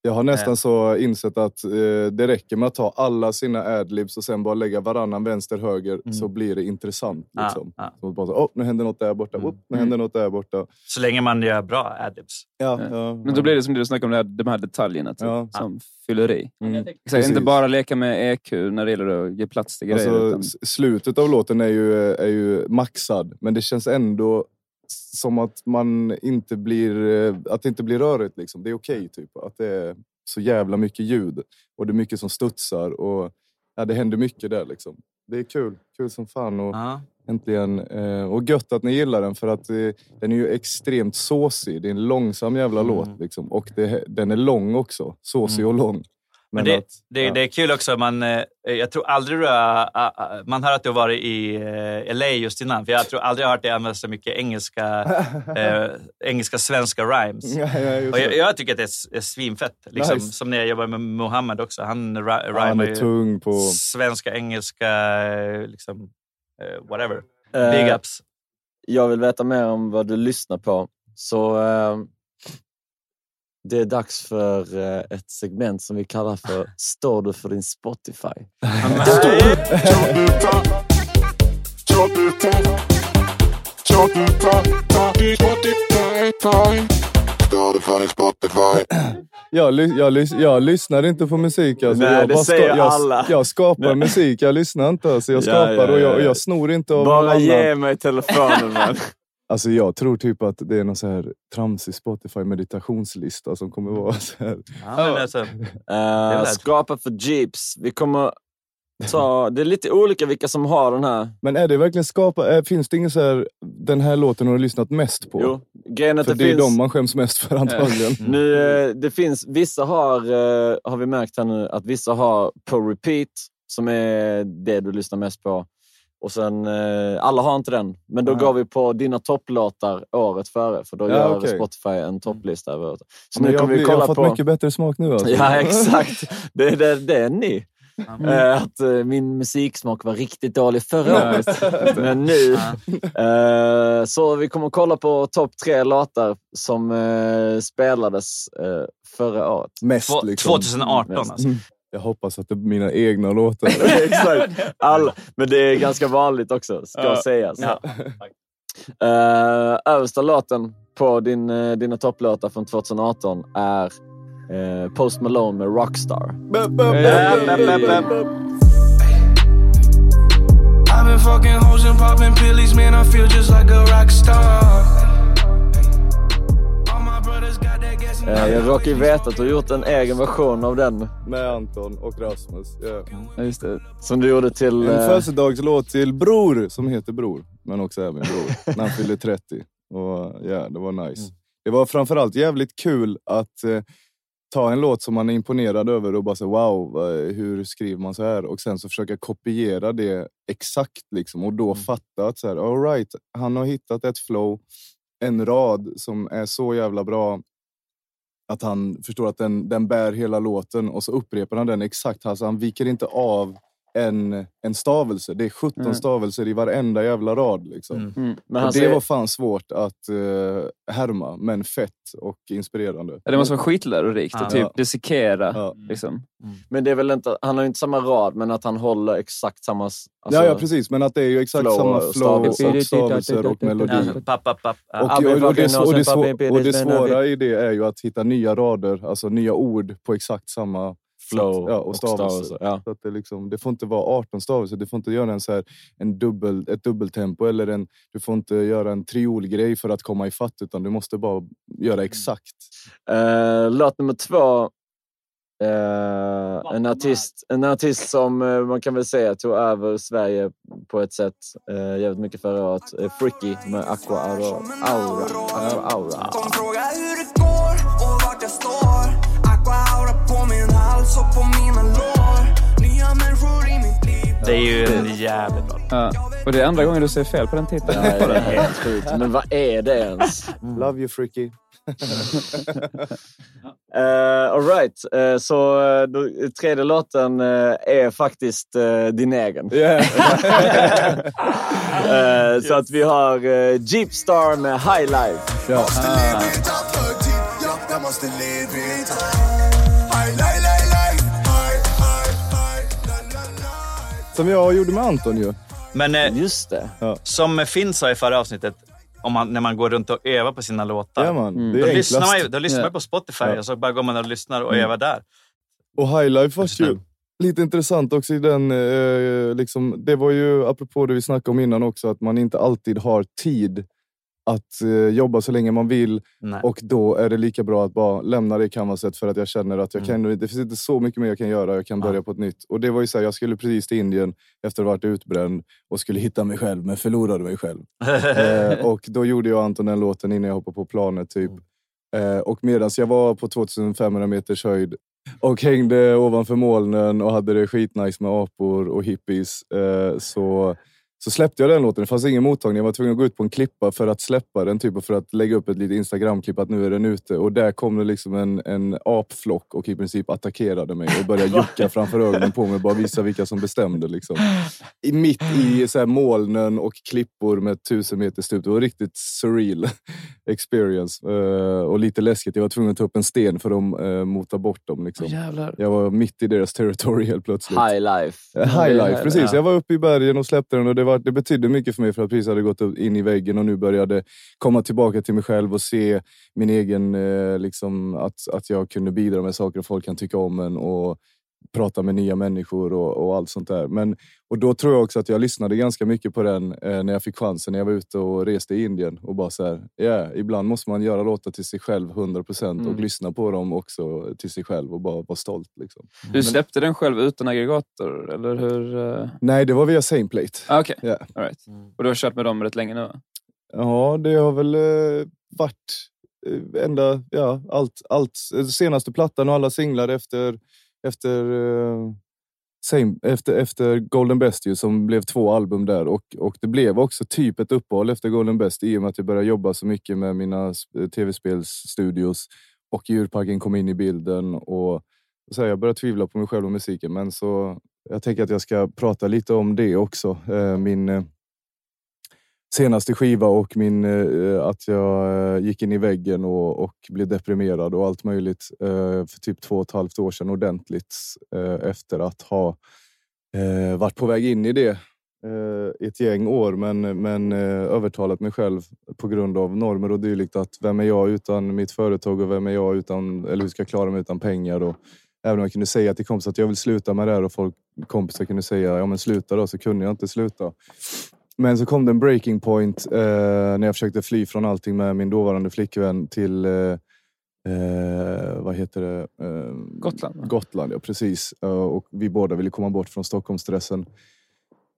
Jag har nästan så insett att eh, det räcker med att ta alla sina adlibs och sen bara lägga varannan vänster höger mm. så blir det intressant. Liksom. Ah, ah. Så bara så, oh, nu händer något där borta, mm. oh, nu händer något där borta. Så länge man gör bra adlibs. Ja, ja. Ja. Men då blir det som du snackade om, här, de här detaljerna typ, ja. Som ah. fyller i. Mm. Mm. Inte bara leka med E Q när det gäller att ge plats till grejer. Alltså, utan... Slutet av låten är ju, är ju maxad, men det känns ändå... som att man inte blir att det inte blir rörigt liksom. Det är okej typ att det är så jävla mycket ljud och det är mycket som studsar och ja, det händer mycket där liksom. Det är kul, kul som fan och uh-huh. äntligen eh, och gött att ni gillar den för att eh, den är ju extremt såsig. Det är en långsam jävla mm. låt liksom och det, den är lång också, såsig mm. och lång. Men, men det, att, det, ja. det är kul också. Man, eh, jag tror aldrig du har, ah, man hör att du har varit i eh, L A just innan. För jag tror aldrig jag har hört dig använda så mycket engelska, eh, engelska svenska rhymes. Ja, ja, och jag, jag tycker att det är, är svinfett. Liksom, nice. Som när jag jobbar med Mohammed också. Han ra- ja, rhymar ju tung på svenska, engelska, liksom, eh, whatever. Eh, Big ups. Jag vill veta mer om vad du lyssnar på. Så... Eh... Det är dags för ett segment som vi kallar för Står du för din Spotify? Jag, ly- jag, lys- jag lyssnar inte på musik. Alltså. Nej, jag, bara ska- jag, jag skapar musik, jag lyssnar inte. Alltså. Jag skapar ja, ja, ja. och jag, jag snor inte av bara ge annan. Mig telefonen, man. Alltså jag tror typ att det är någon så här tramsig Spotify-meditationslista som kommer vara så här. Ja, men alltså, uh, skapa för Jeeps. Vi kommer ta... Det är lite olika vilka som har den här. Men är det verkligen skapa... Finns det ingen så här... Den här låten har du lyssnat mest på? Jo, grejen att för det, det finns... är de man skäms mest för antagligen. Nu, det finns... Vissa har... Har vi märkt här nu att vissa har på repeat som är det du lyssnar mest på. Och sen, alla har inte den. Men då mm. går vi på dina topplåtar året före. För då ja, gör okay. Spotify en topplista över året. Så men nu kommer vi kolla på... Jag har fått mycket bättre smak nu. Alltså. Ja, exakt. Det, det, det är ni. Mm. Att min musiksmak var riktigt dålig förra året. Men nu... Mm. Så vi kommer kolla på topp tre låtar som spelades förra året. Mest liksom. tjugoarton mest. Alltså. Jag hoppas att det är mina egna låtar. Exakt. All, men det är ganska vanligt också, ska uh, sägas. Ja. Uh, översta låten på din, dina topplåtar från tjugoarton är uh, Post Malone med Rockstar. I've been fucking hoes and popping pillies, man, I feel just like a rockstar. Jag råkar ju veta att du har gjort en egen version av den. Med Anton och Rasmus. Yeah. Ja, just det. Som du gjorde till... En födelsedagslåt till Bror, som heter Bror. Men också även Bror, när han fyllde trettio. Och ja, yeah, det var nice. Mm. Det var framförallt jävligt kul att eh, ta en låt som man är imponerad över och bara säga wow, hur skriver man så här? Och sen så försöka kopiera det exakt liksom. Och då mm. fatta att så här, all right, han har hittat ett flow. En rad som är så jävla bra. Att han förstår att den, den bär hela låten. Och så upprepar han den exakt. Alltså han viker inte av en, en stavelse. Det är sjutton mm. stavelser i varenda jävla rad. Liksom. Mm. Mm. Men och det säger... var fan svårt att uh, härma. Men fett och inspirerande. Ja, det måste vara skitlärorikt. Och ah, typ ja. dissekera. Ja. Liksom. Mm. Men det är väl inte... Han har ju inte samma rad. Men att han håller exakt samma... Alltså, ja, ja, precis. Men att det är ju exakt flow, samma flow. Och stavelser och melodier. Och det svåra i det är ju att hitta nya rader. Alltså nya ord på exakt samma... flow ja, och stavelser. Ja. Så att det, liksom, det får inte vara arton stavelser. Du får inte göra en så här, en dubbel, ett dubbeltempo. Eller en, du får inte göra en triolgrej för att komma i fatt. Utan du måste bara göra exakt. Mm. Uh, låt nummer två. Uh, en, artist, en artist som uh, man kan väl säga tog över Sverige på ett sätt uh, jävligt mycket förra året. Uh, Freaky med Aqua Aura. Aura. Aqua Aura. Kom fråga hur det går och vart jag står. Det är ju en jävligt bra. Ja. Och det är andra gången du ser fel på den titeln. Ja, det är helt sjukt. Men vad är det ens? Love you, Freaky. uh, all right. Uh, så uh, tredje låten uh, är faktiskt uh, din egen. Yeah. uh, yes. Så att vi har uh, Jeepstar med Highlife. Ja. Uh. Som jag gjorde med Anton ju. Men eh, just det. Ja. Som Finn sa i förra avsnittet om man, när man går runt och övar på sina låtar. Ja, man, mm. det är då, lyssnar man, då lyssnar man yeah. på Spotify ja. Och så bara går man och lyssnar och mm. övar där. Och Highlife var ju lite intressant också i den eh, liksom, det var ju apropå det vi snackade om innan också att man inte alltid har tid att eh, jobba så länge man vill. Nej. Och då är det lika bra att bara lämna det i canvaset, för att jag känner att jag mm. kan, det finns inte så mycket mer jag kan göra. Jag kan börja ja. på ett nytt. Och det var ju så här, jag skulle precis till Indien efter att ha varit utbränd och skulle hitta mig själv, men förlorade mig själv. eh, och då gjorde jag Anton den låten innan jag hoppade på planet typ. Mm. Eh, och medan jag var på tjugofemhundra meters höjd och hängde ovanför molnen och hade det skitnice med apor och hippies, eh, så... Så släppte jag den låten. Det fanns ingen mottagning. Jag var tvungen att gå ut på en klippa för att släppa den. Typ, för att lägga upp ett litet Instagram-klipp att nu är den ute. Och där kom det liksom en, en apflock och i princip attackerade mig. Och började jucka framför ögonen på mig. Bara visa vilka som bestämde. Liksom. I, mitt i så här, molnen och klippor med tusen meter stup. Det var riktigt surreal experience. Uh, och lite läskigt. Jag var tvungen att ta upp en sten för att uh, mota bort dem. Liksom. Jävlar. Jag var mitt i deras territory helt plötsligt. Highlife. Ja, Highlife, precis. Ja. Jag var uppe i bergen och släppte den. Och det var det betydde mycket för mig, för att precis hade gått in i väggen och nu började komma tillbaka till mig själv och se min egen, liksom, att, att jag kunde bidra med saker och folk kan tycka om en och prata med nya människor och, och allt sånt där. Men, och då tror jag också att jag lyssnade ganska mycket på den eh, när jag fick chansen, när jag var ute och reste i Indien och bara så här, ja, yeah, ibland måste man göra låtar till sig själv hundra procent och mm. lyssna på dem också till sig själv och bara vara stolt liksom. Mm. Du släppte den själv utan aggregator, eller hur? Uh... Nej, det var via Same Plate. Ah, okej, okay. yeah. All right. Mm. Och du har kört med dem rätt länge nu? Ja, det har väl eh, varit eh, enda, ja, allt, allt, senaste plattan och alla singlar efter Efter, eh, same, efter, efter Golden Best ju, som blev två album där. Och, och det blev också typ ett uppehåll efter Golden Best i och med att jag började jobba så mycket med mina tv-spelsstudios. Och Djurparken kom in i bilden. Och så här, jag började tvivla på mig själv och musiken. Men så jag tänker att jag ska prata lite om det också. Eh, min eh, senaste skiva och min, eh, att jag eh, gick in i väggen och, och blev deprimerad och allt möjligt eh, för typ två och ett halvt år sedan ordentligt, eh, efter att ha eh, varit på väg in i det eh, ett gäng år, men, men eh, övertalat mig själv på grund av normer och dylikt, att vem är jag utan mitt företag och vem är jag utan, eller hur ska jag klara mig utan pengar. Och även om jag kunde säga till kompisar att jag vill sluta med det här och folk, kompisar kunde säga ja men sluta då, så kunde jag inte sluta. Men så kom det en breaking point eh, när jag försökte fly från allting med min dåvarande flickvän till eh, eh, vad heter det? Eh, Gotland. Gotland, ja precis. Eh, och vi båda ville komma bort från Stockholmsstressen.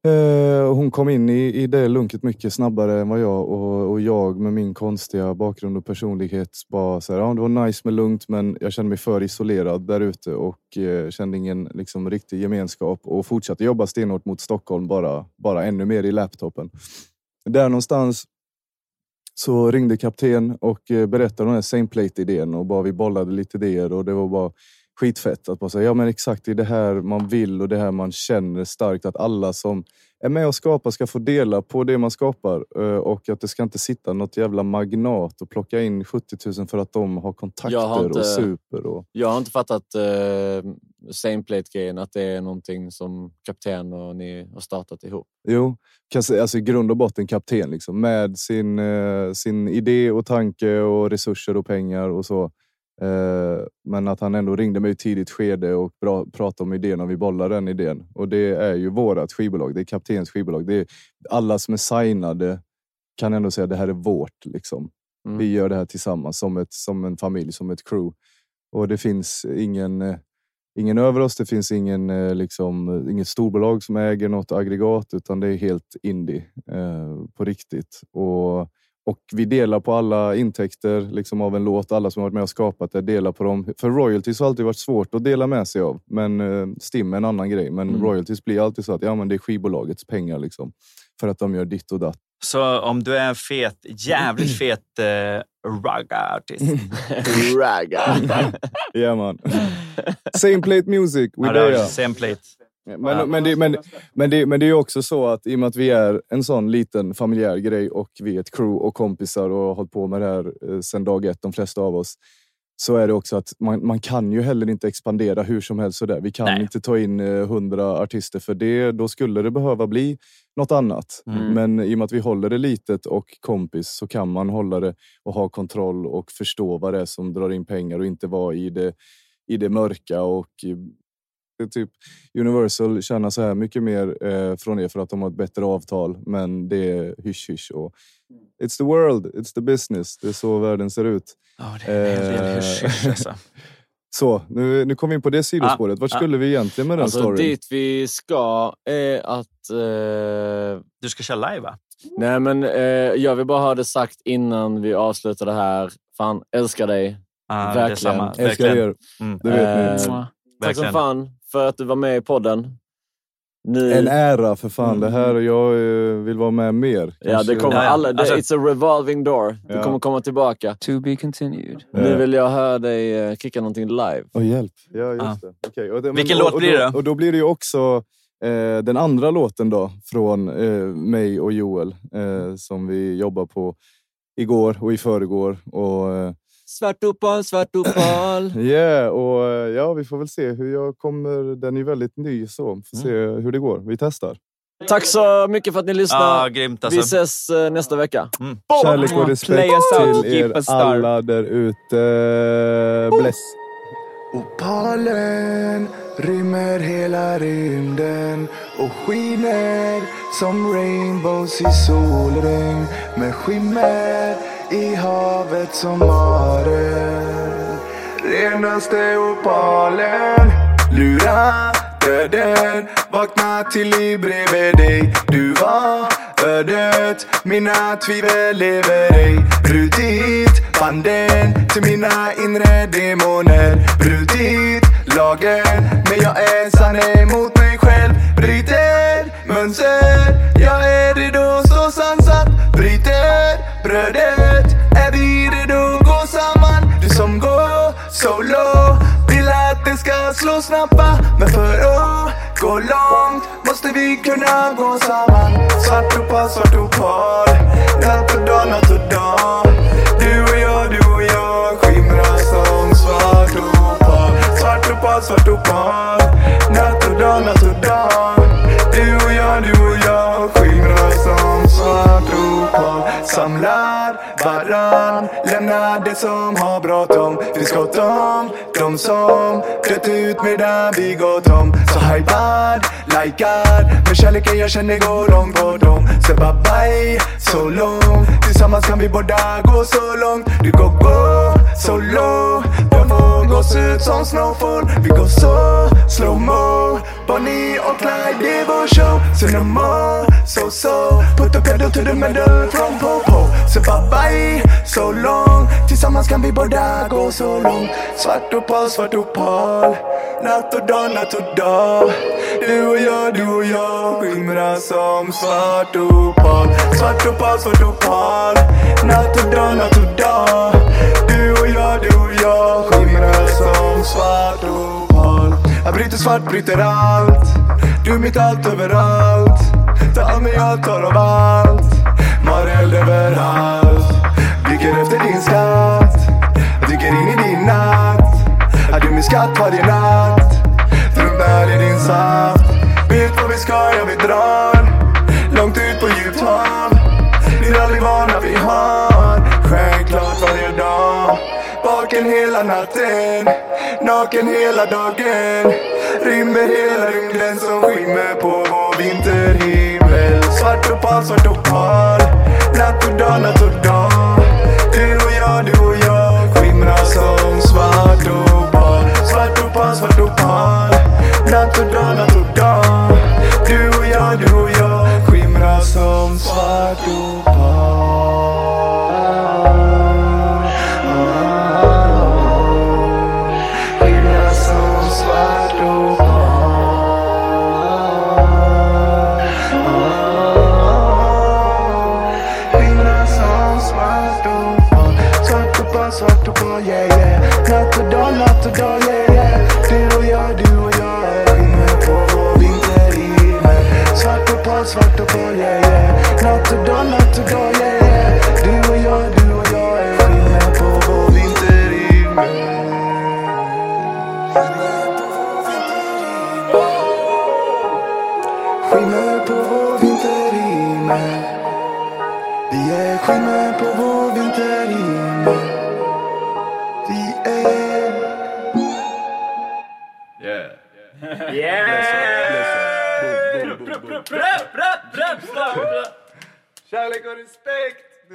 Eh, hon kom in i, i det lunket mycket snabbare än vad jag och, och jag med min konstiga bakgrund och personlighet bara så här, ja, det var nice med lugnt, men jag kände mig för isolerad där ute och eh, kände ingen liksom, riktig gemenskap och fortsatte jobba stenhårt mot Stockholm, bara, bara ännu mer i laptopen. Där någonstans så ringde kapten och eh, berättade den här Same Plate-idén och bara vi bollade lite idéer och det var bara skitfett att bara säga, ja men exakt, det är det här man vill och det här man känner starkt, att alla som är med och skapar ska få dela på det man skapar och att det ska inte sitta något jävla magnat och plocka in sjuttio tusen för att de har kontakter har inte, och super. Och... Jag har inte fattat uh, Same Plate-grejen, att det är någonting som kapten och ni har startat ihop. Jo, alltså i grund och botten kapten liksom, med sin, uh, sin idé och tanke och resurser och pengar och så. Men att han ändå ringde mig i tidigt skede och bra, pratade om idén och vi bollade den idén. Och det är ju vårat skivbolag, det är kaptens skivbolag. Det är, alla som är signade kan ändå säga att det här är vårt. Liksom. Mm. Vi gör det här tillsammans som, ett, som en familj, som ett crew. Och det finns ingen, ingen över oss, det finns ingen, liksom, inget storbolag som äger något aggregat, utan det är helt indie eh, på riktigt. Och... Och vi delar på alla intäkter liksom av en låt. Alla som har varit med och skapat det delar på dem. För royalties har alltid varit svårt att dela med sig av. Men eh, stim är en annan grej. Men mm. royalties blir alltid så att ja, men det är skivbolagets pengar. Liksom, för att de gör ditt och datt. Så om du är en fet, jävligt fet eh, ragga-artist. Ragga. Ja, man. Same Plate Music. Ja, det Same Plate. Men, men, det, men, men, det, men det är ju också så att i och med att vi är en sån liten familjär grej och vi är ett crew och kompisar och har hållit på med det här sedan dag ett, de flesta av oss, så är det också att man, man kan ju heller inte expandera hur som helst sådär. Vi kan Nej. inte ta in hundra artister för det, då skulle det behöva bli något annat. Mm. Men i och med att vi håller det litet och kompis så kan man hålla det och ha kontroll och förstå vad det är som drar in pengar och inte vara i det, i det mörka och typ Universal tjänar så här mycket mer eh, från er för att de har ett bättre avtal, men det är hysch hysch och it's the world, it's the business, det är så världen ser ut. Ja, oh, det är en hel eh, hysch hysch alltså. Så, nu, nu kom vi in på det sidospåret. Ah, Vart skulle ah, vi egentligen med den alltså, storyn? Dit vi ska är att... Eh, du ska köra live, va? Nej, men eh, jag vill bara ha det sagt innan vi avslutar det här. Fan, älskar dig. Ah, verkligen. Älskar verkligen. Er. Mm. Det vet eh, ni. Tack som fan för att du var med i podden. Ni... En ära för fan. Mm. Det här, jag vill vara med mer. Ja, det kommer alla. Det, alltså... It's a revolving door. Du ja. kommer komma tillbaka. To be continued. Ja. Nu vill jag höra dig kicka någonting live. Åh, oh, hjälp. Ja, just ah. det. Okay. Och det men, Vilken och, låt blir det? Och då, och då blir det ju också eh, den andra låten då. Från eh, mig och Joel. Eh, som vi jobbar på igår och i förrgår. Och... Eh, Svart opal, svart opal. Ja, yeah, och ja, vi får väl se hur jag kommer. Den är ju väldigt ny, så får se hur det går. Vi testar. Tack så mycket för att ni lyssnade. Ah, grymt, alltså. Vi ses nästa vecka. Mm. Kärlek och respekt till er alla där ute. Bless. Opalen rymmer hela rymden och skiner som rainbows i solregn med skimmer. I havet som maren, renaste opalen. Lura döden, vakna till liv bredvid dig. Du var ödet, mina tvivel lever dig. Brutit banden till mina inre demoner. Brutit lagen, men jag är sann emot mig själv. Bryter mönster, jag är redo så sansat. Bryter brödet, är vi redo att gå samman? Du som går solo, vill att den ska slå snabba. Men för att gå långt, måste vi kunna gå samman. Svart opal, svart opal, natt och dag, natt och dag. Du och jag, du och jag, skimrar som svart opal. Svart opal, svart opal, natt och dag, natt och dag. Du och jag, du och jag, skimrar som svart opal. Samlar varann, lämnar det som har bråttom. Finns gott om de som dött ut medan vi gått om. Så hajpad, lajkad, men kärleken jag känner går långt bortom. Så bye-bye, så långt, tillsammans kan vi båda gå så långt. Du går gå, så långt, jag får gås ut som snowfall. Vi går så, slow-mo, Bonnie och Clyde, det är vår show. Så no more, so so, put up your door to the middle from home. Så bye-bye, så långt, tillsammans kan vi båda gå så långt. Svart opal, svart opal, natt och dag, natt och dag. Du och jag, du och jag, skimrar som svart opal. Svart opal, svart opal, natt och dag, natt och dag. Du och jag, du och jag, skimrar som svart opal. Jag bryter svart, bryter allt. Du är mitt allt överallt. Ta av mig allt, tar av allt. Mareld överallt. Dyker efter din skatt. Dyker in i din natt. Är du min skatt varje natt. Drömmer i din saft. Vet vad vi ska, jag vi drar. Långt ut på djupt hav. Blir aldrig vana vi har. Självklart varje dag. Baken hela natten. Naken hela dagen. Rymmer hela rymden som skimmer på vår vinterhimmel. Svart opal, svart opal, natt och dag, natt och dag. Du och jag, du och jag, skimrar som svart opal. Svart opal, svart opal, natt och dag, natt och dag. Du och jag, du och jag, skimrar som svart opal. Natt och dag, natt och dag, yeah, yeah. Du och jag, du och jag, skimmer på vår vinterhimmel. Svart opal, svart opal, yeah, yeah. Natt och dag, natt och dag, yeah, yeah. Du och jag, du och jag, skimmer på vår vinterhimmel. Skimmer på vår vinterhimmel. Vi är skimmer på vår vinterhimmel. Yeah. Yeah! Kärlek och respekt! Det